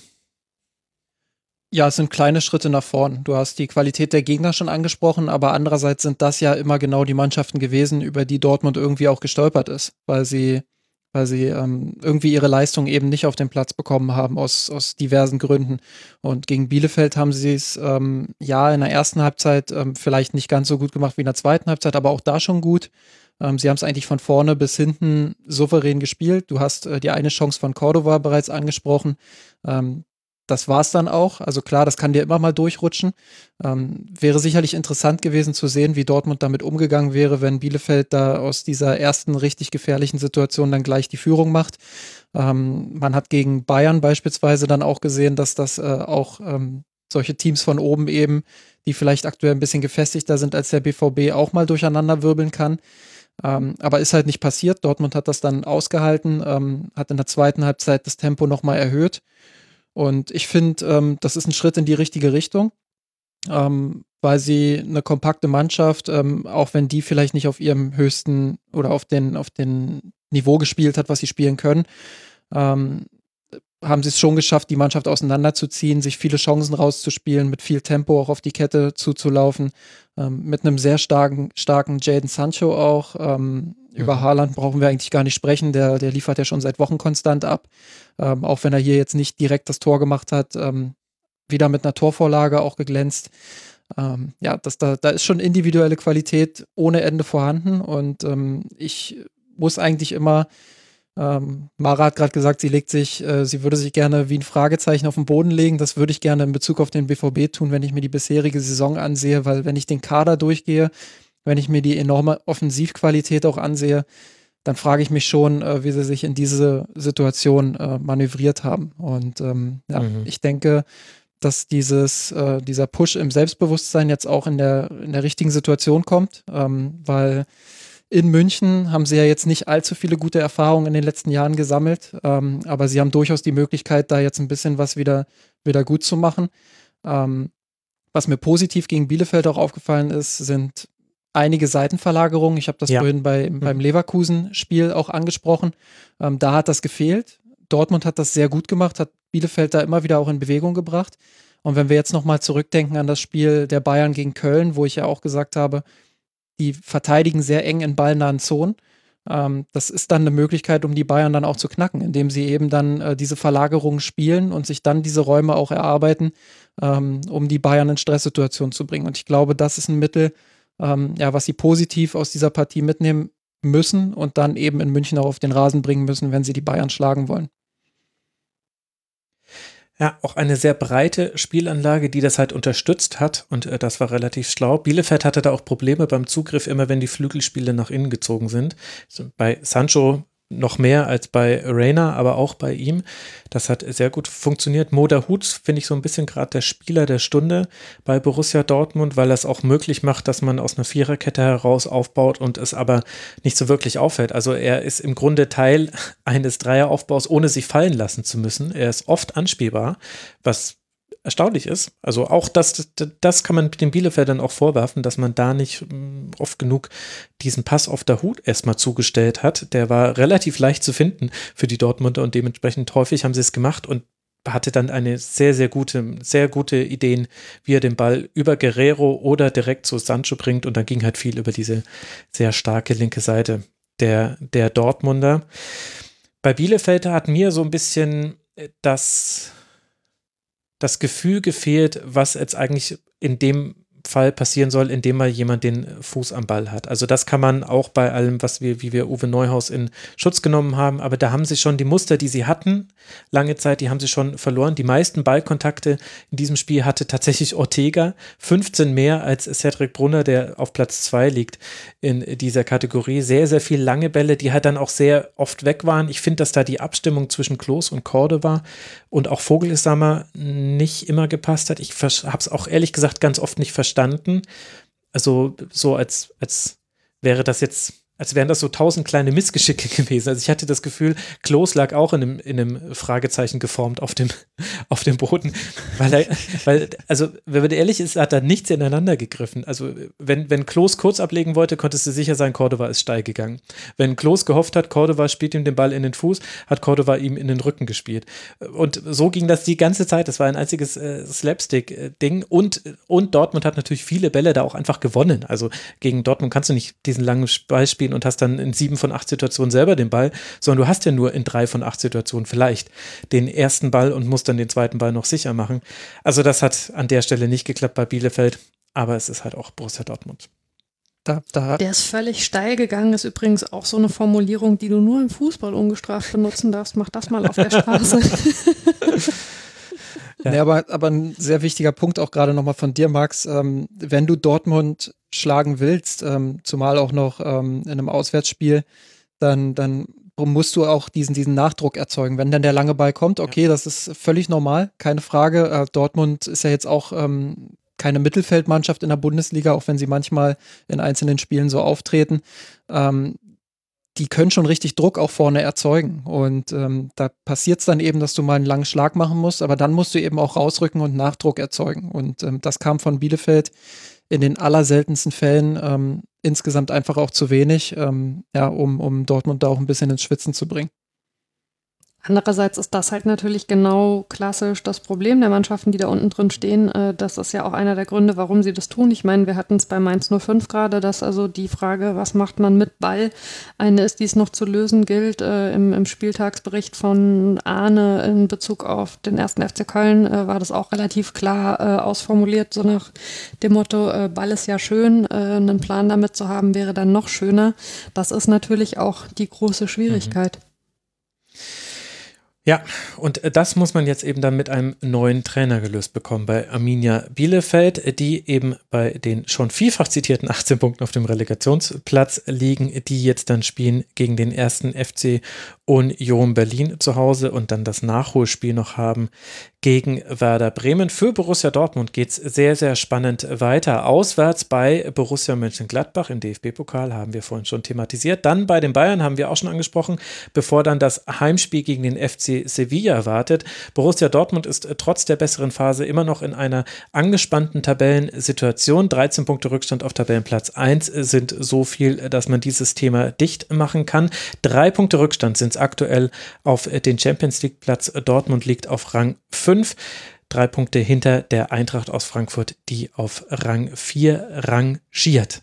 Ja, es sind kleine Schritte nach vorn. Du hast die Qualität der Gegner schon angesprochen, aber andererseits sind das ja immer genau die Mannschaften gewesen, über die Dortmund irgendwie auch gestolpert ist, weil sie irgendwie ihre Leistung eben nicht auf den Platz bekommen haben, aus diversen Gründen. Und gegen Bielefeld haben sie es in der ersten Halbzeit vielleicht nicht ganz so gut gemacht wie in der zweiten Halbzeit, aber auch da schon gut. Sie haben es eigentlich von vorne bis hinten souverän gespielt. Du hast die eine Chance von Cordoba bereits angesprochen. Das war es dann auch. Also klar, das kann dir immer mal durchrutschen. Wäre sicherlich interessant gewesen zu sehen, wie Dortmund damit umgegangen wäre, wenn Bielefeld da aus dieser ersten richtig gefährlichen Situation dann gleich die Führung macht. Man hat gegen Bayern beispielsweise dann auch gesehen, dass das solche Teams von oben eben, die vielleicht aktuell ein bisschen gefestigter sind als der BVB, auch mal durcheinander wirbeln kann. Aber ist halt nicht passiert. Dortmund hat das dann ausgehalten, hat in der zweiten Halbzeit das Tempo nochmal erhöht. Und ich finde, das ist ein Schritt in die richtige Richtung, weil sie eine kompakte Mannschaft, auch wenn die vielleicht nicht auf ihrem höchsten oder auf den Niveau gespielt hat, was sie spielen können, haben sie es schon geschafft, die Mannschaft auseinanderzuziehen, sich viele Chancen rauszuspielen, mit viel Tempo auch auf die Kette zuzulaufen, mit einem sehr starken Jadon Sancho auch. Über Haaland brauchen wir eigentlich gar nicht sprechen, der liefert ja schon seit Wochen konstant ab, auch wenn er hier jetzt nicht direkt das Tor gemacht hat, wieder mit einer Torvorlage auch geglänzt. Da ist schon individuelle Qualität ohne Ende vorhanden und ich muss eigentlich immer, Mara hat gerade gesagt, sie würde sich gerne wie ein Fragezeichen auf den Boden legen. Das würde ich gerne in Bezug auf den BVB tun, wenn ich mir die bisherige Saison ansehe, weil wenn ich den Kader durchgehe, wenn ich mir die enorme Offensivqualität auch ansehe, dann frage ich mich schon, wie sie sich in diese Situation manövriert haben. Und ich denke, dass dieser Push im Selbstbewusstsein jetzt auch in der richtigen Situation kommt, weil in München haben sie ja jetzt nicht allzu viele gute Erfahrungen in den letzten Jahren gesammelt, aber sie haben durchaus die Möglichkeit, da jetzt ein bisschen was wieder gut zu machen. Was mir positiv gegen Bielefeld auch aufgefallen ist, sind einige Seitenverlagerungen. Ich habe das vorhin beim Leverkusen-Spiel auch angesprochen. Da hat das gefehlt. Dortmund hat das sehr gut gemacht, hat Bielefeld da immer wieder auch in Bewegung gebracht. Und wenn wir jetzt nochmal zurückdenken an das Spiel der Bayern gegen Köln, wo ich ja auch gesagt habe, die verteidigen sehr eng in ballnahen Zonen. Das ist dann eine Möglichkeit, um die Bayern dann auch zu knacken, indem sie eben dann diese Verlagerungen spielen und sich dann diese Räume auch erarbeiten, um die Bayern in Stresssituationen zu bringen. Und ich glaube, das ist ein Mittel, was sie positiv aus dieser Partie mitnehmen müssen und dann eben in München auch auf den Rasen bringen müssen, wenn sie die Bayern schlagen wollen. Ja, auch eine sehr breite Spielanlage, die das halt unterstützt hat und das war relativ schlau. Bielefeld hatte da auch Probleme beim Zugriff, immer wenn die Flügelspiele nach innen gezogen sind. Bei Sancho noch mehr als bei Reina, aber auch bei ihm. Das hat sehr gut funktioniert. Mo Dahoud finde ich so ein bisschen gerade der Spieler der Stunde bei Borussia Dortmund, weil das auch möglich macht, dass man aus einer Viererkette heraus aufbaut und es aber nicht so wirklich auffällt. Also er ist im Grunde Teil eines Dreieraufbaus, ohne sich fallen lassen zu müssen. Er ist oft anspielbar, was erstaunlich ist. Also auch das kann man den Bielefeldern auch vorwerfen, dass man da nicht oft genug diesen Pass auf Dahoud erstmal zugestellt hat. Der war relativ leicht zu finden für die Dortmunder und dementsprechend häufig haben sie es gemacht und hatte dann eine sehr gute Ideen, wie er den Ball über Guerrero oder direkt zu Sancho bringt und dann ging halt viel über diese sehr starke linke Seite der Dortmunder. Bei Bielefeld hat mir so ein bisschen das Gefühl gefehlt, was jetzt eigentlich in dem Fall passieren soll, indem mal jemand den Fuß am Ball hat. Also das kann man auch bei allem, wie wir Uwe Neuhaus in Schutz genommen haben, aber da haben sie schon die Muster, die sie hatten, lange Zeit, die haben sie schon verloren. Die meisten Ballkontakte in diesem Spiel hatte tatsächlich Ortega, 15 mehr als Cedric Brunner, der auf Platz 2 liegt in dieser Kategorie. Sehr, sehr viel lange Bälle, die halt dann auch sehr oft weg waren. Ich finde, dass da die Abstimmung zwischen Klose und Cordoba und auch Vogelsammer nicht immer gepasst hat. Ich habe es auch ehrlich gesagt ganz oft nicht verstanden. Also so als wäre das jetzt, als wären das so 1000 kleine Missgeschicke gewesen. Also ich hatte das Gefühl, Klose lag auch in einem Fragezeichen geformt auf dem Boden. Weil, wenn man ehrlich ist, hat da nichts ineinander gegriffen. Also wenn Klose kurz ablegen wollte, konntest du sicher sein, Cordoba ist steil gegangen. Wenn Klose gehofft hat, Cordoba spielt ihm den Ball in den Fuß, hat Cordoba ihm in den Rücken gespielt. Und so ging das die ganze Zeit. Das war ein einziges Slapstick-Ding. Und Dortmund hat natürlich viele Bälle da auch einfach gewonnen. Also gegen Dortmund kannst du nicht diesen langen Ball spielen und hast dann in 7 von 8 Situationen selber den Ball, sondern du hast ja nur in 3 von 8 Situationen vielleicht den ersten Ball und musst dann den zweiten Ball noch sicher machen. Also das hat an der Stelle nicht geklappt bei Bielefeld, aber es ist halt auch Borussia Dortmund. Der ist völlig steil gegangen, ist übrigens auch so eine Formulierung, die du nur im Fußball ungestraft benutzen darfst. Mach das mal auf der Straße. Ja. Nee, aber ein sehr wichtiger Punkt auch gerade nochmal von dir, Max, wenn du Dortmund schlagen willst, zumal auch noch in einem Auswärtsspiel, dann musst du auch diesen Nachdruck erzeugen. Wenn dann der lange Ball kommt, okay, das ist völlig normal, keine Frage. Dortmund ist ja jetzt auch keine Mittelfeldmannschaft in der Bundesliga, auch wenn sie manchmal in einzelnen Spielen so auftreten. Die können schon richtig Druck auch vorne erzeugen. Und da passiert es dann eben, dass du mal einen langen Schlag machen musst, aber dann musst du eben auch rausrücken und Nachdruck erzeugen. Und das kam von Bielefeld in den allerseltensten Fällen insgesamt einfach auch zu wenig, um Dortmund da auch ein bisschen ins Schwitzen zu bringen. Andererseits ist das halt natürlich genau klassisch das Problem der Mannschaften, die da unten drin stehen. Das ist ja auch einer der Gründe, warum sie das tun. Ich meine, wir hatten es bei Mainz 05 gerade, dass also die Frage, was macht man mit Ball, eine ist, die es noch zu lösen gilt. Im Spieltagsbericht von Arne in Bezug auf den 1. FC Köln war das auch relativ klar ausformuliert, so nach dem Motto, Ball ist ja schön, einen Plan damit zu haben, wäre dann noch schöner. Das ist natürlich auch die große Schwierigkeit. Ja, und das muss man jetzt eben dann mit einem neuen Trainer gelöst bekommen bei Arminia Bielefeld, die eben bei den schon vielfach zitierten 18 Punkten auf dem Relegationsplatz liegen, die jetzt dann spielen gegen den 1. FC Union Berlin zu Hause und dann das Nachholspiel noch haben gegen Werder Bremen. Für Borussia Dortmund geht es sehr, sehr spannend weiter. Auswärts bei Borussia Mönchengladbach im DFB-Pokal haben wir vorhin schon thematisiert. Dann bei den Bayern haben wir auch schon angesprochen, bevor dann das Heimspiel gegen den FC Sevilla wartet. Borussia Dortmund ist trotz der besseren Phase immer noch in einer angespannten Tabellensituation. 13 Punkte Rückstand auf Tabellenplatz 1 sind so viel, dass man dieses Thema dicht machen kann. 3 Punkte Rückstand sind es aktuell auf den Champions-League-Platz. Dortmund liegt auf Rang 5. 3 Punkte hinter der Eintracht aus Frankfurt, die auf Rang 4 rangiert.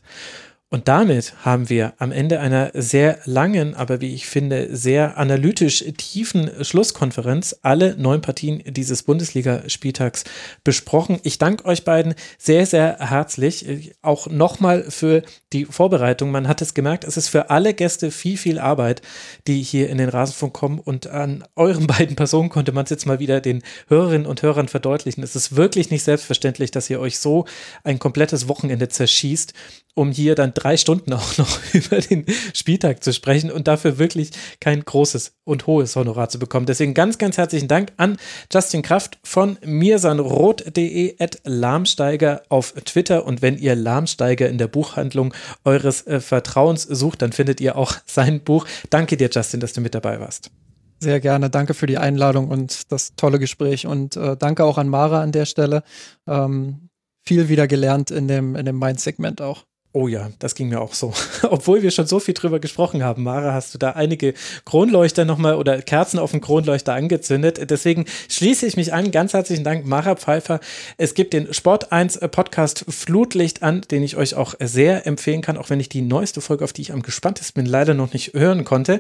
Und damit haben wir am Ende einer sehr langen, aber wie ich finde, sehr analytisch tiefen Schlusskonferenz alle 9 Partien dieses Bundesliga-Spieltags besprochen. Ich danke euch beiden sehr, sehr herzlich. Auch nochmal für die Vorbereitung. Man hat es gemerkt, es ist für alle Gäste viel, viel Arbeit, die hier in den Rasenfunk kommen. Und an euren beiden Personen konnte man es jetzt mal wieder den Hörerinnen und Hörern verdeutlichen. Es ist wirklich nicht selbstverständlich, dass ihr euch so ein komplettes Wochenende zerschießt, um hier dann 3 Stunden auch noch über den Spieltag zu sprechen und dafür wirklich kein großes und hohes Honorar zu bekommen. Deswegen ganz, ganz herzlichen Dank an Justin Kraft von mirsanroth.de @Lahmsteiger auf Twitter. Und wenn ihr Lahmsteiger in der Buchhandlung eures Vertrauens sucht, dann findet ihr auch sein Buch. Danke dir, Justin, dass du mit dabei warst. Sehr gerne. Danke für die Einladung und das tolle Gespräch. Und danke auch an Mara an der Stelle. Viel wieder gelernt in dem Mainz-Segment auch. Oh ja, das ging mir auch so. Obwohl wir schon so viel drüber gesprochen haben, Mara, hast du da einige Kronleuchter nochmal oder Kerzen auf dem Kronleuchter angezündet. Deswegen schließe ich mich an. Ganz herzlichen Dank, Mara Pfeiffer. Es gibt den Sport1 Podcast Flutlicht an, den ich euch auch sehr empfehlen kann, auch wenn ich die neueste Folge, auf die ich am gespanntesten bin, leider noch nicht hören konnte.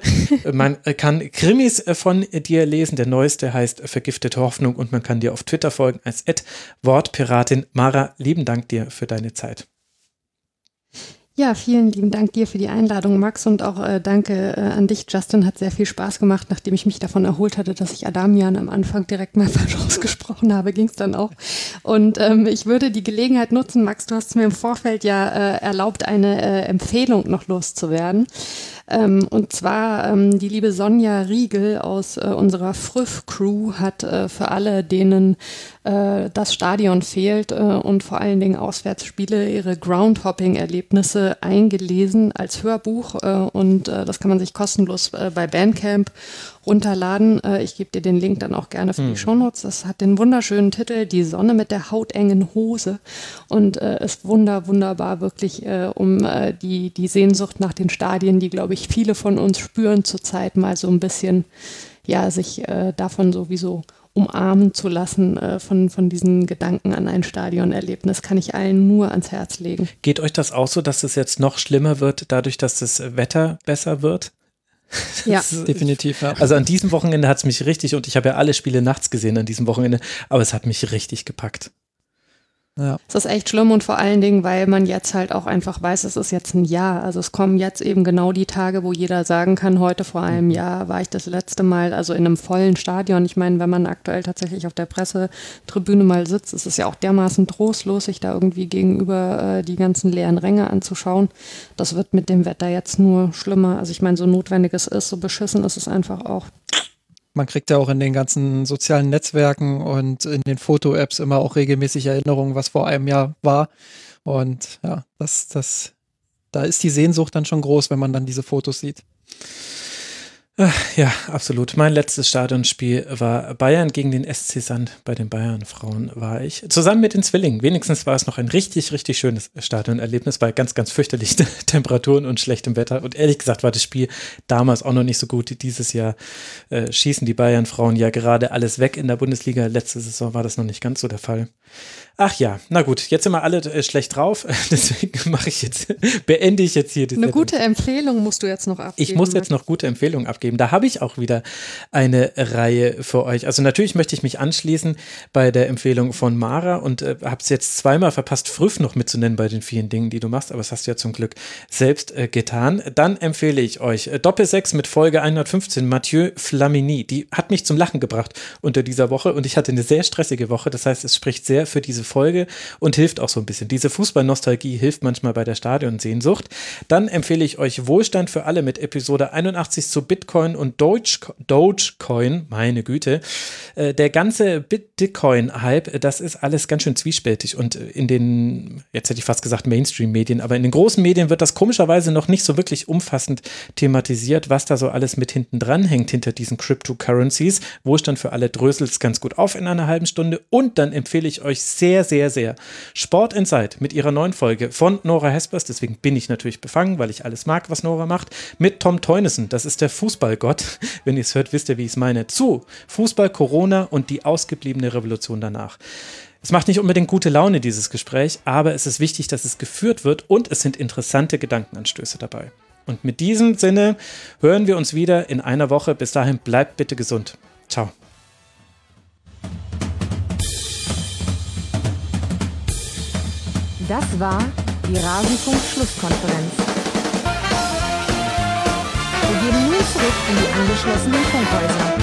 Man kann Krimis von dir lesen. Der neueste heißt Vergiftete Hoffnung und man kann dir auf Twitter folgen als @Wortpiratin. Mara, lieben Dank dir für deine Zeit. Ja, vielen lieben Dank dir für die Einladung, Max, und auch danke an dich, Justin. Hat sehr viel Spaß gemacht, nachdem ich mich davon erholt hatte, dass ich Adamian am Anfang direkt mal falsch ausgesprochen habe, ging es dann auch. Und ich würde die Gelegenheit nutzen, Max, du hast mir im Vorfeld ja erlaubt, eine Empfehlung noch loszuwerden. Und zwar die liebe Sonja Riegel aus unserer Früff-Crew hat für alle, denen das Stadion fehlt und vor allen Dingen Auswärtsspiele, ihre Groundhopping-Erlebnisse eingelesen als Hörbuch. Und das kann man sich kostenlos bei Bandcamp runterladen. Ich gebe dir den Link dann auch gerne für die Shownotes. Das hat den wunderschönen Titel Die Sonne mit der hautengen Hose und ist wunderbar wirklich um die Sehnsucht nach den Stadien, die, glaube ich, viele von uns spüren zurzeit, mal so ein bisschen, ja, sich davon sowieso umarmen zu lassen, von diesen Gedanken an ein Stadionerlebnis, kann ich allen nur ans Herz legen. Geht euch das auch so, dass es jetzt noch schlimmer wird, dadurch, dass das Wetter besser wird? Ja, definitiv. Ja. Also an diesem Wochenende hat es mich richtig, und ich habe ja alle Spiele nachts gesehen an diesem Wochenende, aber es hat mich richtig gepackt. Ja. Es ist echt schlimm und vor allen Dingen, weil man jetzt halt auch einfach weiß, es ist jetzt ein Jahr. Also es kommen jetzt eben genau die Tage, wo jeder sagen kann, heute vor einem Jahr war ich das letzte Mal, also in einem vollen Stadion. Ich meine, wenn man aktuell tatsächlich auf der Pressetribüne mal sitzt, ist es ja auch dermaßen trostlos, sich da irgendwie gegenüber die ganzen leeren Ränge anzuschauen. Das wird mit dem Wetter jetzt nur schlimmer. Also ich meine, so notwendig es ist, so beschissen ist es einfach auch. Man kriegt ja auch in den ganzen sozialen Netzwerken und in den Foto-Apps immer auch regelmäßig Erinnerungen, was vor einem Jahr war. Und ja, da ist die Sehnsucht dann schon groß, wenn man dann diese Fotos sieht. Ja, absolut. Mein letztes Stadionspiel war Bayern gegen den SC Sand. Bei den Bayern-Frauen war ich zusammen mit den Zwillingen. Wenigstens war es noch ein richtig, richtig schönes Stadionerlebnis bei ganz, ganz fürchterlichen Temperaturen und schlechtem Wetter. Und ehrlich gesagt war das Spiel damals auch noch nicht so gut. Dieses Jahr schießen die Bayern-Frauen ja gerade alles weg in der Bundesliga. Letzte Saison war das noch nicht ganz so der Fall. Ach ja, na gut, jetzt sind wir alle schlecht drauf. Deswegen beende ich jetzt hier die Sendung. Eine gute Empfehlung musst du jetzt noch abgeben. Ich muss jetzt noch gute Empfehlungen abgeben. Da habe ich auch wieder eine Reihe für euch. Also natürlich möchte ich mich anschließen bei der Empfehlung von Mara und habe es jetzt zweimal verpasst, Früff noch mitzunennen bei den vielen Dingen, die du machst, aber das hast du ja zum Glück selbst getan. Dann empfehle ich euch Doppelsechs mit Folge 115, Mathieu Flamini. Die hat mich zum Lachen gebracht unter dieser Woche und ich hatte eine sehr stressige Woche. Das heißt, es spricht sehr für diese Folge und hilft auch so ein bisschen. Diese Fußballnostalgie hilft manchmal bei der Stadionsehnsucht. Dann empfehle ich euch Wohlstand für alle mit Episode 81 zu Bitcoin und Dogecoin, meine Güte, der ganze Bitcoin-Hype, das ist alles ganz schön zwiespältig und in den, jetzt hätte ich fast gesagt Mainstream-Medien, aber in den großen Medien wird das komischerweise noch nicht so wirklich umfassend thematisiert, was da so alles mit hinten dran hängt, hinter diesen Cryptocurrencies. Wohlstand für alle dröselt es ganz gut auf in einer halben Stunde und dann empfehle ich euch sehr, sehr, sehr Sport Inside mit ihrer neuen Folge von Nora Hespers, deswegen bin ich natürlich befangen, weil ich alles mag, was Nora macht, mit Tom Teunissen, das ist der Fußballgott, wenn ihr es hört, wisst ihr, wie ich es meine, zu Fußball, Corona und die ausgebliebene Revolution danach. Es macht nicht unbedingt gute Laune, dieses Gespräch, aber es ist wichtig, dass es geführt wird und es sind interessante Gedankenanstöße dabei. Und mit diesem Sinne hören wir uns wieder in einer Woche. Bis dahin, bleibt bitte gesund. Ciao. Das war die Rasenfunk-Schlusskonferenz. Wir geben nun zurück in die angeschlossenen Funkhäuser.